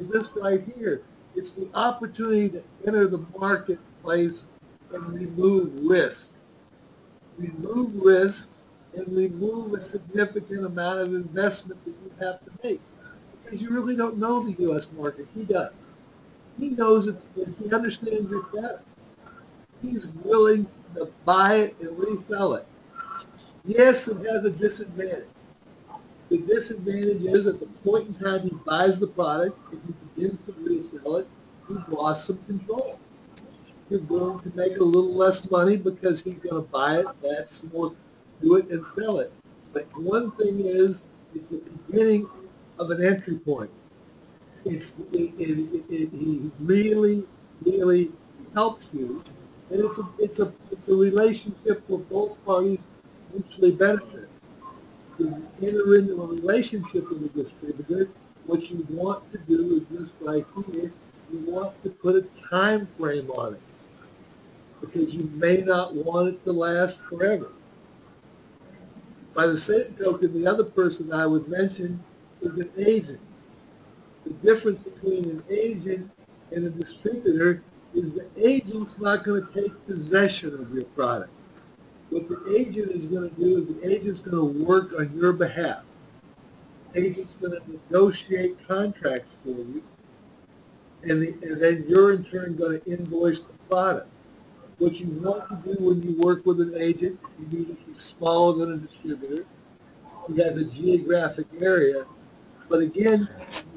is this right here. It's the opportunity to enter the marketplace and remove risk. Remove risk and remove a significant amount of investment that you have to make. Because you really don't know the U.S. market. He does. He knows it. He understands your product. He's willing to buy it and resell it. Yes, it has a disadvantage. The disadvantage is at the point in time he buys the product, if he begins to resell it, You've lost some control. You're going to make a little less money because he's going to buy it, that's more, do it and sell it. But one thing is, it's the beginning of an entry point. He really, really helps you, and it's a relationship where both parties mutually benefit. To enter into a relationship with a distributor, what you want to do is just right here. You want to put a time frame on it because you may not want it to last forever. By the same token, the other person I would mention is an agent. The difference between an agent and a distributor is the agent's not going to take possession of your product. What the agent is going to do is the agent's going to work on your behalf. The agent's going to negotiate contracts for you, and then you're in turn going to invoice the product. What you want to do when you work with an agent, you need to be smaller than a distributor who has a geographic area. But again,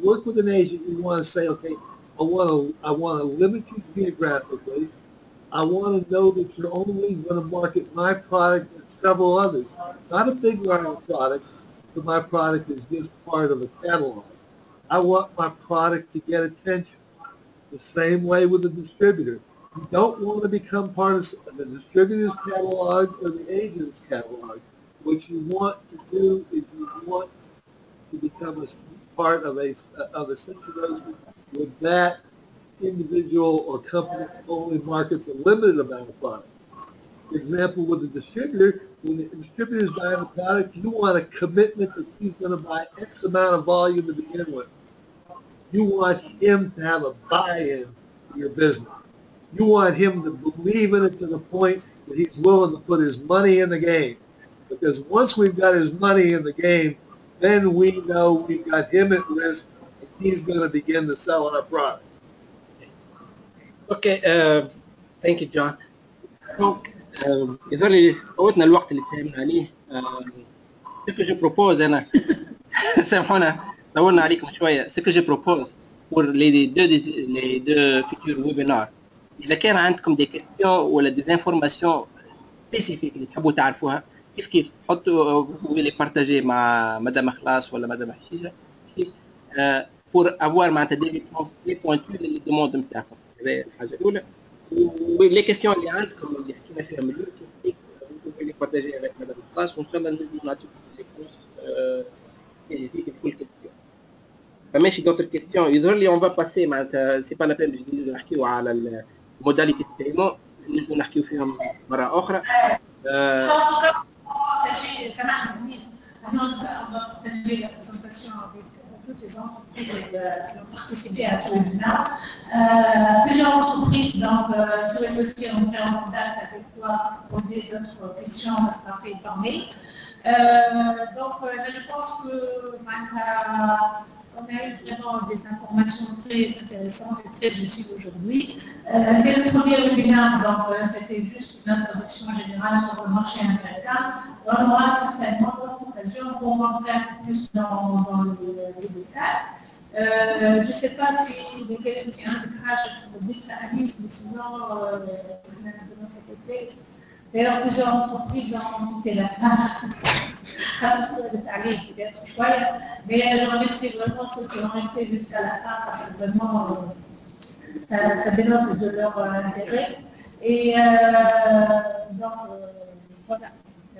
work with an agent, you want to say, okay, I want to limit you geographically. I want to know that you're only going to market my product and several others. Not a big line of products, but my product is just part of a catalog. I want my product to get attention. The same way with a distributor. You don't want to become part of the distributor's catalog or the agent's catalog. What you want to do is you want to become a part of a situation where that individual or company only markets a limited amount of products. For example, with a distributor, when the distributor is buying a product, you want a commitment that he's going to buy X amount of volume to begin with. You want him to have a buy-in to your business. You want him to believe in it to the point that he's willing to put his money in the game. Because once we've got his money in the game, then we know we've got him at risk and he's going to begin to sell our product. Okay, thank you, John. إذا اللي فوتنا الوقت اللي تكلمنا عليه سكجي بروبوز أنا سامحونا طولنا عليكم شوية سكجي بروبوز لي دو فيتور ويبينار. إذا كان عندكم دي كاستيون ولا ديزانفورماسيون سبيسيفيك اللي تحبوا تعرفوها كيف حطوا ولي بارتاجي مع مدام إخلاص ولا مدام حشيشة pour avoir معناتها دي بوانتور اللي دوموند نتاعكم هذه الحاجة الأولى ولي كاستيون اللي عندكم اللي حكينا فيها من الأول كيف ولي بارتاجي مع مدام إخلاص وإن شاء الله نجمو نعطيكم دي كونس سبيسيفيك لكل كاستيون. فماشي دوتر كاستيون يظهر لي on va passer معناتها سي با لا بان باش نزيدو نحكيو على الموداليتي تاعهم نجمو نحكيو فيهم مرة أخرى. سامحني منيش احنا نسجل لا بريزونطاسيون افيك toutes les entreprises qui ont participé à ce webinaire. Plusieurs entreprises, donc, sur le dossier, ont fait un contact avec toi pour poser d'autres questions, ça sera fait par mail. Donc, je pense que on a eu vraiment des informations très intéressantes et très utiles aujourd'hui. C'est le premier webinaire, donc c'était juste une introduction générale sur le marché américain. On aura certainement d'autres occasions pour en faire plus dans les détails. Je ne sais pas si de quel outil arbitrage je peux dire à Alice, mais sinon, de notre côté, d'ailleurs plusieurs entreprises ont quitté la salle. Mais je remercie vraiment ceux qui ont resté jusqu'à la fin parce que vraiment ça dénote de leur intérêt. Et donc voilà,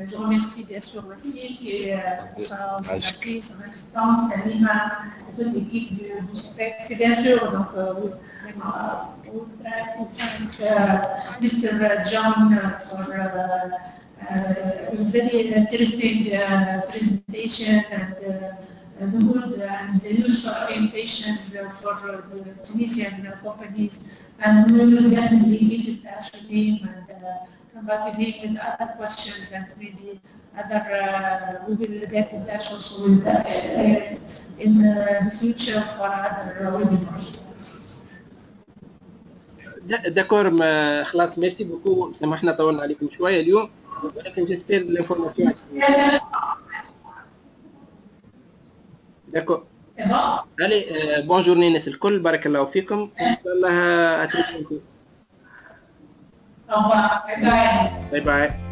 je remercie bien sûr Wassile et son appui, son assistance, Salima, toute l'équipe du CEPEX. C'est bien sûr, donc we would like to thank Mr. John for a very interesting presentation and the good and the useful orientations for the Tunisian companies, and we will definitely keep in touch with him and come back with him with other questions, and maybe we will get in touch also with in the future for other webinars. دكور ما خلاص ميرسي بوكو سمحنا طولنا عليكم شويه اليوم ولكن جيسبير الانفورماسيون دكور علي بونجورني الناس الكل بارك الله فيكم ان شاء الله هتركم باي باي.